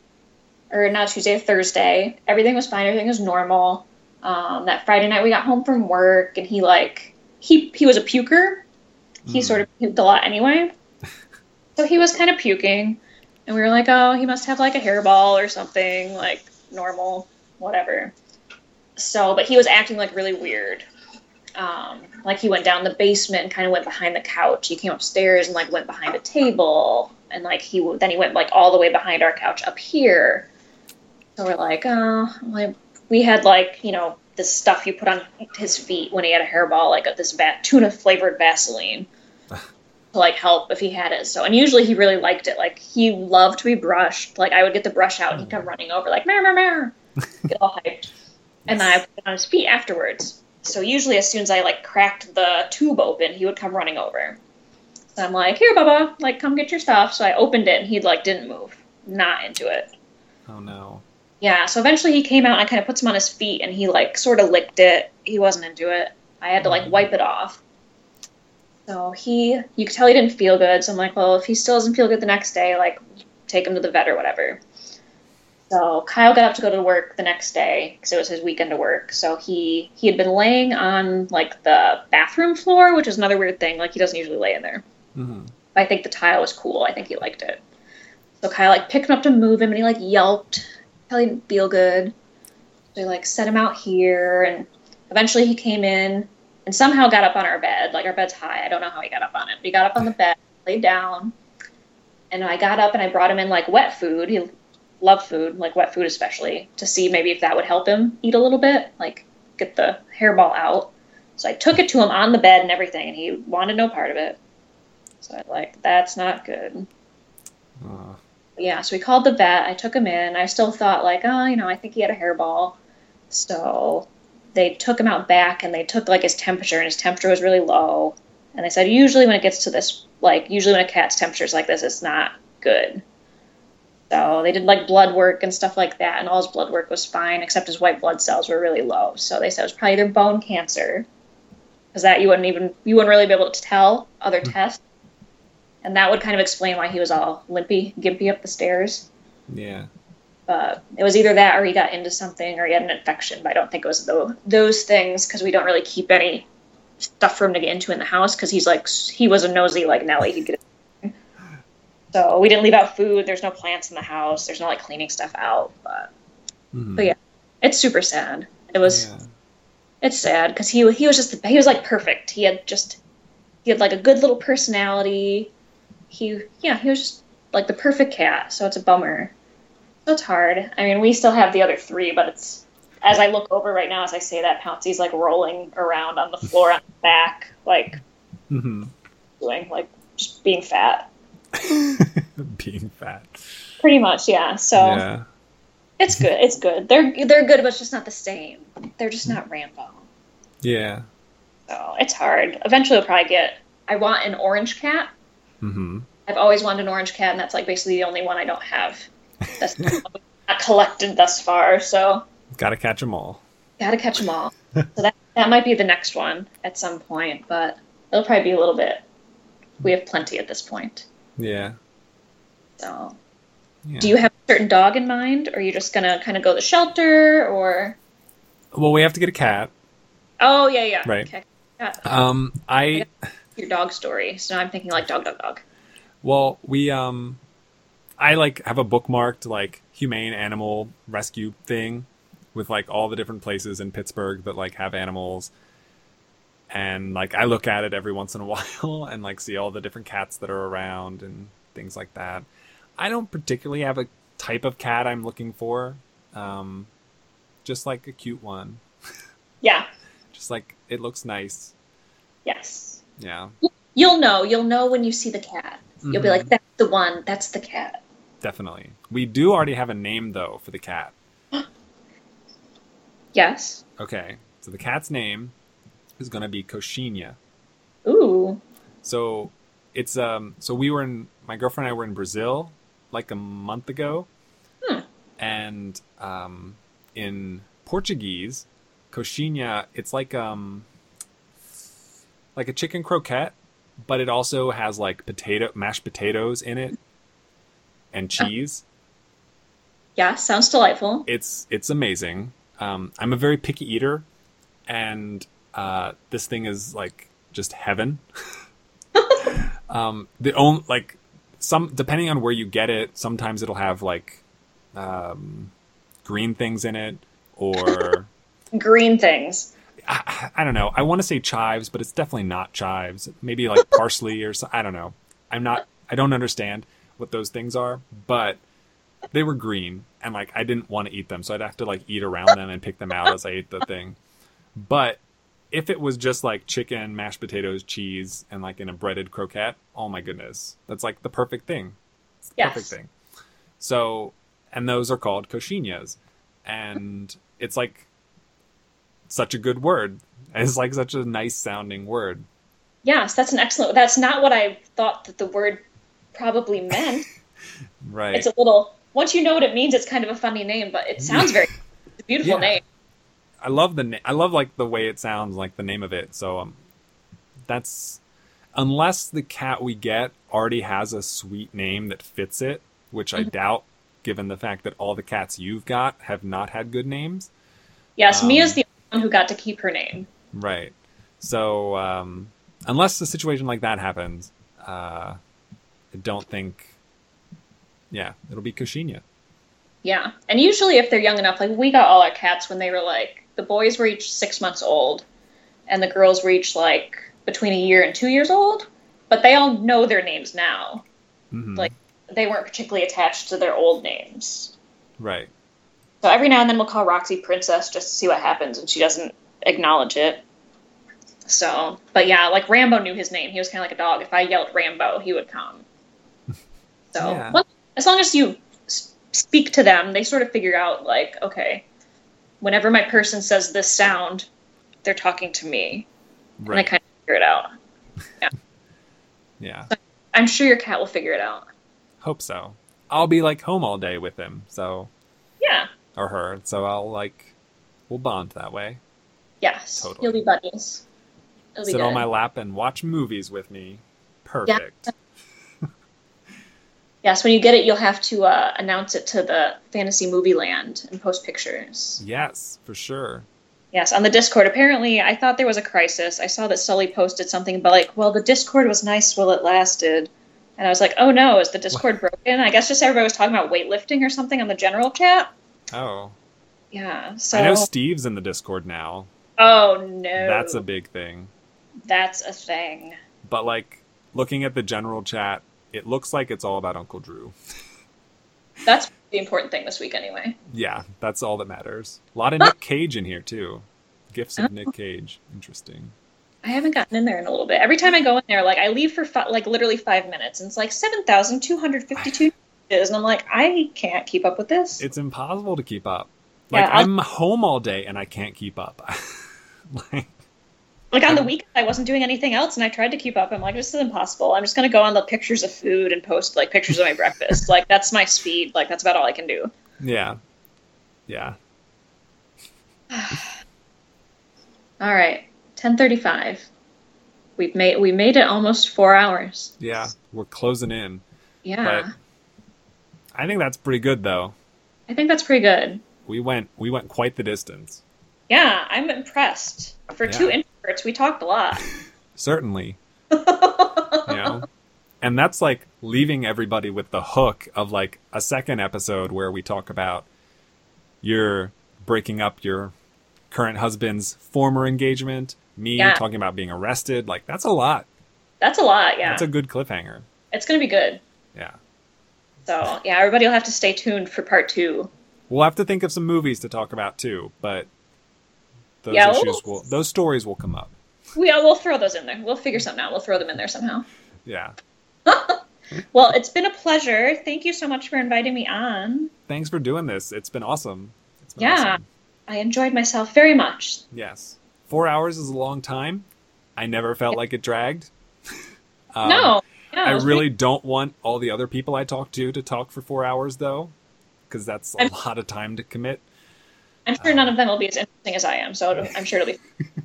or not Tuesday, a Thursday. Everything was fine. Everything was normal. Um, that Friday night we got home from work, and he like he he was a puker. He mm. sort of puked a lot anyway, so he was kind of puking, and we were like, oh, he must have like a hairball or something, like normal, whatever. So, but he was acting, like, really weird. Um, like, he went down the basement and kind of went behind the couch. He came upstairs and, like, went behind a table. And, like, he w- then he went, like, all the way behind our couch up here. So we're like, oh, like, we had, like, you know, this stuff you put on his feet when he had a hairball, like, this va- tuna-flavored Vaseline to, like, help if he had it. So, and usually he really liked it. Like, he loved to be brushed. Like, I would get the brush out and he'd come running over, like, meow, meow, meow. Get all hyped. And then I put it on his feet afterwards. So usually as soon as I, like, cracked the tube open, he would come running over. So I'm like, here, Bubba, like, come get your stuff. So I opened it, and he, like, didn't move. Not into it. Oh, no. Yeah, so eventually he came out, and I kind of put him on his feet, and he, like, sort of licked it. He wasn't into it. I had to, like, wipe it off. So he, you could tell he didn't feel good. So I'm like, well, if he still doesn't feel good the next day, like, take him to the vet or whatever. So Kyle got up to go to work the next day because it was his weekend to work. So he, he had been laying on, like, the bathroom floor, which is another weird thing. Like, he doesn't usually lay in there. Mm-hmm. But I think the tile was cool. I think he liked it. So Kyle, like, picked him up to move him, and he, like, yelped. Probably didn't feel good. So he, like, set him out here, and eventually he came in and somehow got up on our bed. Like, our bed's high. I don't know how he got up on it. But he got up on the bed, laid down, and I got up and I brought him in, like, wet food. He love food, like wet food especially, to see maybe if that would help him eat a little bit, like get the hairball out. So I took it to him on the bed and everything, and he wanted no part of it. So I was like, that's not good. Uh. Yeah, so we called the vet. I took him in. I still thought like, oh, you know, I think he had a hairball. So they took him out back, and they took like his temperature, and his temperature was really low. And they said, usually when it gets to this, like usually when a cat's temperature is like this, it's not good. So they did like blood work and stuff like that, and all his blood work was fine, except his white blood cells were really low. So they said it was probably their bone cancer, because that you wouldn't even you wouldn't really be able to tell other mm. tests, and that would kind of explain why he was all limpy, gimpy up the stairs. Yeah. But it was either that, or he got into something, or he had an infection. But I don't think it was the, those things, because we don't really keep any stuff for him to get into in the house, because he's like he was a nosy like Nelly. He'd get. So we didn't leave out food. There's no plants in the house. There's no like cleaning stuff out. But, mm-hmm. but yeah, it's super sad. It was, yeah. It's sad because he he was just the, he was like perfect. He had just he had like a good little personality. He yeah he was just like the perfect cat. So it's a bummer. So it's hard. I mean, we still have the other three, but it's as I look over right now as I say that, Pouncy's like rolling around on the floor on his back, like mm-hmm. doing like just being fat. Being fat, pretty much, yeah. So yeah. it's good. It's good. They're they're good, but it's just not the same. They're just not Rambo. Yeah. So it's hard. Eventually, we'll probably get. I want an orange cat. Mm-hmm. I've always wanted an orange cat, and that's like basically the only one I don't have. That's not collected thus far. So gotta catch them all. Gotta catch them all. So that that might be the next one at some point, but it'll probably be a little bit. We have plenty at this point. Yeah. So, yeah. Do you have a certain dog in mind, or are you just gonna kind of go to the shelter, or? Well, we have to get a cat. Oh yeah, yeah. Right. Okay. Yeah. Um, I. Your dog story. So now I'm thinking like dog, dog, dog. Well, we um, I like have a bookmarked like humane animal rescue thing, with like all the different places in Pittsburgh that like have animals. And like I look at it every once in a while and like see all the different cats that are around and things like that. I don't particularly have a type of cat I'm looking for. Um, just like a cute one. Yeah. Just like it looks nice. Yes. Yeah. You'll know. You'll know when you see the cat. You'll mm-hmm. be like, that's the one. That's the cat. Definitely. We do already have a name though for the cat. Yes. Okay. So the cat's name is going to be Cochinha. Ooh. So it's um. So we were in my girlfriend and I were in Brazil like a month ago, hmm. and um, in Portuguese, Cochinha. It's like um. Like a chicken croquette, but it also has like potato mashed potatoes in it, and cheese. Yeah, sounds delightful. It's it's amazing. Um, I'm a very picky eater, and. Uh, this thing is like just heaven. um, the only like some depending on where you get it, sometimes it'll have like um, green things in it or green things. I, I don't know. I want to say chives, but it's definitely not chives. Maybe like parsley or so. I don't know. I'm not. I don't understand what those things are, but they were green and like I didn't want to eat them, so I'd have to like eat around them and pick them out as I ate the thing. But if it was just like chicken, mashed potatoes, cheese, and like in a breaded croquette, oh my goodness. That's like the perfect thing. It's the yes. perfect thing. So, and those are called cochinhas. And it's like such a good word. It's like such a nice sounding word. Yes, that's an excellent, that's not what I thought that the word probably meant. Right. It's a little, once you know what it means, it's kind of a funny name, but it sounds very, it's a beautiful yeah. name. I love the na- I love like the way it sounds, like the name of it. So um, that's unless the cat we get already has a sweet name that fits it, which I mm-hmm. doubt, given the fact that all the cats you've got have not had good names. Yes, um, Mia's the only one who got to keep her name. Right. So um, unless a situation like that happens, uh, I don't think. Yeah, it'll be Cochinha. Yeah, and usually if they're young enough, like we got all our cats when they were like, the boys were each six months old, and the girls were each like between a year and two years old, but they all know their names now. Mm-hmm. Like, they weren't particularly attached to their old names. Right. So every now and then we'll call Roxy Princess just to see what happens, and she doesn't acknowledge it. So, but yeah, like Rambo knew his name. He was kind of like a dog. If I yelled Rambo, he would come. So, yeah. well, as long as you speak to them, they sort of figure out like, okay, whenever my person says this sound, they're talking to me. Right. And I kind of figure it out. Yeah. yeah. So I'm sure your cat will figure it out. Hope so. I'll be like home all day with him, so yeah, or her. So I'll like we'll bond that way. Yes, totally. You'll be buddies. It'll Sit be on my lap and watch movies with me. Perfect. Yeah. Yes, when you get it, you'll have to uh, announce it to the Fantasy Movie Land and post pictures. Yes, for sure. Yes, on the Discord. Apparently, I thought there was a crisis. I saw that Sully posted something about like, well, the Discord was nice while it lasted. And I was like, oh no, is the Discord what? broken? I guess just everybody was talking about weightlifting or something on the general chat. Oh. Yeah, so... I know Steve's in the Discord now. Oh, no. That's a big thing. That's a thing. But, like, looking at the general chat, it looks like it's all about Uncle Drew. That's the important thing this week, anyway. Yeah, that's all that matters. A lot of but- Nick Cage in here, too. Gifts of oh. Nick Cage. Interesting. I haven't gotten in there in a little bit. Every time I go in there, like, I leave for, fi- like, literally five minutes, and it's like seven thousand two hundred fifty-two and I'm like, I can't keep up with this. It's impossible to keep up. Like, yeah, I'm home all day, and I can't keep up. like, like, on the weekend, I wasn't doing anything else, and I tried to keep up. I'm like, this is impossible. I'm just going to go on the pictures of food and post, like, pictures of my breakfast. Like, that's my speed. Like, that's about all I can do. Yeah. Yeah. All right. ten thirty-five We've made we made it almost four hours. Yeah, we're closing in. Yeah. But I think that's pretty good, though. I think that's pretty good. We went we went quite the distance. Yeah, I'm impressed. For yeah. two introverts, we talked a lot. Certainly. You know? And that's like leaving everybody with the hook of like a second episode where we talk about your breaking up your current husband's former engagement, me yeah. talking about being arrested. Like, that's a lot. That's a lot, yeah. That's a good cliffhanger. It's going to be good. Yeah. So, yeah, everybody will have to stay tuned for part two. We'll have to think of some movies to talk about too, but those yeah, issues we'll, will, those stories will come up. We we'll throw those in there. We'll figure something out. We'll throw them in there somehow. Yeah. Well, it's been a pleasure. Thank you so much for inviting me on. Thanks for doing this. It's been awesome. It's been yeah, awesome. I enjoyed myself very much. Yes, four hours is a long time. I never felt like it dragged. um, no, yeah, I really pretty- don't want all the other people I talk to to talk for four hours though. Because that's a I'm, lot of time to commit. I'm sure um, none of them will be as interesting as I am, so it'll, I'm sure it'll be.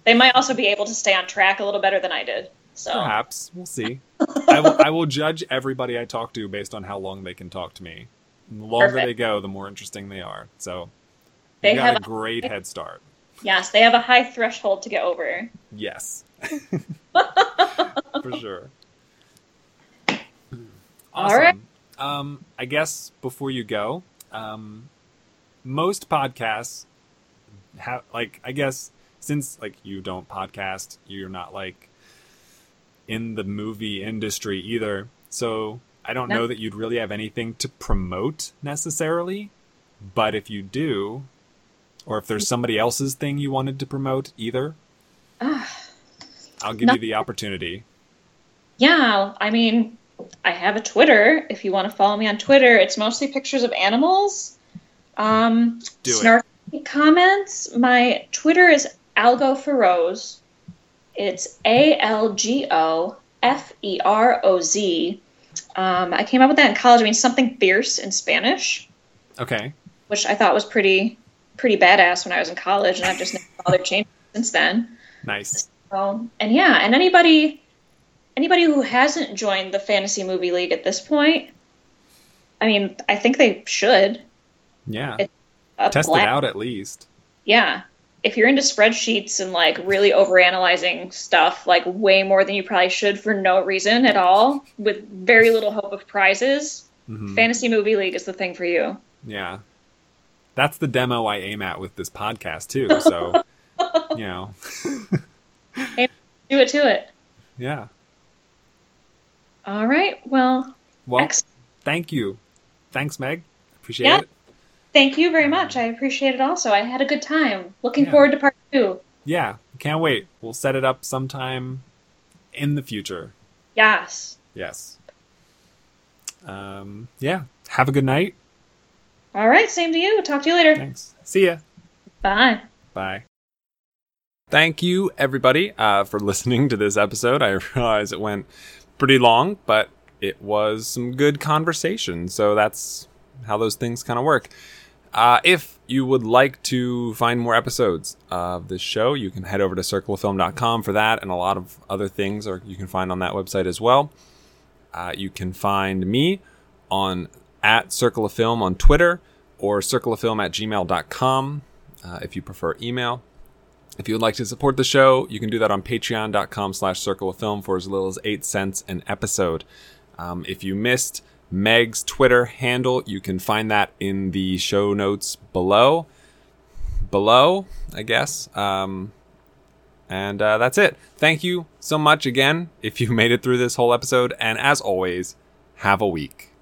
They might also be able to stay on track a little better than I did. So perhaps we'll see. I will. I will judge everybody I talk to based on how long they can talk to me. The longer Perfect. they go, the more interesting they are. So they got have a great a, head start. Yes, they have a high threshold to get over. Yes, for sure. Awesome. All right. Um, I guess before you go. Um, most podcasts have like, I guess since like you don't podcast, you're not like in the movie industry either. So I don't no. know that you'd really have anything to promote necessarily, but if you do, or if there's somebody else's thing you wanted to promote either, uh, I'll give no. you the opportunity. Yeah. I mean, I have a Twitter. If you want to follow me on Twitter, it's mostly pictures of animals. Um, snarky comments. My Twitter is algoferoz. It's A L G O F E R O Z. Um, I came up with that in college. It means something fierce in Spanish. Okay. Which I thought was pretty pretty badass when I was in college, and I've just never bothered changing since then. Nice. So, and yeah, and anybody... Anybody who hasn't joined the Fantasy Movie League at this point, I mean, I think they should. Yeah. Test blast. it out at least. Yeah. If you're into spreadsheets and, like, really overanalyzing stuff, like, way more than you probably should for no reason at all, with very little hope of prizes, mm-hmm. Fantasy Movie League is the thing for you. Yeah. That's the demo I aim at with this podcast, too. So, you know. Hey, do it to it. Yeah. All right. Well, well thank you. Thanks, Meg. Appreciate yeah. it. Thank you very much. I appreciate it also. I had a good time. Looking yeah. forward to part two. Yeah. Can't wait. We'll set it up sometime in the future. Yes. Yes. Um, yeah. Have a good night. All right. Same to you. Talk to you later. Thanks. See ya. Bye. Bye. Thank you, everybody, uh, for listening to this episode. I realize it went pretty long, but it was some good conversation. So that's how those things kind of work. Uh, if you would like to find more episodes of this show, you can head over to circle of film dot com for that and a lot of other things, or you can find on that website as well. Uh, you can find me on at Circle of Film on Twitter or circle of film at gmail dot com uh, if you prefer email. If you would like to support the show, you can do that on patreon dot com slash circle of film for as little as eight cents an episode. Um, if you missed Meg's Twitter handle, you can find that in the show notes below. Below, I guess. Um, and uh, that's it. Thank you so much again if you made it through this whole episode. And as always, have a week.